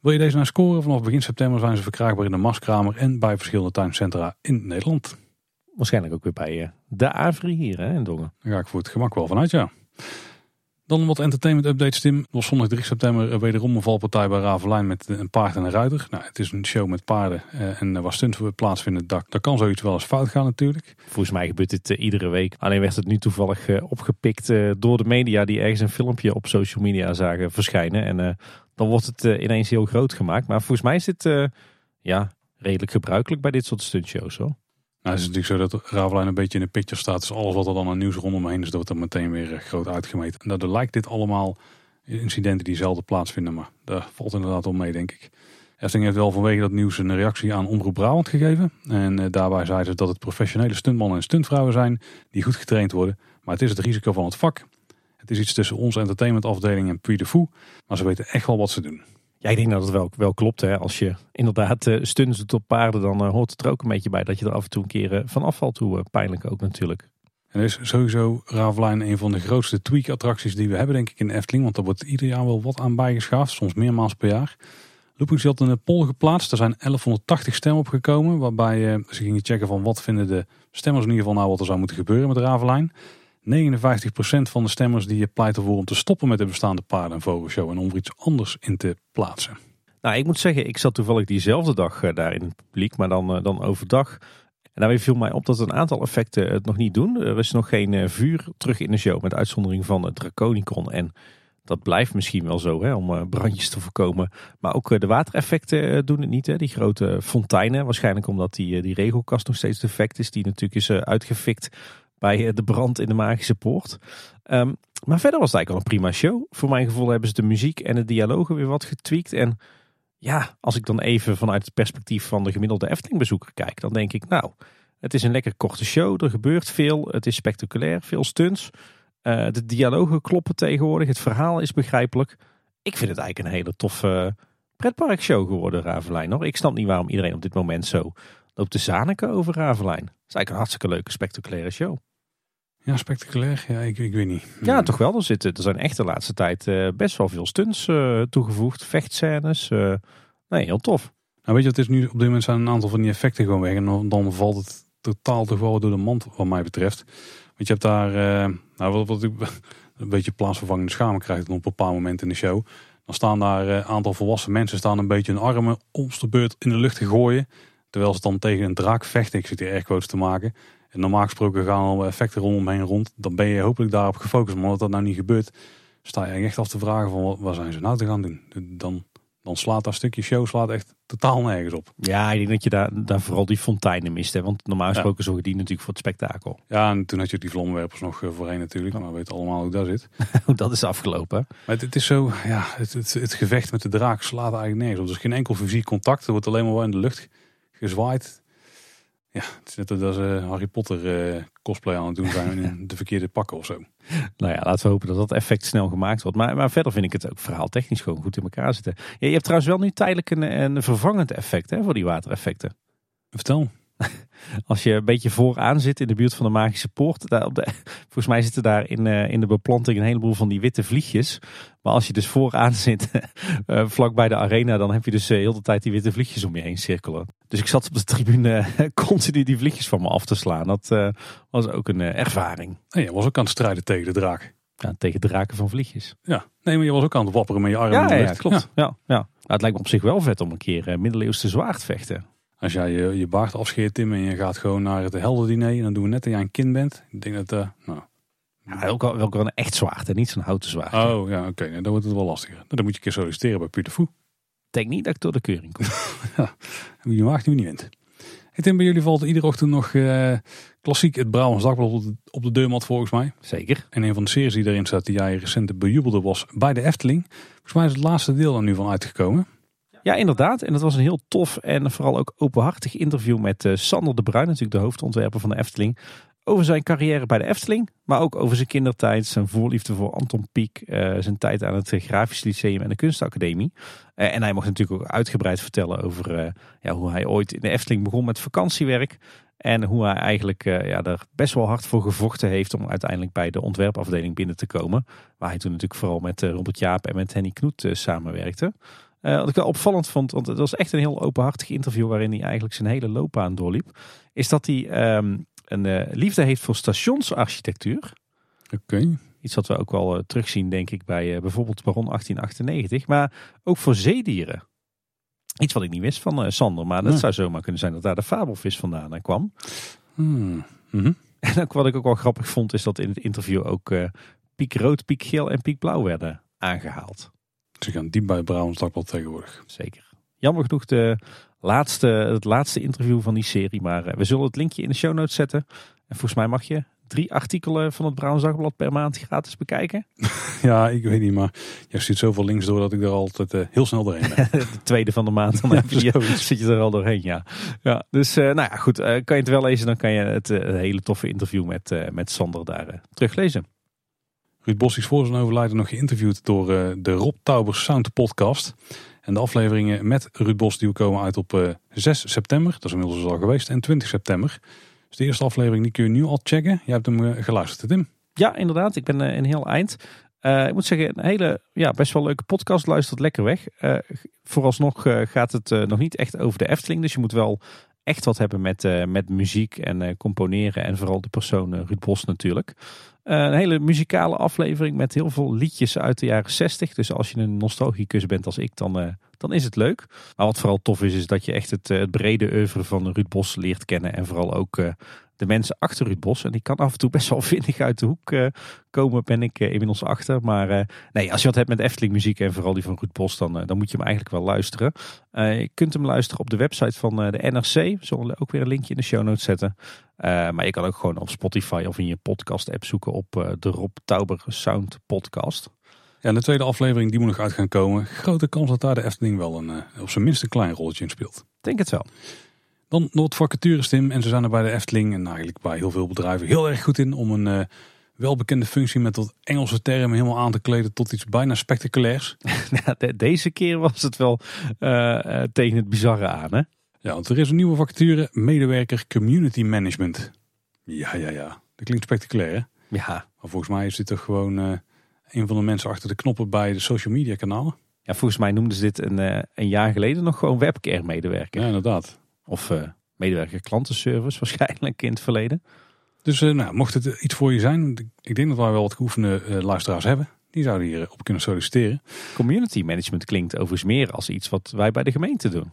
Wil je deze nou scoren? Vanaf begin september zijn ze verkrijgbaar in de Marskramer en bij verschillende tuincentra in Nederland. Waarschijnlijk ook weer bij de Avri hier hè, in Dongen. Daar ga ik voor het gemak wel vanuit, ja. Dan wat entertainment updates, Tim. Op zondag drie september wederom een valpartij bij Raveleijn met een paard en een ruiter. Nou, het is een show met paarden en waar stunts plaatsvinden, daar kan zoiets wel eens fout gaan natuurlijk. Volgens mij gebeurt dit uh, iedere week. Alleen werd het nu toevallig uh, opgepikt uh, door de media die ergens een filmpje op social media zagen verschijnen. En uh, dan wordt het uh, ineens heel groot gemaakt. Maar volgens mij is dit uh, ja, redelijk gebruikelijk bij dit soort stuntshows hoor. Nou, het is natuurlijk zo dat Raveleijn een beetje in de picture staat. Dus alles wat er dan aan nieuws rondomheen is, dat wordt er meteen weer groot uitgemeten. En daardoor lijkt dit allemaal incidenten die zelden plaatsvinden. Maar daar valt inderdaad om mee, denk ik. Efteling heeft wel vanwege dat nieuws een reactie aan Omroep Brabant gegeven. En uh, daarbij zeiden ze dat het professionele stuntmannen en stuntvrouwen zijn die goed getraind worden. Maar het is het risico van het vak. Het is iets tussen onze entertainmentafdeling en Puy de Fou. Maar ze weten echt wel wat ze doen. Ja, ik denk dat het wel, wel klopt. Hè. Als je inderdaad uh, stunts doet op paarden, dan uh, hoort het er ook een beetje bij dat je er af en toe een keer uh, van afvalt. Hoe uh, pijnlijk ook natuurlijk. En er is sowieso Raveleijn een van de grootste tweak-attracties die we hebben, denk ik, in de Efteling. Want daar wordt ieder jaar wel wat aan bijgeschaafd, soms meermaals per jaar. Loopings had een poll geplaatst. Er zijn elfhonderdtachtig stemmen opgekomen, waarbij uh, ze gingen checken van wat vinden de stemmers in ieder geval nou wat er zou moeten gebeuren met Raveleijn. negenenvijftig procent van de stemmers die pleiten voor om te stoppen met de bestaande paarden- en vogelshow en om er iets anders in te plaatsen. Nou, ik moet zeggen, ik zat toevallig diezelfde dag uh, daar in het publiek, maar dan, uh, dan overdag. En daarbij viel mij op dat een aantal effecten het nog niet doen. Er is nog geen uh, vuur terug in de show, met uitzondering van uh, Draconicon. En dat blijft misschien wel zo, hè, om uh, brandjes te voorkomen. Maar ook uh, de watereffecten uh, doen het niet, hè. Die grote fonteinen. Waarschijnlijk omdat die, uh, die regelkast nog steeds defect is, die natuurlijk is uh, uitgefikt bij de brand in de Magische Poort. Um, maar verder was het eigenlijk al een prima show. Voor mijn gevoel hebben ze de muziek en de dialogen weer wat getweakt. En ja, als ik dan even vanuit het perspectief van de gemiddelde Eftelingbezoeker kijk, dan denk ik, nou, het is een lekker korte show. Er gebeurt veel. Het is spectaculair. Veel stunts. Uh, de dialogen kloppen tegenwoordig. Het verhaal is begrijpelijk. Ik vind het eigenlijk een hele toffe pretparkshow geworden, Raveleijn, hoor. Ik snap niet waarom iedereen op dit moment zo loopt te zaniken over Raveleijn. Het is eigenlijk een hartstikke leuke, spectaculaire show. Ja, spectaculair. Ja, ik, ik weet niet. Ja, toch wel. Er, zitten, er zijn echt de laatste tijd uh, best wel veel stunts uh, toegevoegd. Vechtscènes. Uh, nee, heel tof. Nou, weet je, het is nu op dit moment zijn een aantal van die effecten gewoon weg. En dan, dan valt het totaal toch wel door de mand wat mij betreft. Want je hebt daar uh, nou, wat, wat, een beetje plaatsvervangende schaam krijgt op een bepaald moment in de show. Dan staan daar een uh, aantal volwassen mensen staan een beetje hun armen om de beurt in de lucht te gooien. Terwijl ze dan tegen een draak vechten. Ik zit hier air quotes te maken. En normaal gesproken gaan al effecten rondomheen rond. Dan ben je hopelijk daarop gefocust. Maar omdat dat nou niet gebeurt, sta je echt af te vragen van waar zijn ze nou te gaan doen. Dan, dan slaat dat stukje show slaat echt totaal nergens op. Ja, ik denk dat je daar, daar vooral die fonteinen mist. Hè? Want normaal gesproken ja. zorgen die natuurlijk voor het spektakel. Ja, en toen had je ook die vlammenwerpers nog voorheen natuurlijk. Maar we weten allemaal hoe dat zit. Hoe dat is afgelopen. Maar het, het is zo, ja, het, het, het gevecht met de draak slaat eigenlijk nergens op. Er is geen enkel fysiek contact. Er wordt alleen maar wel in de lucht gezwaaid. Ja, het is net als uh, Harry Potter uh, cosplay aan het doen zijn in de verkeerde pakken of zo. Nou ja, laten we hopen dat dat effect snel gemaakt wordt. Maar, maar verder vind ik het ook verhaaltechnisch gewoon goed in elkaar zitten. Ja, je hebt trouwens wel nu tijdelijk een, een vervangend effect hè, voor die watereffecten. Vertel. Als je een beetje vooraan zit in de buurt van de Magische Poort. Daar op de, volgens mij zitten daar in, uh, in de beplanting een heleboel van die witte vliegjes. Maar als je dus vooraan zit, uh, vlak bij de arena, dan heb je dus uh, heel de tijd die witte vliegjes om je heen cirkelen. Dus ik zat op de tribune uh, continu die vliegjes van me af te slaan. Dat uh, was ook een uh, ervaring. En je was ook aan het strijden tegen de draak. Ja, tegen draken van vliegjes. Ja, nee, maar je was ook aan het wapperen met je armen. Ja, ja, ja klopt. Ja. Ja, ja. Nou, het lijkt me op zich wel vet om een keer uh, middeleeuwse zwaard vechten. Als jij je, je baard afscheert, Tim, en je gaat gewoon naar het helderdiner. En dan doen we net dat jij een kind bent. Ik denk dat, uh, nou... Ja, welke, welke een echt zwaard en niet zo'n houten zwaard. Oh, ja, oké. Okay. Nou, dan wordt het wel lastiger. Nou, dan moet je een keer solliciteren bij Puy de Fou. Ik denk niet dat ik door de keuring kom. Ja, je maakt nu niet wint. Hey Tim, bij jullie valt iedere ochtend nog uh, klassiek het Brabants Dagblad op de, op de deurmat volgens mij. Zeker. En een van de series die erin staat die jij recent bejubelde was bij de Efteling. Volgens mij is het laatste deel er nu van uitgekomen. Ja, inderdaad. En dat was een heel tof en vooral ook openhartig interview met uh, Sander de Bruijn, natuurlijk de hoofdontwerper van de Efteling. Over zijn carrière bij de Efteling, maar ook over zijn kindertijd, zijn voorliefde voor Anton Pieck, uh, zijn tijd aan het Grafisch Lyceum en de Kunstacademie. Uh, en hij mocht natuurlijk ook uitgebreid vertellen over uh, ja, hoe hij ooit in de Efteling begon met vakantiewerk. En hoe hij eigenlijk uh, ja, er best wel hard voor gevochten heeft om uiteindelijk bij de ontwerpafdeling binnen te komen. Waar hij toen natuurlijk vooral met uh, Robert Jaap en met Henny Knoet uh, samenwerkte. Uh, wat ik wel opvallend vond, want het was echt een heel openhartig interview waarin hij eigenlijk zijn hele loopbaan doorliep. Is dat hij um, een uh, liefde heeft voor stationsarchitectuur. Oké. Okay. Iets wat we ook wel uh, terugzien denk ik bij uh, bijvoorbeeld Baron achttien achtennegentig. Maar ook voor zeedieren. Iets wat ik niet wist van uh, Sander. Maar dat nee. zou zomaar kunnen zijn dat daar de fabelvis vandaan uh, kwam. Hmm. Mm-hmm. En ook wat ik ook wel grappig vond is dat in het interview ook uh, Piek Rood, Piek Geel en Piek Blauw werden aangehaald. Ze gaan diep bij het Brabants Dagblad tegenwoordig. Zeker. Jammer genoeg de laatste, het laatste interview van die serie. Maar we zullen het linkje in de show notes zetten. En volgens mij mag je drie artikelen van het Brabants Dagblad per maand gratis bekijken. Ja, ik weet niet. Maar je ziet zoveel links door dat ik er altijd uh, heel snel doorheen ben. De tweede van de maand. Dan ja, heb je, zit je er al doorheen, ja. ja dus uh, nou ja, goed. Uh, kan je het wel lezen, dan kan je het uh, hele toffe interview met, uh, met Sander daar uh, teruglezen. Ruud Bos is voor zijn overlijden nog geïnterviewd door uh, de Rob Taubers Sound Podcast. En de afleveringen met Ruud Bos die komen uit op uh, zes september. Dat is inmiddels al geweest. En twintig september. Dus de eerste aflevering die kun je nu al checken. Jij hebt hem uh, geluisterd, Tim. Ja, inderdaad. Ik ben uh, een heel eind. Uh, ik moet zeggen, een hele, ja, best wel leuke podcast. Luistert lekker weg. Uh, vooralsnog uh, gaat het uh, nog niet echt over de Efteling. Dus je moet wel echt wat hebben met, uh, met muziek en uh, componeren. En vooral de persoon uh, Ruud Bos natuurlijk. Een hele muzikale aflevering met heel veel liedjes uit de jaren zestig. Dus als je een nostalgicus bent als ik, dan, uh, dan is het leuk. Maar wat vooral tof is, is dat je echt het, uh, het brede oeuvre van Ruud Bos leert kennen. En vooral ook uh, de mensen achter Ruud Bos. En die kan af en toe best wel vinnig uit de hoek uh, komen, ben ik uh, inmiddels achter. Maar uh, nee, als je wat hebt met Efteling muziek en vooral die van Ruud Bos, dan, uh, dan moet je hem eigenlijk wel luisteren. Uh, je kunt hem luisteren op de website van uh, de N R C. We zullen ook weer een linkje in de show notes zetten. Uh, maar je kan ook gewoon op Spotify of in je podcast app zoeken op uh, de Rob Tauber Sound Podcast. Ja, en de tweede aflevering die moet nog uit gaan komen. Grote kans dat daar de Efteling wel een, uh, op zijn minst een klein rolletje in speelt. Denk het wel. Dan nog wat vacatures, Tim. En ze zijn er bij de Efteling en eigenlijk bij heel veel bedrijven heel erg goed in om een uh, welbekende functie met wat Engelse termen helemaal aan te kleden tot iets bijna spectaculairs. Deze keer was het wel uh, uh, tegen het bizarre aan, hè? Ja, want er is een nieuwe vacature, medewerker community management. Ja, ja, ja. Dat klinkt spectaculair, hè? Ja. Maar volgens mij is dit toch gewoon uh, een van de mensen achter de knoppen bij de social media kanalen. Ja, volgens mij noemden ze dit een, uh, een jaar geleden nog gewoon webcare medewerker. Ja, inderdaad. Of uh, medewerker klantenservice waarschijnlijk in het verleden. Dus uh, nou, mocht het iets voor je zijn, ik denk dat wij wel wat geoefende uh, luisteraars hebben. Die zouden hierop kunnen solliciteren. Community management klinkt overigens meer als iets wat wij bij de gemeente doen.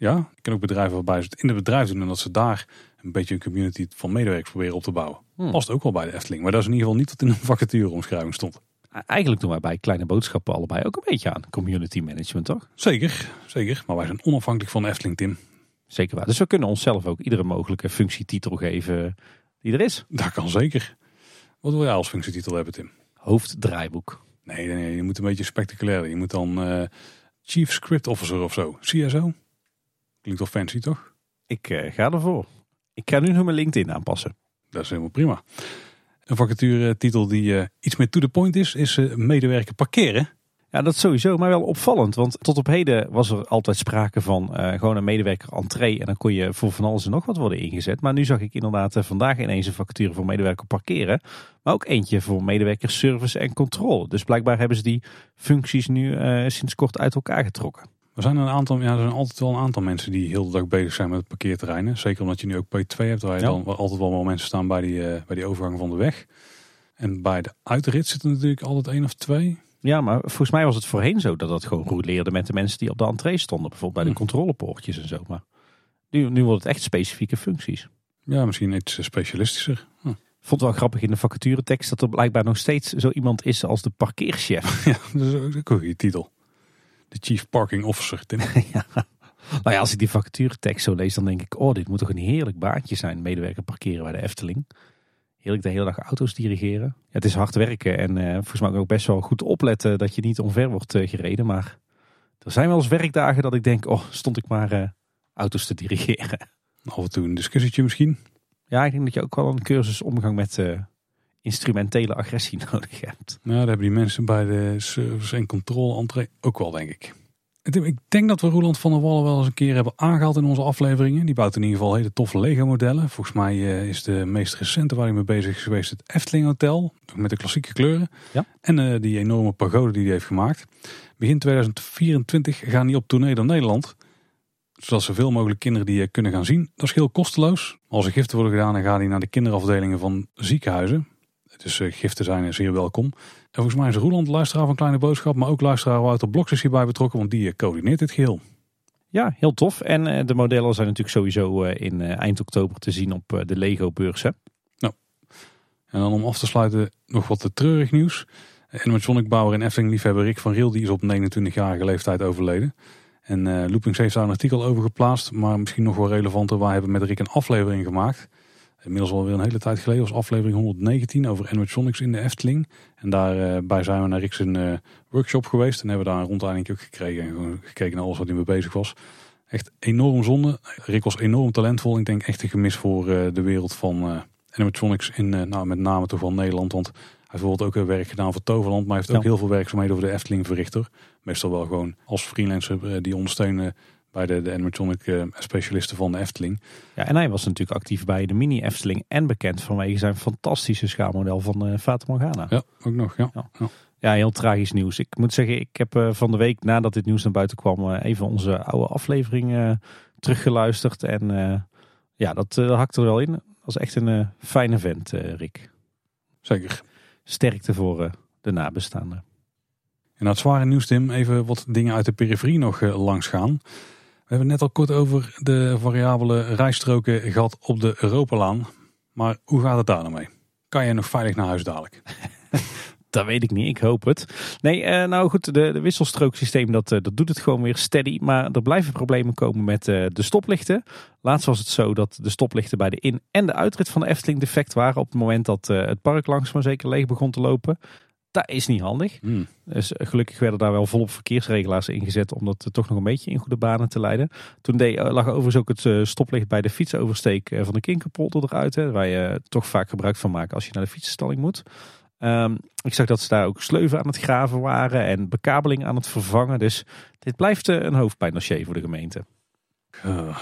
Ja, ik ken ook bedrijven waarbij ze het in het bedrijf doen en dat ze daar een beetje een community van medewerkers proberen op te bouwen. Hmm. Past ook wel bij de Efteling. Maar dat is in ieder geval niet wat in een vacatureomschrijving stond. Eigenlijk doen wij bij Kleine Boodschappen allebei ook een beetje aan community management, toch? Zeker, zeker. Maar wij zijn onafhankelijk van de Efteling, Tim. Zeker waar. Dus we kunnen onszelf ook iedere mogelijke functietitel geven die er is. Dat kan zeker. Wat wil jij als functietitel hebben, Tim? Hoofddraaiboek. Nee, nee, nee, je moet een beetje spectaculairder. Je moet dan uh, Chief Script Officer of zo. C S O? Klinkt wel fancy, toch? Ik uh, ga ervoor. Ik ga nu nog mijn LinkedIn aanpassen. Dat is helemaal prima. Een vacaturetitel die uh, iets meer to the point is, is uh, medewerker parkeren. Ja, dat sowieso, maar wel opvallend. Want tot op heden was er altijd sprake van uh, gewoon een medewerker entree. En dan kon je voor van alles en nog wat worden ingezet. Maar nu zag ik inderdaad uh, vandaag ineens een vacature voor medewerker parkeren. Maar ook eentje voor medewerker service en controle. Dus blijkbaar hebben ze die functies nu uh, sinds kort uit elkaar getrokken. Er zijn, een aantal, ja, er zijn altijd wel een aantal mensen die heel de dag bezig zijn met het parkeerterreinen. Zeker omdat je nu ook P twee hebt, waar je ja. dan waar altijd wel mensen staan bij die, uh, bij die overgang van de weg. En bij de uitrit zitten natuurlijk altijd één of twee. Ja, maar volgens mij was het voorheen zo dat dat gewoon roleerde met de mensen die op de entree stonden. Bijvoorbeeld bij de controlepoortjes en zo. Maar nu, nu wordt het echt specifieke functies. Ja, misschien iets specialistischer. Hm. Ik vond het wel grappig in de vacaturetekst dat er blijkbaar nog steeds zo iemand is als de parkeerchef. Ja, dat is ook een goede titel. De Chief Parking Officer, Tim. Ja. Nou ja, als ik die vacaturetekst zo lees, dan denk ik... oh, dit moet toch een heerlijk baantje zijn, medewerker parkeren bij de Efteling. Heerlijk de hele dag auto's dirigeren. Ja, het is hard werken en uh, volgens mij ook best wel goed opletten... dat je niet omver wordt uh, gereden. Maar er zijn wel eens werkdagen dat ik denk... oh, stond ik maar uh, auto's te dirigeren. Af en toe een discussietje misschien. Ja, ik denk dat je ook wel een cursus omgang met... Uh, instrumentele agressie nodig hebt. Nou, daar hebben die mensen bij de service en controle entree ook wel, denk ik. Tim, ik denk dat we Roeland van der Wallen wel eens een keer hebben aangehaald in onze afleveringen. Die bouwt in ieder geval hele toffe Lego-modellen. Volgens mij uh, is de meest recente waar hij mee bezig is geweest het Efteling Hotel. Met de klassieke kleuren. Ja. En uh, die enorme pagode die hij heeft gemaakt. Begin tweeduizend vierentwintig gaan die op tournee door Nederland. Zodat zoveel mogelijk kinderen die uh, kunnen gaan zien. Dat is heel kosteloos. Als er giften worden gedaan, dan gaan die naar de kinderafdelingen van ziekenhuizen. Dus uh, giften zijn zeer welkom. En volgens mij is Roeland luisteraar van Kleine Boodschap. Maar ook luisteraar Wouter Bloks is hierbij betrokken. Want die uh, coördineert dit geheel. Ja, heel tof. En uh, de modellen zijn natuurlijk sowieso uh, in uh, eind oktober te zien op uh, de Lego-beurs. Hè? Nou, en dan om af te sluiten nog wat treurig nieuws. Uh, animatronic-bouwer en Efteling-liefhebber Rick van Riel. Die is op negenentwintigjarige leeftijd overleden. En uh, Loopings heeft daar een artikel over geplaatst. Maar misschien nog wel relevanter. Wij hebben met Rick een aflevering gemaakt. Inmiddels alweer een hele tijd geleden was aflevering honderdnegentien over animatronics in de Efteling. En daarbij zijn we naar Rick's uh, workshop geweest. En hebben daar een rondleiding ook gekregen. En gewoon gekeken naar alles wat hij mee bezig was. Echt enorm zonde. Rick was enorm talentvol. Ik denk echt een gemis voor uh, de wereld van uh, animatronics in uh, nou, met name toch wel Nederland. Want hij heeft bijvoorbeeld ook werk gedaan voor Toverland. Maar hij heeft ja. ook heel veel werkzaamheden voor de Efteling verrichter. Meestal wel gewoon als freelancer uh, die ondersteunen. Bij de, de animatronic uh, specialisten van de Efteling. Ja, en hij was natuurlijk actief bij de mini-Efteling. En bekend vanwege zijn fantastische schaalmodel van uh, Fata Morgana. Ja, ook nog. Ja. Ja. Ja. ja, heel tragisch nieuws. Ik moet zeggen, ik heb uh, van de week nadat dit nieuws naar buiten kwam... Uh, even onze oude aflevering uh, teruggeluisterd. En uh, ja, dat uh, hakt er wel in. Dat was echt een uh, fijne vent, uh, Rick. Zeker. Sterkte voor uh, de nabestaanden. En na het zware nieuws, Tim, even wat dingen uit de periferie nog uh, langs gaan... We hebben het net al kort over de variabele rijstroken gehad op de Europalaan. Maar hoe gaat het daar nou mee? Kan je nog veilig naar huis dadelijk? Dat weet ik niet, ik hoop het. Nee, nou goed, de, de wisselstrooksysteem dat, dat doet het gewoon weer steady. Maar er blijven problemen komen met de stoplichten. Laatst was het zo dat de stoplichten bij de in- en de uitrit van de Efteling defect waren... op het moment dat het park langs maar zeker leeg begon te lopen... Dat is niet handig. Hmm. Dus gelukkig werden daar wel volop verkeersregelaars ingezet om dat toch nog een beetje in goede banen te leiden. Toen deed, lag overigens ook het stoplicht bij de fietsoversteek van de Kinkerpolder eruit. Hè, waar je toch vaak gebruik van maakt als je naar de fietsenstalling moet. Um, ik zag dat ze daar ook sleuven aan het graven waren en bekabeling aan het vervangen. Dus dit blijft een hoofdpijndossier voor de gemeente. Uh.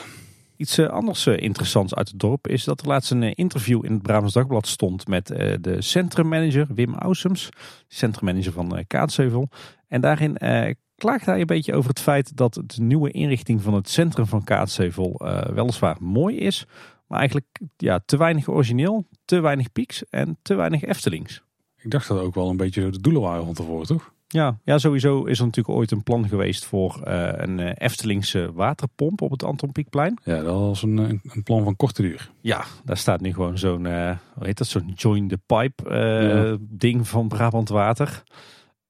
Iets anders interessants uit het dorp is dat er laatst een interview in het Brabants Dagblad stond met de centrummanager Wim Ausums, centrummanager van Kaatsheuvel. En daarin klaagt hij een beetje over het feit dat de nieuwe inrichting van het centrum van Kaatsheuvel weliswaar mooi is, maar eigenlijk ja, te weinig origineel, te weinig pieks en te weinig Eftelings. Ik dacht dat ook wel een beetje de doelen waren van tevoren, toch? Ja, ja, sowieso is er natuurlijk ooit een plan geweest voor uh, een uh, Eftelingse waterpomp op het Anton Pieckplein. Ja, dat was een, een, een plan van korte duur. Ja, daar staat nu gewoon zo'n, uh, hoe heet dat, zo'n join the pipe uh, ja. ding van Brabant Water.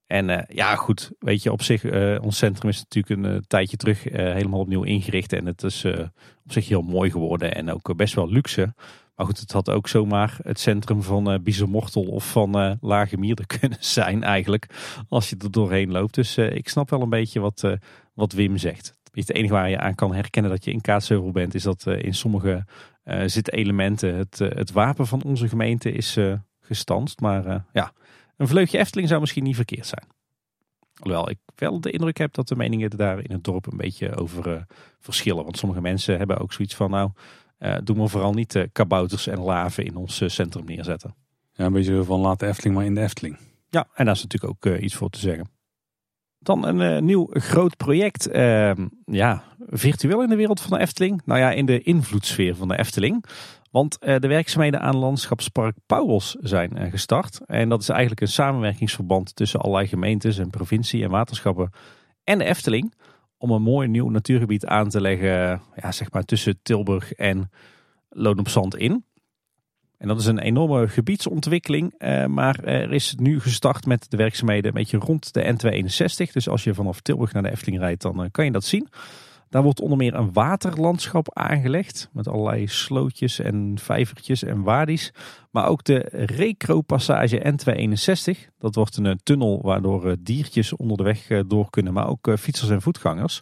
En uh, ja, goed, weet je, op zich, uh, ons centrum is natuurlijk een uh, tijdje terug uh, helemaal opnieuw ingericht. En het is uh, op zich heel mooi geworden en ook uh, best wel luxe. Maar goed, het had ook zomaar het centrum van uh, Biezenmortel of van uh, Lage Mierden kunnen zijn eigenlijk. Als je er doorheen loopt. Dus uh, ik snap wel een beetje wat, uh, wat Wim zegt. Het enige waar je aan kan herkennen dat je in Kaatsheuvel bent, is dat uh, in sommige uh, zitelementen het, uh, het wapen van onze gemeente is uh, gestanst. Maar uh, ja, een vleugje Efteling zou misschien niet verkeerd zijn. Alhoewel ik wel de indruk heb dat de meningen daar in het dorp een beetje over uh, verschillen. Want sommige mensen hebben ook zoiets van, nou, Uh, doen we vooral niet uh, kabouters en laven in ons uh, centrum neerzetten. Ja, een beetje van laat de Efteling maar in de Efteling. Ja, en daar is natuurlijk ook uh, iets voor te zeggen. Dan een uh, nieuw groot project. Uh, ja, virtueel in de wereld van de Efteling. Nou ja, in de invloedssfeer van de Efteling. Want uh, de werkzaamheden aan Landschapspark Pauwels zijn uh, gestart. En dat is eigenlijk een samenwerkingsverband tussen allerlei gemeentes en provincie en waterschappen en de Efteling, om een mooi nieuw natuurgebied aan te leggen, ja, zeg maar tussen Tilburg en Loon op Zand in. En dat is een enorme gebiedsontwikkeling. Eh, maar er is nu gestart met de werkzaamheden een beetje rond de N tweehonderdeenenzestig. Dus als je vanaf Tilburg naar de Efteling rijdt, dan eh, kan je dat zien. Daar wordt onder meer een waterlandschap aangelegd met allerlei slootjes en vijvertjes en wadi's. Maar ook de Recro-passage N tweehonderdeenenzestig. Dat wordt een tunnel waardoor diertjes onder de weg door kunnen, maar ook fietsers en voetgangers.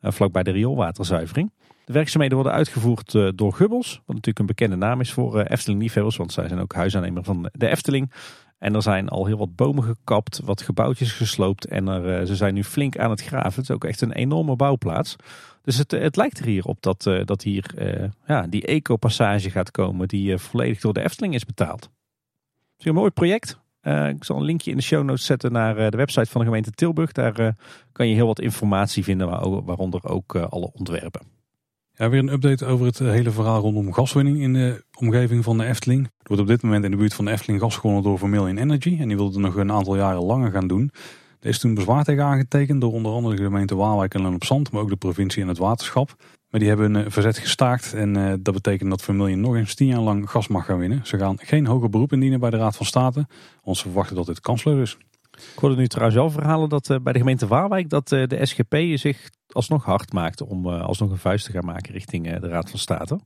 Vlakbij de rioolwaterzuivering. De werkzaamheden worden uitgevoerd door Gubbels, wat natuurlijk een bekende naam is voor Efteling-liefhebbers, want zij zijn ook huisaannemer van de Efteling. En er zijn al heel wat bomen gekapt, wat gebouwtjes gesloopt en er, ze zijn nu flink aan het graven. Het is ook echt een enorme bouwplaats. Dus het, het lijkt er hier op dat, dat hier uh, ja, die eco-passage gaat komen die uh, volledig door de Efteling is betaald. Het is een mooi project. Uh, ik zal een linkje in de show notes zetten naar uh, de website van de gemeente Tilburg. Daar uh, kan je heel wat informatie vinden, waar, waaronder ook uh, alle ontwerpen. Ja, weer een update over het hele verhaal rondom gaswinning in de omgeving van de Efteling. Er wordt op dit moment in de buurt van de Efteling gas gewonnen door Vermilion Energy. En die wilde nog een aantal jaren langer gaan doen. Er is toen bezwaar tegen aangetekend door onder andere de gemeente Waalwijk en Loon op Zand, maar ook de provincie en het waterschap. Maar die hebben een verzet gestaakt en uh, dat betekent dat Vermilion nog eens tien jaar lang gas mag gaan winnen. Ze gaan geen hoger beroep indienen bij de Raad van State, want ze verwachten dat dit kansloos is. Ik hoorde nu trouwens wel verhalen dat uh, bij de gemeente Waalwijk dat uh, de S G P zich alsnog hard maakt om uh, alsnog een vuist te gaan maken richting uh, de Raad van State.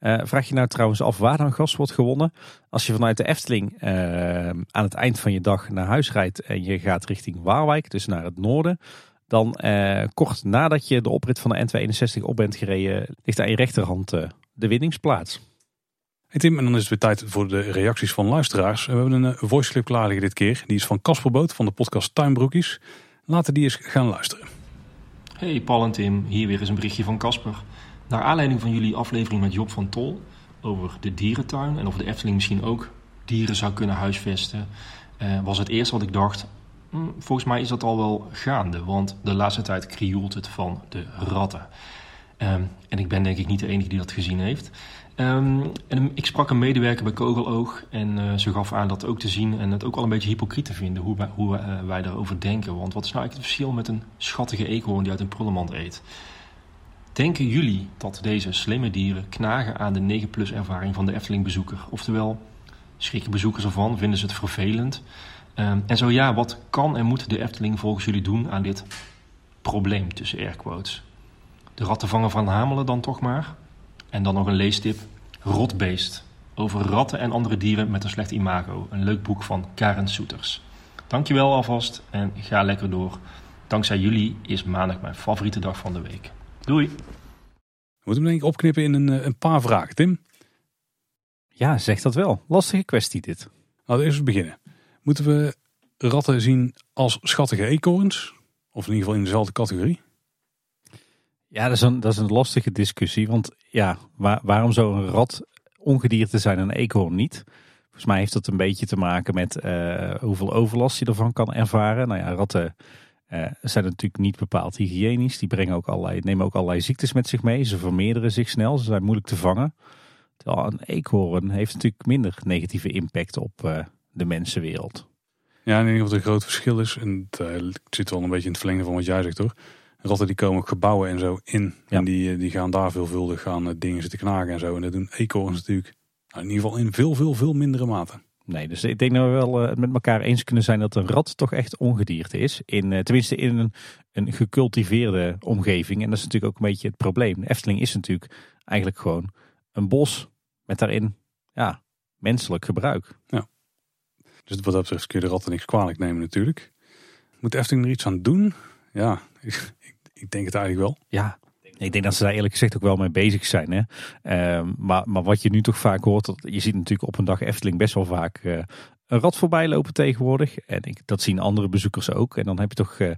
Uh, vraag je nou trouwens af waar dan gas wordt gewonnen? Als je vanuit de Efteling uh, aan het eind van je dag naar huis rijdt en je gaat richting Waalwijk, dus naar het noorden, dan uh, kort nadat je de oprit van de N tweehonderdeenenzestig op bent gereden, ligt aan je rechterhand uh, de winningsplaats. Hey Tim, en dan is het weer tijd voor de reacties van luisteraars. We hebben een voice clip klaarliggen dit keer. Die is van Casper Boot van de podcast Tuinbroekies. Laten die eens gaan luisteren. Hey Paul en Tim, hier weer eens een berichtje van Casper. Naar aanleiding van jullie aflevering met Job van Tol over de dierentuin en of de Efteling misschien ook dieren zou kunnen huisvesten, was het eerst wat ik dacht, volgens mij is dat al wel gaande, want de laatste tijd krioelt het van de ratten. Um, en ik ben denk ik niet de enige die dat gezien heeft. Um, en ik sprak een medewerker bij Kogeloog en uh, ze gaf aan dat ook te zien en het ook al een beetje hypocriet te vinden hoe wij, hoe, uh, wij daarover denken. Want wat is nou eigenlijk het verschil met een schattige eekhoorn die uit een prullenmand eet? Denken jullie dat deze slimme dieren knagen aan de negen plus ervaring van de Efteling bezoeker? Oftewel, schrikken bezoekers ervan? Vinden ze het vervelend? Um, en zo ja, wat kan en moet de Efteling volgens jullie doen aan dit probleem tussen airquotes? De rattenvanger van Hamelen dan toch maar. En dan nog een leestip. Rotbeest. Over ratten en andere dieren met een slecht imago. Een leuk boek van Karen Soeters. Dankjewel alvast en ga lekker door. Dankzij jullie is maandag mijn favoriete dag van de week. Doei. We moeten hem denk ik opknippen in een, een paar vragen, Tim. Ja, zeg dat wel. Lastige kwestie dit. Laten we eerst beginnen. Moeten we ratten zien als schattige eekhoorns? Of in ieder geval in dezelfde categorie? Ja, dat is, een, dat is een lastige discussie. Want ja, waar, waarom zou een rat ongedierte zijn en een eekhoorn niet? Volgens mij heeft dat een beetje te maken met uh, hoeveel overlast je ervan kan ervaren. Nou ja, ratten uh, zijn natuurlijk niet bepaald hygiënisch. Die brengen ook allerlei, nemen ook allerlei ziektes met zich mee. Ze vermeerderen zich snel, ze zijn moeilijk te vangen. Terwijl een eekhoorn heeft natuurlijk minder negatieve impact op uh, de mensenwereld. Ja, in ieder geval een groot verschil is. En het uh, zit wel een beetje in het verlengde van wat jij zegt, hoor. Ratten die komen gebouwen en zo in. Ja. En die, die gaan daar veelvuldig aan uh, dingen zitten knagen en zo. En dat doen eekhoorns natuurlijk nou, in ieder geval in veel, veel, veel mindere mate. Nee, dus ik denk dat we wel uh, met elkaar eens kunnen zijn dat een rat toch echt ongedierte is. In, uh, tenminste in een, een gecultiveerde omgeving. En dat is natuurlijk ook een beetje het probleem. De Efteling is natuurlijk eigenlijk gewoon een bos met daarin ja, menselijk gebruik. Ja. Dus wat dat betreft kun je de ratten niks kwalijk nemen natuurlijk. Moet de Efteling er iets aan doen? Ja, ik, ik denk het eigenlijk wel. Ja, ik denk dat ze daar eerlijk gezegd ook wel mee bezig zijn. Hè? Uh, maar, maar wat je nu toch vaak hoort, dat, je ziet natuurlijk op een dag Efteling best wel vaak uh, een rat voorbij lopen tegenwoordig. En ik, dat zien andere bezoekers ook. En dan heb je toch, uh,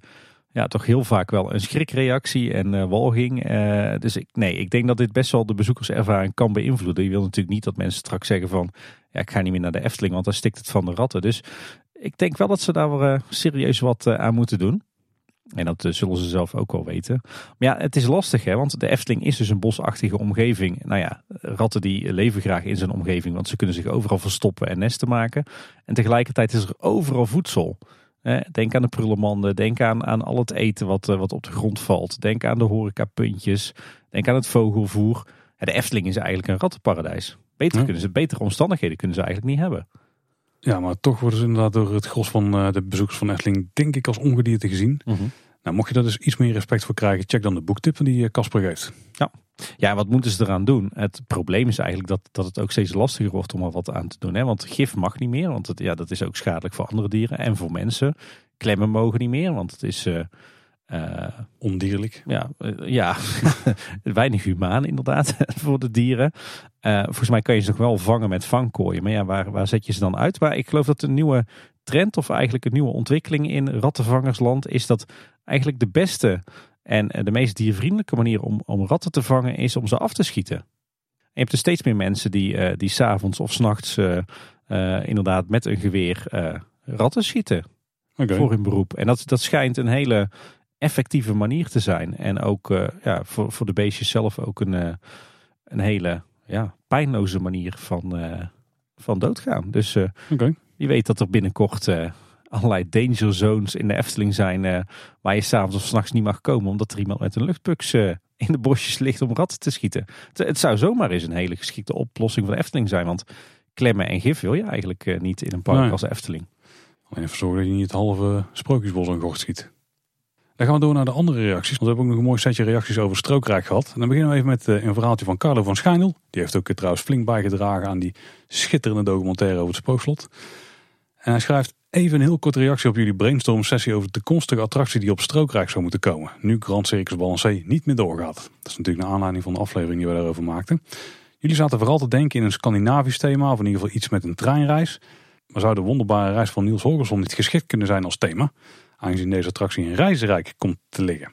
ja, toch heel vaak wel een schrikreactie en uh, walging. Uh, dus ik, nee, ik denk dat dit best wel de bezoekerservaring kan beïnvloeden. Je wil natuurlijk niet dat mensen straks zeggen van... ja, ik ga niet meer naar de Efteling, want dan stikt het van de ratten. Dus ik denk wel dat ze daar uh, serieus wat uh, aan moeten doen. En dat uh, zullen ze zelf ook wel weten. Maar ja, het is lastig, hè, want de Efteling is dus een bosachtige omgeving. Nou ja, ratten die leven graag in zijn omgeving, want ze kunnen zich overal verstoppen en nesten maken. En tegelijkertijd is er overal voedsel. Eh, denk aan de prullenmanden, denk aan, aan al het eten wat, uh, wat op de grond valt. Denk aan de horecapuntjes, denk aan het vogelvoer. Ja, de Efteling is eigenlijk een rattenparadijs. Beter kunnen ze, betere omstandigheden kunnen ze eigenlijk niet hebben. Ja, maar toch worden ze inderdaad door het gros van de bezoekers van Efteling denk ik als ongedierte gezien. Mm-hmm. Nou, mocht je daar dus iets meer respect voor krijgen, check dan de boektip die Casper geeft. Ja, ja, wat moeten ze eraan doen? Het probleem is eigenlijk dat, dat het ook steeds lastiger wordt om er wat aan te doen. Hè? Want gif mag niet meer, want het, ja, dat is ook schadelijk voor andere dieren en voor mensen. Klemmen mogen niet meer, want het is... Uh, Uh, ondierlijk. Ja, uh, ja. Weinig humaan inderdaad voor de dieren. Uh, volgens mij kan je ze nog wel vangen met vangkooien. Maar ja, waar, waar zet je ze dan uit? Maar ik geloof dat een nieuwe trend of eigenlijk een nieuwe ontwikkeling in rattenvangersland is dat eigenlijk de beste en de meest diervriendelijke manier om, om ratten te vangen is om ze af te schieten. En je hebt er steeds meer mensen die, uh, die 's avonds of 's nachts uh, uh, inderdaad met een geweer uh, ratten schieten. Okay. Voor hun beroep. En dat, dat schijnt een hele... effectieve manier te zijn. En ook uh, ja, voor, voor de beestjes zelf ook een, uh, een hele ja, pijnloze manier van, uh, van doodgaan. Dus uh, okay. Je weet dat er binnenkort uh, allerlei danger zones in de Efteling zijn... Uh, waar je s'avonds of s'nachts niet mag komen... omdat er iemand met een luchtpuks uh, in de bosjes ligt om ratten te schieten. Het, het zou zomaar eens een hele geschikte oplossing van de Efteling zijn. Want klemmen en gif wil je eigenlijk uh, niet in een park nee. als de Efteling. Alleen even zorgen dat je niet het halve Sprookjesbos aan gort schiet. Dan gaan we door naar de andere reacties. Want we hebben ook nog een mooi setje reacties over Strookrijk gehad. En dan beginnen we even met een verhaaltje van Carlo van Schijnel. Die heeft ook trouwens flink bijgedragen aan die schitterende documentaire over het Spookslot. En hij schrijft even een heel korte reactie op jullie brainstorm sessie over de toekomstige attractie die op Strookrijk zou moeten komen. Nu Grand Circus Balancé niet meer doorgaat. Dat is natuurlijk naar aanleiding van de aflevering die we daarover maakten. Jullie zaten vooral te denken in een Scandinavisch thema of in ieder geval iets met een treinreis. Maar zou de wonderbare reis van Niels Holgersson niet geschikt kunnen zijn als thema? Aangezien deze attractie in Reizenrijk komt te liggen.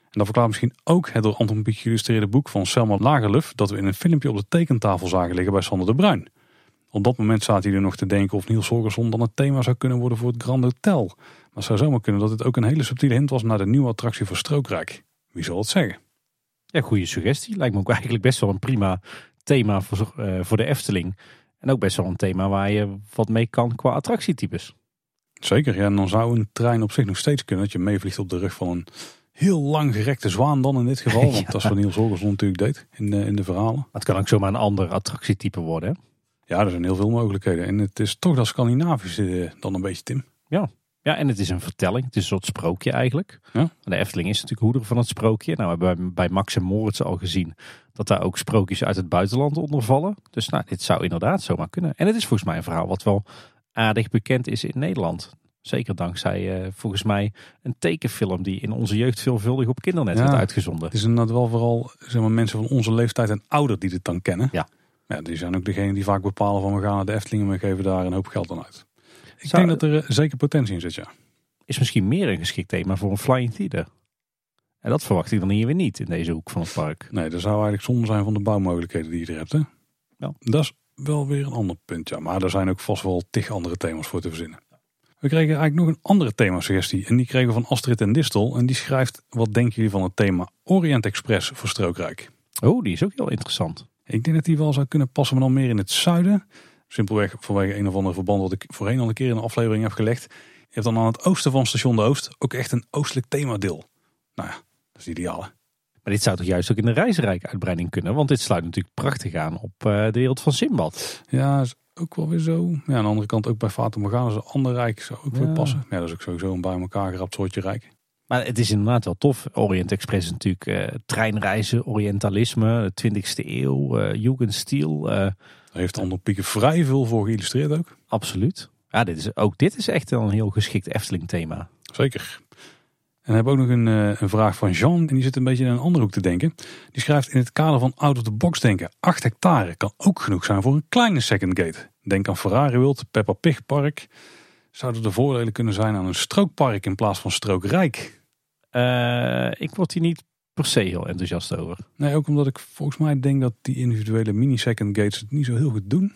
En dat verklaart misschien ook het door Anton Pieck geïllustreerde boek van Selma Lagerlöf... dat we in een filmpje op de tekentafel zagen liggen bij Sander de Bruin. Op dat moment zaten jullie nog te denken of Niels Holgersson dan het thema zou kunnen worden voor het Grand Hotel. Maar het zou zomaar kunnen dat dit ook een hele subtiele hint was naar de nieuwe attractie voor Strookrijk. Wie zal het zeggen? Ja, goede suggestie. Lijkt me ook eigenlijk best wel een prima thema voor, uh, voor de Efteling. En ook best wel een thema waar je wat mee kan qua attractietypes. Zeker, ja. En dan zou een trein op zich nog steeds kunnen. Dat je meevliegt op de rug van een heel langgerekte zwaan dan in dit geval. Want ja. Dat is wat Niels Holgersson natuurlijk deed in de, in de verhalen. Maar het kan ook zomaar een ander attractietype worden. Hè? Ja, er zijn heel veel mogelijkheden. En het is toch dat Scandinavische dan een beetje, Tim. Ja. Ja, en het is een vertelling. Het is een soort sprookje eigenlijk. Ja? De Efteling is natuurlijk hoeder van het sprookje. Nou, we hebben bij Max en Moritz al gezien dat daar ook sprookjes uit het buitenland onder vallen. Dus nou, dit zou inderdaad zomaar kunnen. En het is volgens mij een verhaal wat wel... aardig bekend is in Nederland. Zeker dankzij uh, volgens mij een tekenfilm die in onze jeugd veelvuldig op Kindernet ja, werd uitgezonden. Het is inderdaad wel vooral zeg maar, mensen van onze leeftijd en ouder die dit dan kennen. Ja. Ja, die zijn ook degene die vaak bepalen van we gaan naar de Efteling en we geven daar een hoop geld aan uit. Ik Zou, denk dat er uh, zeker potentie in zit, ja. Is misschien meer een geschikt thema voor een flying theater. En dat verwacht ik dan hier weer niet in deze hoek van het park. Nee, dat zou eigenlijk zonde zijn van de bouwmogelijkheden die je er hebt. Hè? Ja. Dat is wel weer een ander punt, ja. Maar er zijn ook vast wel tig andere thema's voor te verzinnen. We kregen eigenlijk nog een andere thema-suggestie. En die kregen we van Astrid en Distel. En die schrijft, wat denken jullie van het thema Orient Express voor Strookrijk? Oh, die is ook heel interessant. Ik denk dat die wel zou kunnen passen, maar dan meer in het zuiden. Simpelweg vanwege een of ander verband wat ik voorheen al een keer in een aflevering heb gelegd. Je hebt dan aan het oosten van Station de Oost ook echt een oostelijk themadeel. Nou ja, dat is ideaal, hè? Maar dit zou toch juist ook in de Reizenrijk uitbreiding kunnen? Want dit sluit natuurlijk prachtig aan op uh, de wereld van Sinbad. Ja, is ook wel weer zo. Ja, aan de andere kant ook bij Fata Morgana is een ander rijk. Zou ook weer ja. passen. Ja, dat is ook sowieso een bij elkaar gerapt soortje rijk. Maar het is inderdaad wel tof. Orient Express is natuurlijk uh, treinreizen, orientalisme, twintigste eeuw, uh, Jugendstil. Uh, Daar heeft Anton Pieckplein vrij veel voor geïllustreerd ook. Absoluut. Ja, dit is, ook dit is echt een heel geschikt Efteling thema. Zeker. En we hebben ook nog een, een vraag van Jean. En die zit een beetje in een andere hoek te denken. Die schrijft: in het kader van out of the box denken. acht hectare kan ook genoeg zijn voor een kleine second gate. Denk aan Ferrari World, Peppa Pig Park. Zouden er voordelen kunnen zijn aan een strookpark in plaats van strookrijk? Uh, ik word hier niet per se heel enthousiast over. Nee, ook omdat ik volgens mij denk dat die individuele mini-second gates het niet zo heel goed doen.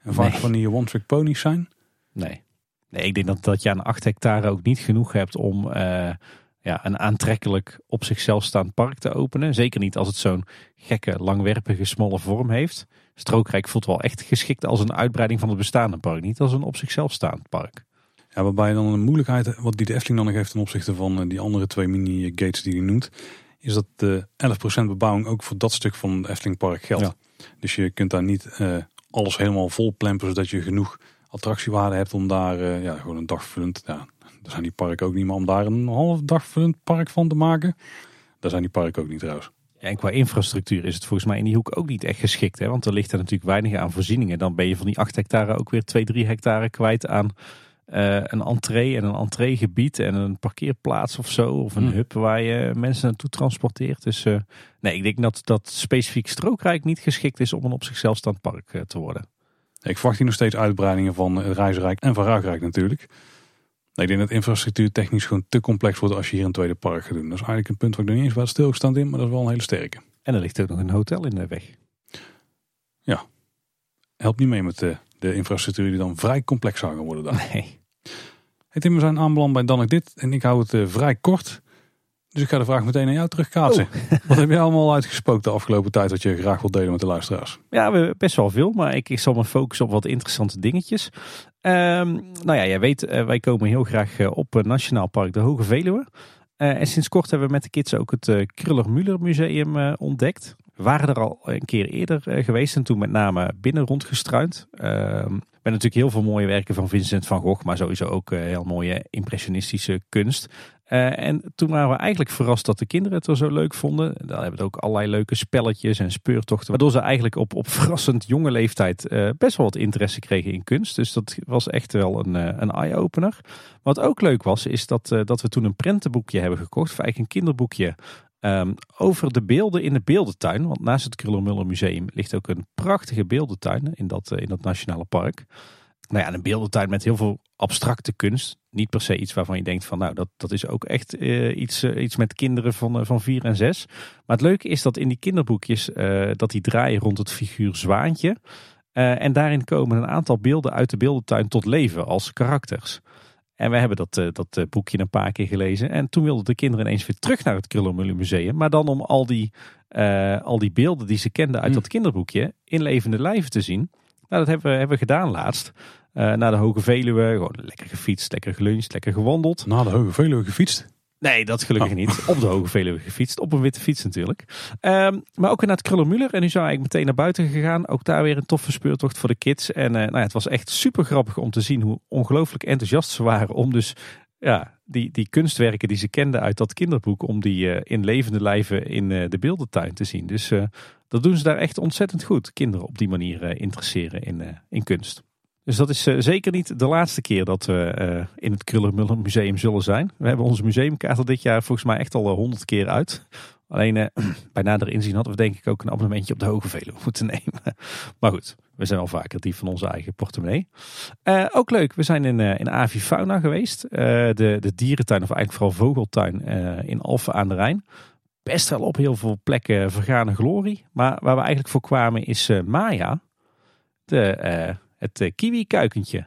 En vaak nee. van die one-trick ponies zijn. Nee. Nee, ik denk dat, dat je aan acht hectare ook niet genoeg hebt om... Uh, Ja, een aantrekkelijk op zichzelf staand park te openen. Zeker niet als het zo'n gekke, langwerpige, smalle vorm heeft. Strookrijk voelt wel echt geschikt als een uitbreiding van het bestaande park. Niet als een op zichzelf staand park. Ja, waarbij dan een moeilijkheid, wat die de Efteling dan nog heeft ten opzichte van die andere twee mini-gates die hij noemt, is dat de elf procent bebouwing ook voor dat stuk van het Eftelingpark geldt. Ja. Dus je kunt daar niet uh, alles helemaal vol plempen, zodat je genoeg attractiewaarde hebt om daar uh, ja, gewoon een dagvullend... Ja, daar zijn die parken ook niet, maar om daar een half dag vullend park van te maken, daar zijn die parken ook niet trouwens. Ja, en qua infrastructuur is het volgens mij in die hoek ook niet echt geschikt. Hè? Want er ligt er natuurlijk weinig aan voorzieningen. Dan ben je van die acht hectare ook weer twee, drie hectare kwijt aan uh, een entree en een entreegebied en een parkeerplaats of zo. Of een hmm. hub waar je mensen naartoe transporteert. Dus uh, nee, ik denk dat dat specifiek strookrijk niet geschikt is om een op zichzelf staand park uh, te worden. Ik verwacht hier nog steeds uitbreidingen van het Reizenrijk en van Ruigrijk natuurlijk. Ik denk dat infrastructuur technisch gewoon te complex wordt als je hier een tweede park gaat doen. Dat is eigenlijk een punt waar ik nog niet eens bij stilgestaan in, maar dat is wel een hele sterke. En er ligt ook nog een hotel in de weg. Ja, helpt niet mee met de, de infrastructuur die dan vrij complex zou gaan worden daar. Nee. Hey Tim, we zijn aanbeland bij Dan ik dit en ik hou het uh, vrij kort. Dus ik ga de vraag meteen aan jou terugkaatsen. Oh. Wat heb jij allemaal uitgespookt de afgelopen tijd dat je graag wilt delen met de luisteraars? Ja, we hebben best wel veel, maar ik, ik zal me focussen op wat interessante dingetjes. Um, nou ja, jij weet, uh, wij komen heel graag uh, op uh, Nationaal Park de Hoge Veluwe. Uh, en sinds kort hebben we met de kids ook het uh, Kruller-Müller Museum uh, ontdekt. We waren er al een keer eerder uh, geweest en toen met name binnen rondgestruind. Uh, Met natuurlijk heel veel mooie werken van Vincent van Gogh, maar sowieso ook uh, heel mooie impressionistische kunst. Uh, en toen waren we eigenlijk verrast dat de kinderen het er zo leuk vonden. Daar hebben we ook allerlei leuke spelletjes en speurtochten. Waardoor ze eigenlijk op, op verrassend jonge leeftijd uh, best wel wat interesse kregen in kunst. Dus dat was echt wel een, uh, een eye-opener. Wat ook leuk was, is dat, uh, dat we toen een prentenboekje hebben gekocht. Of eigenlijk een kinderboekje. Um, over de beelden in de beeldentuin. Want naast het Kruller-Müller Museum ligt ook een prachtige beeldentuin in dat, uh, in dat nationale park. Nou ja, een beeldentuin met heel veel abstracte kunst. Niet per se iets waarvan je denkt van nou, dat, dat is ook echt uh, iets, uh, iets met kinderen van, uh, van vier en zes. Maar het leuke is dat in die kinderboekjes uh, dat die draaien rond het figuur Zwaantje. Uh, en daarin komen een aantal beelden uit de beeldentuin tot leven als karakters. En we hebben dat, dat boekje een paar keer gelezen. En toen wilden de kinderen ineens weer terug naar het Kruller-Müller Museum. Maar dan om al die, uh, al die beelden die ze kenden uit mm. dat kinderboekje in levende lijven te zien. Nou, dat hebben we, hebben we gedaan laatst. Uh, naar de Hoge Veluwe. Gewoon lekker gefietst, lekker geluncht, lekker gewandeld. Naar de Hoge Veluwe gefietst? Nee, dat gelukkig oh. niet. Op de Hoge Veluwe gefietst. Op een witte fiets natuurlijk. Um, maar ook naar het Kruller-Müller. En nu zijn we eigenlijk meteen naar buiten gegaan. Ook daar weer een toffe speurtocht voor de kids. En uh, nou ja, het was echt super grappig om te zien hoe ongelooflijk enthousiast ze waren. Om dus ja, die, die kunstwerken die ze kenden uit dat kinderboek. Om die uh, in levende lijven in uh, de beeldentuin te zien. Dus uh, dat doen ze daar echt ontzettend goed. Kinderen op die manier uh, interesseren in, uh, in kunst. Dus dat is zeker niet de laatste keer dat we in het Kruller-Müller Museum zullen zijn. We hebben onze museumkaart al dit jaar volgens mij echt al honderd keer uit. Alleen eh, bij nader inzien hadden we denk ik ook een abonnementje op de Hoge Veluwe moeten nemen. Maar goed, we zijn al vaker die van onze eigen portemonnee. Uh, ook leuk, we zijn in, uh, in Avifauna geweest. Uh, de, de dierentuin, of eigenlijk vooral vogeltuin uh, in Alphen aan de Rijn. Best wel op heel veel plekken vergane glorie. Maar waar we eigenlijk voor kwamen is uh, Maya. De... Uh, Het kiwi-kuikentje.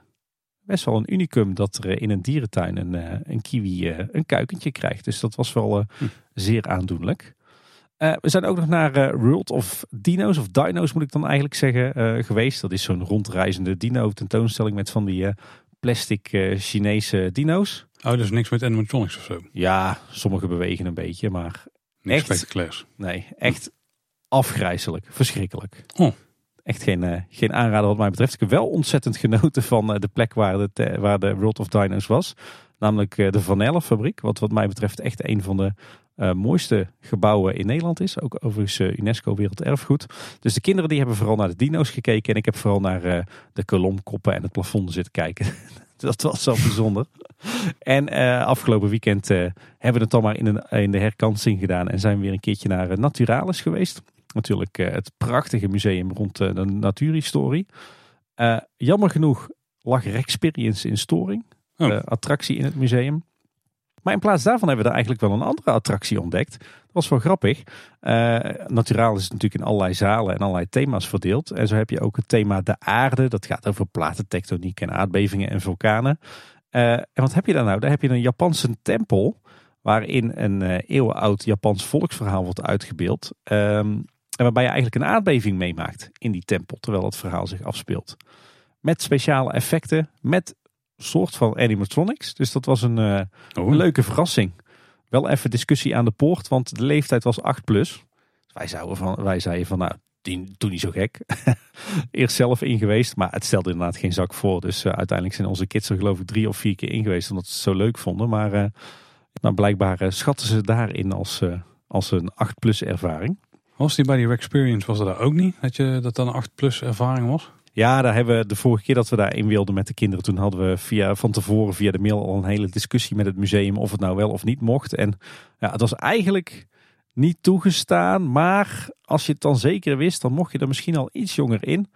Best wel een unicum dat er in een dierentuin een, een kiwi een kuikentje krijgt. Dus dat was wel hm. zeer aandoenlijk. Uh, we zijn ook nog naar uh, World of Dino's, of Dino's moet ik dan eigenlijk zeggen, uh, geweest. Dat is zo'n rondreizende dino tentoonstelling met van die uh, plastic uh, Chinese dino's. Oh, dus niks met animatronics of zo? Ja, sommige bewegen een beetje, maar niks echt spectaculairs. Nee, echt afgrijzelijk, verschrikkelijk. Oh. Echt geen, uh, geen aanrader wat mij betreft. Ik heb wel ontzettend genoten van uh, de plek waar de, te, waar de World of Dino's was. Namelijk uh, de Van Elle fabriek. Wat wat mij betreft echt een van de uh, mooiste gebouwen in Nederland is. Ook overigens uh, UNESCO Werelderfgoed. Dus de kinderen die hebben vooral naar de dino's gekeken. En ik heb vooral naar uh, de kolomkoppen en het plafond zitten kijken. Dat was wel bijzonder. En uh, afgelopen weekend uh, hebben we het dan maar in, een, in de herkansing gedaan. En zijn we weer een keertje naar uh, Naturalis geweest. Natuurlijk uh, het prachtige museum rond uh, de natuurhistorie. Uh, jammer genoeg lag Rexperience in storing. Oh. Uh, attractie in het museum. Maar in plaats daarvan hebben we er eigenlijk wel een andere attractie ontdekt. Dat was wel grappig. Uh, Naturalis is natuurlijk in allerlei zalen en allerlei thema's verdeeld. En zo heb je ook het thema de aarde. Dat gaat over platentectoniek en aardbevingen en vulkanen. Uh, en wat heb je daar nou? Daar heb je een Japanse tempel. Waarin een uh, eeuwenoud Japans volksverhaal wordt uitgebeeld. Um, en waarbij je eigenlijk een aardbeving meemaakt in die tempel. Terwijl het verhaal zich afspeelt. Met speciale effecten. Met soort van animatronics. Dus dat was een, uh, oh. een leuke verrassing. Wel even discussie aan de poort. Want de leeftijd was acht plus. Dus wij, zouden van, wij zeiden van nou, die, doe niet zo gek. Eerst zelf ingeweest. Maar het stelde inderdaad geen zak voor. Dus uh, uiteindelijk zijn onze kids er geloof ik drie of vier keer ingeweest. Omdat ze het zo leuk vonden. Maar uh, nou, blijkbaar uh, schatten ze daarin als, uh, als een acht plus ervaring. Was die bij die Rexperience, was dat daar ook niet? Dat je dat dan een acht plus ervaring was? Ja, daar hebben we de vorige keer dat we daarin wilden met de kinderen. Toen hadden we via, van tevoren via de mail al een hele discussie met het museum. Of het nou wel of niet mocht. En ja, het was eigenlijk niet toegestaan. Maar als je het dan zeker wist, dan mocht je er misschien al iets jonger in.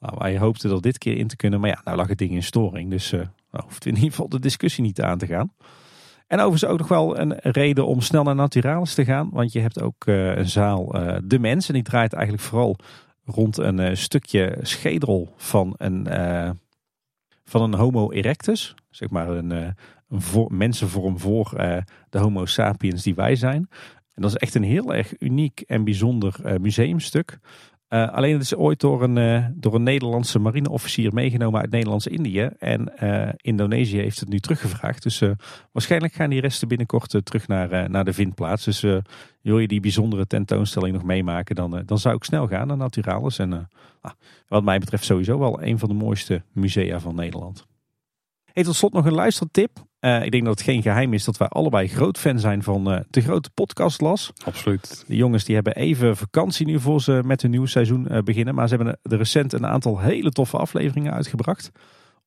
Nou, wij hoopten er dit keer in te kunnen. Maar ja, nou lag het ding in storing. Dus uh, nou hoeft in ieder geval de discussie niet aan te gaan. En overigens ook nog wel een reden om snel naar Naturalis te gaan. Want je hebt ook uh, een zaal uh, De Mens. En die draait eigenlijk vooral rond een uh, stukje schedel van een, uh, van een homo erectus. Zeg maar een, uh, een voor, mensenvorm voor uh, de homo sapiens die wij zijn. En dat is echt een heel erg uniek en bijzonder uh, museumstuk. Uh, alleen het is ooit door een, uh, door een Nederlandse marineofficier meegenomen uit Nederlands-Indië. En uh, Indonesië heeft het nu teruggevraagd. Dus uh, waarschijnlijk gaan die resten binnenkort uh, terug naar, uh, naar de vindplaats. Dus uh, wil je die bijzondere tentoonstelling nog meemaken, dan, uh, dan zou ik snel gaan naar Naturalis. En uh, nou, wat mij betreft sowieso wel een van de mooiste musea van Nederland. Hey, tot slot nog een luistertip. Uh, ik denk dat het geen geheim is dat wij allebei groot fan zijn van uh, De Grote Podcast Las. Absoluut. De jongens die hebben even vakantie nu voor ze met hun nieuw seizoen uh, beginnen. Maar ze hebben er recent een aantal hele toffe afleveringen uitgebracht.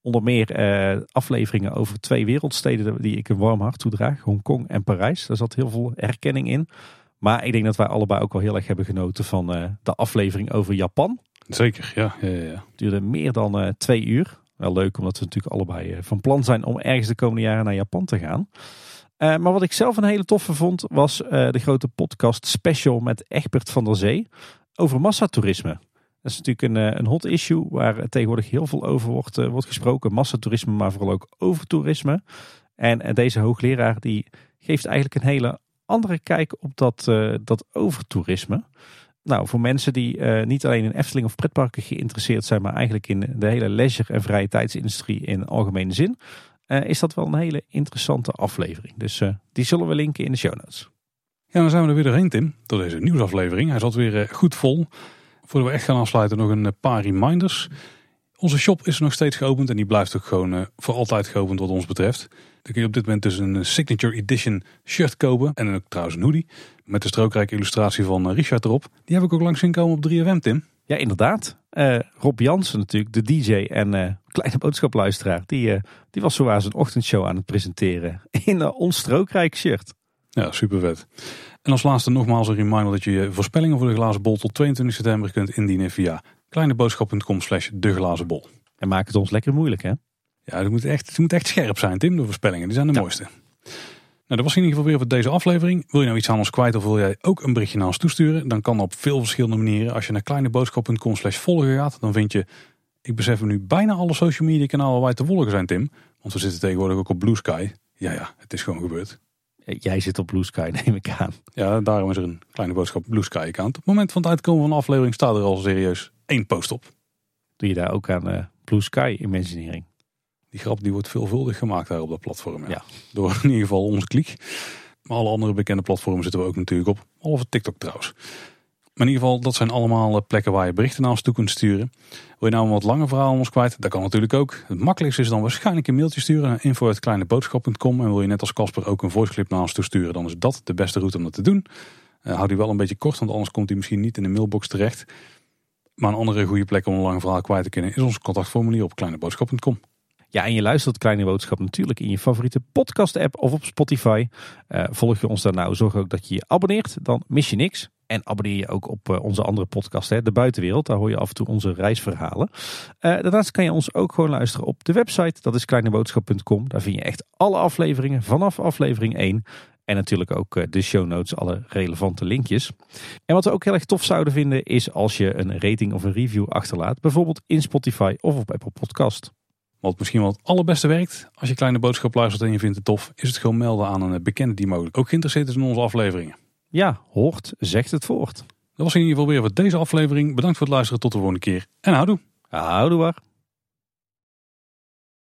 Onder meer uh, afleveringen over twee wereldsteden die ik een warm hart toedraag. Hongkong en Parijs. Daar zat heel veel herkenning in. Maar ik denk dat wij allebei ook al heel erg hebben genoten van uh, de aflevering over Japan. Zeker, ja. ja, ja, ja. Het duurde meer dan uh, twee uur. Wel leuk, omdat we natuurlijk allebei van plan zijn om ergens de komende jaren naar Japan te gaan. Uh, maar wat ik zelf een hele toffe vond, was uh, de grote podcast special met Egbert van der Zee over massatoerisme. Dat is natuurlijk een, uh, een hot issue waar tegenwoordig heel veel over wordt, uh, wordt gesproken. Massatoerisme, maar vooral ook overtoerisme. En uh, deze hoogleraar die geeft eigenlijk een hele andere kijk op dat, uh, dat overtoerisme. Nou, voor mensen die uh, niet alleen in Efteling of pretparken geïnteresseerd zijn, maar eigenlijk in de hele leisure- en vrije tijdsindustrie in algemene zin, uh, is dat wel een hele interessante aflevering. Dus uh, die zullen we linken in de show notes. Ja, dan zijn we er weer doorheen, Tim, door deze nieuwsaflevering. Hij zat weer uh, goed vol. Voordat we echt gaan afsluiten, nog een paar reminders. Onze shop is nog steeds geopend en die blijft ook gewoon uh, voor altijd geopend wat ons betreft. Dan kun je op dit moment dus een Signature Edition shirt kopen. En ook trouwens een hoodie. Met de strookrijke illustratie van Richard erop. Die heb ik ook langs zien komen op drie F M, Tim. Ja, inderdaad. Uh, Rob Janssen natuurlijk, de D J en uh, kleine boodschapluisteraar. Die, uh, die was zowaar zijn ochtendshow aan het presenteren. In uh, ons strookrijk shirt. Ja, super vet. En als laatste nogmaals een reminder dat je je voorspellingen voor de glazen bol tot tweeëntwintig september kunt indienen via kleineboodschap.com slash de glazen bol. En maak het ons lekker moeilijk, hè? Ja, het moet echt, het moet echt scherp zijn, Tim, de voorspellingen. Die zijn de ja. mooiste. Nou, dat was in ieder geval weer voor deze aflevering. Wil je nou iets aan ons kwijt of wil jij ook een berichtje naar ons toesturen? Dan kan dat op veel verschillende manieren. Als je naar kleineboodschap.com slash volgen gaat, dan vind je, ik besef nu, bijna alle social media kanalen waar wij te volgen zijn, Tim. Want we zitten tegenwoordig ook op Blue Sky. Ja, ja, het is gewoon gebeurd. Jij zit op Blue Sky, neem ik aan. Ja, daarom is er een kleine boodschap Blue Sky account. Op het moment van het uitkomen van de aflevering staat er al serieus één post op. Doe je daar ook aan uh, Blue Sky Imagineering? Die grap die wordt veelvuldig gemaakt daar op dat platform. Ja. Ja. Door in ieder geval onze kliek. Maar alle andere bekende platformen zitten we ook natuurlijk op. Behalve TikTok trouwens. Maar in ieder geval, dat zijn allemaal plekken waar je berichten naar ons toe kunt sturen. Wil je nou een wat langer verhaal aan ons kwijt? Dat kan natuurlijk ook. Het makkelijkste is dan waarschijnlijk een mailtje sturen naar info at kleineboodschap punt com. En wil je net als Casper ook een voiceclip naar ons toe sturen, dan is dat de beste route om dat te doen. Uh, houd die wel een beetje kort, want anders komt die misschien niet in de mailbox terecht. Maar een andere goede plek om een lang verhaal kwijt te kunnen is ons contactformulier op kleineboodschap punt com. Ja, en je luistert Kleine Boodschap natuurlijk in je favoriete podcast-app of op Spotify. Uh, volg je ons daar nou, zorg ook dat je je abonneert, dan mis je niks. En abonneer je ook op onze andere podcast, hè, De Buitenwereld. Daar hoor je af en toe onze reisverhalen. Uh, daarnaast kan je ons ook gewoon luisteren op de website. Dat is kleineboodschap punt com. Daar vind je echt alle afleveringen vanaf aflevering één. En natuurlijk ook de show notes, alle relevante linkjes. En wat we ook heel erg tof zouden vinden is als je een rating of een review achterlaat. Bijvoorbeeld in Spotify of op Apple Podcast. Wat misschien wel het allerbeste werkt, als je Kleine Boodschap luistert en je vindt het tof, is het gewoon melden aan een bekende die mogelijk ook geïnteresseerd is in onze afleveringen. Ja, hoort, zegt het voort. Dat was in ieder geval weer voor deze aflevering. Bedankt voor het luisteren, tot de volgende keer. En houdoe. Houdoe waar.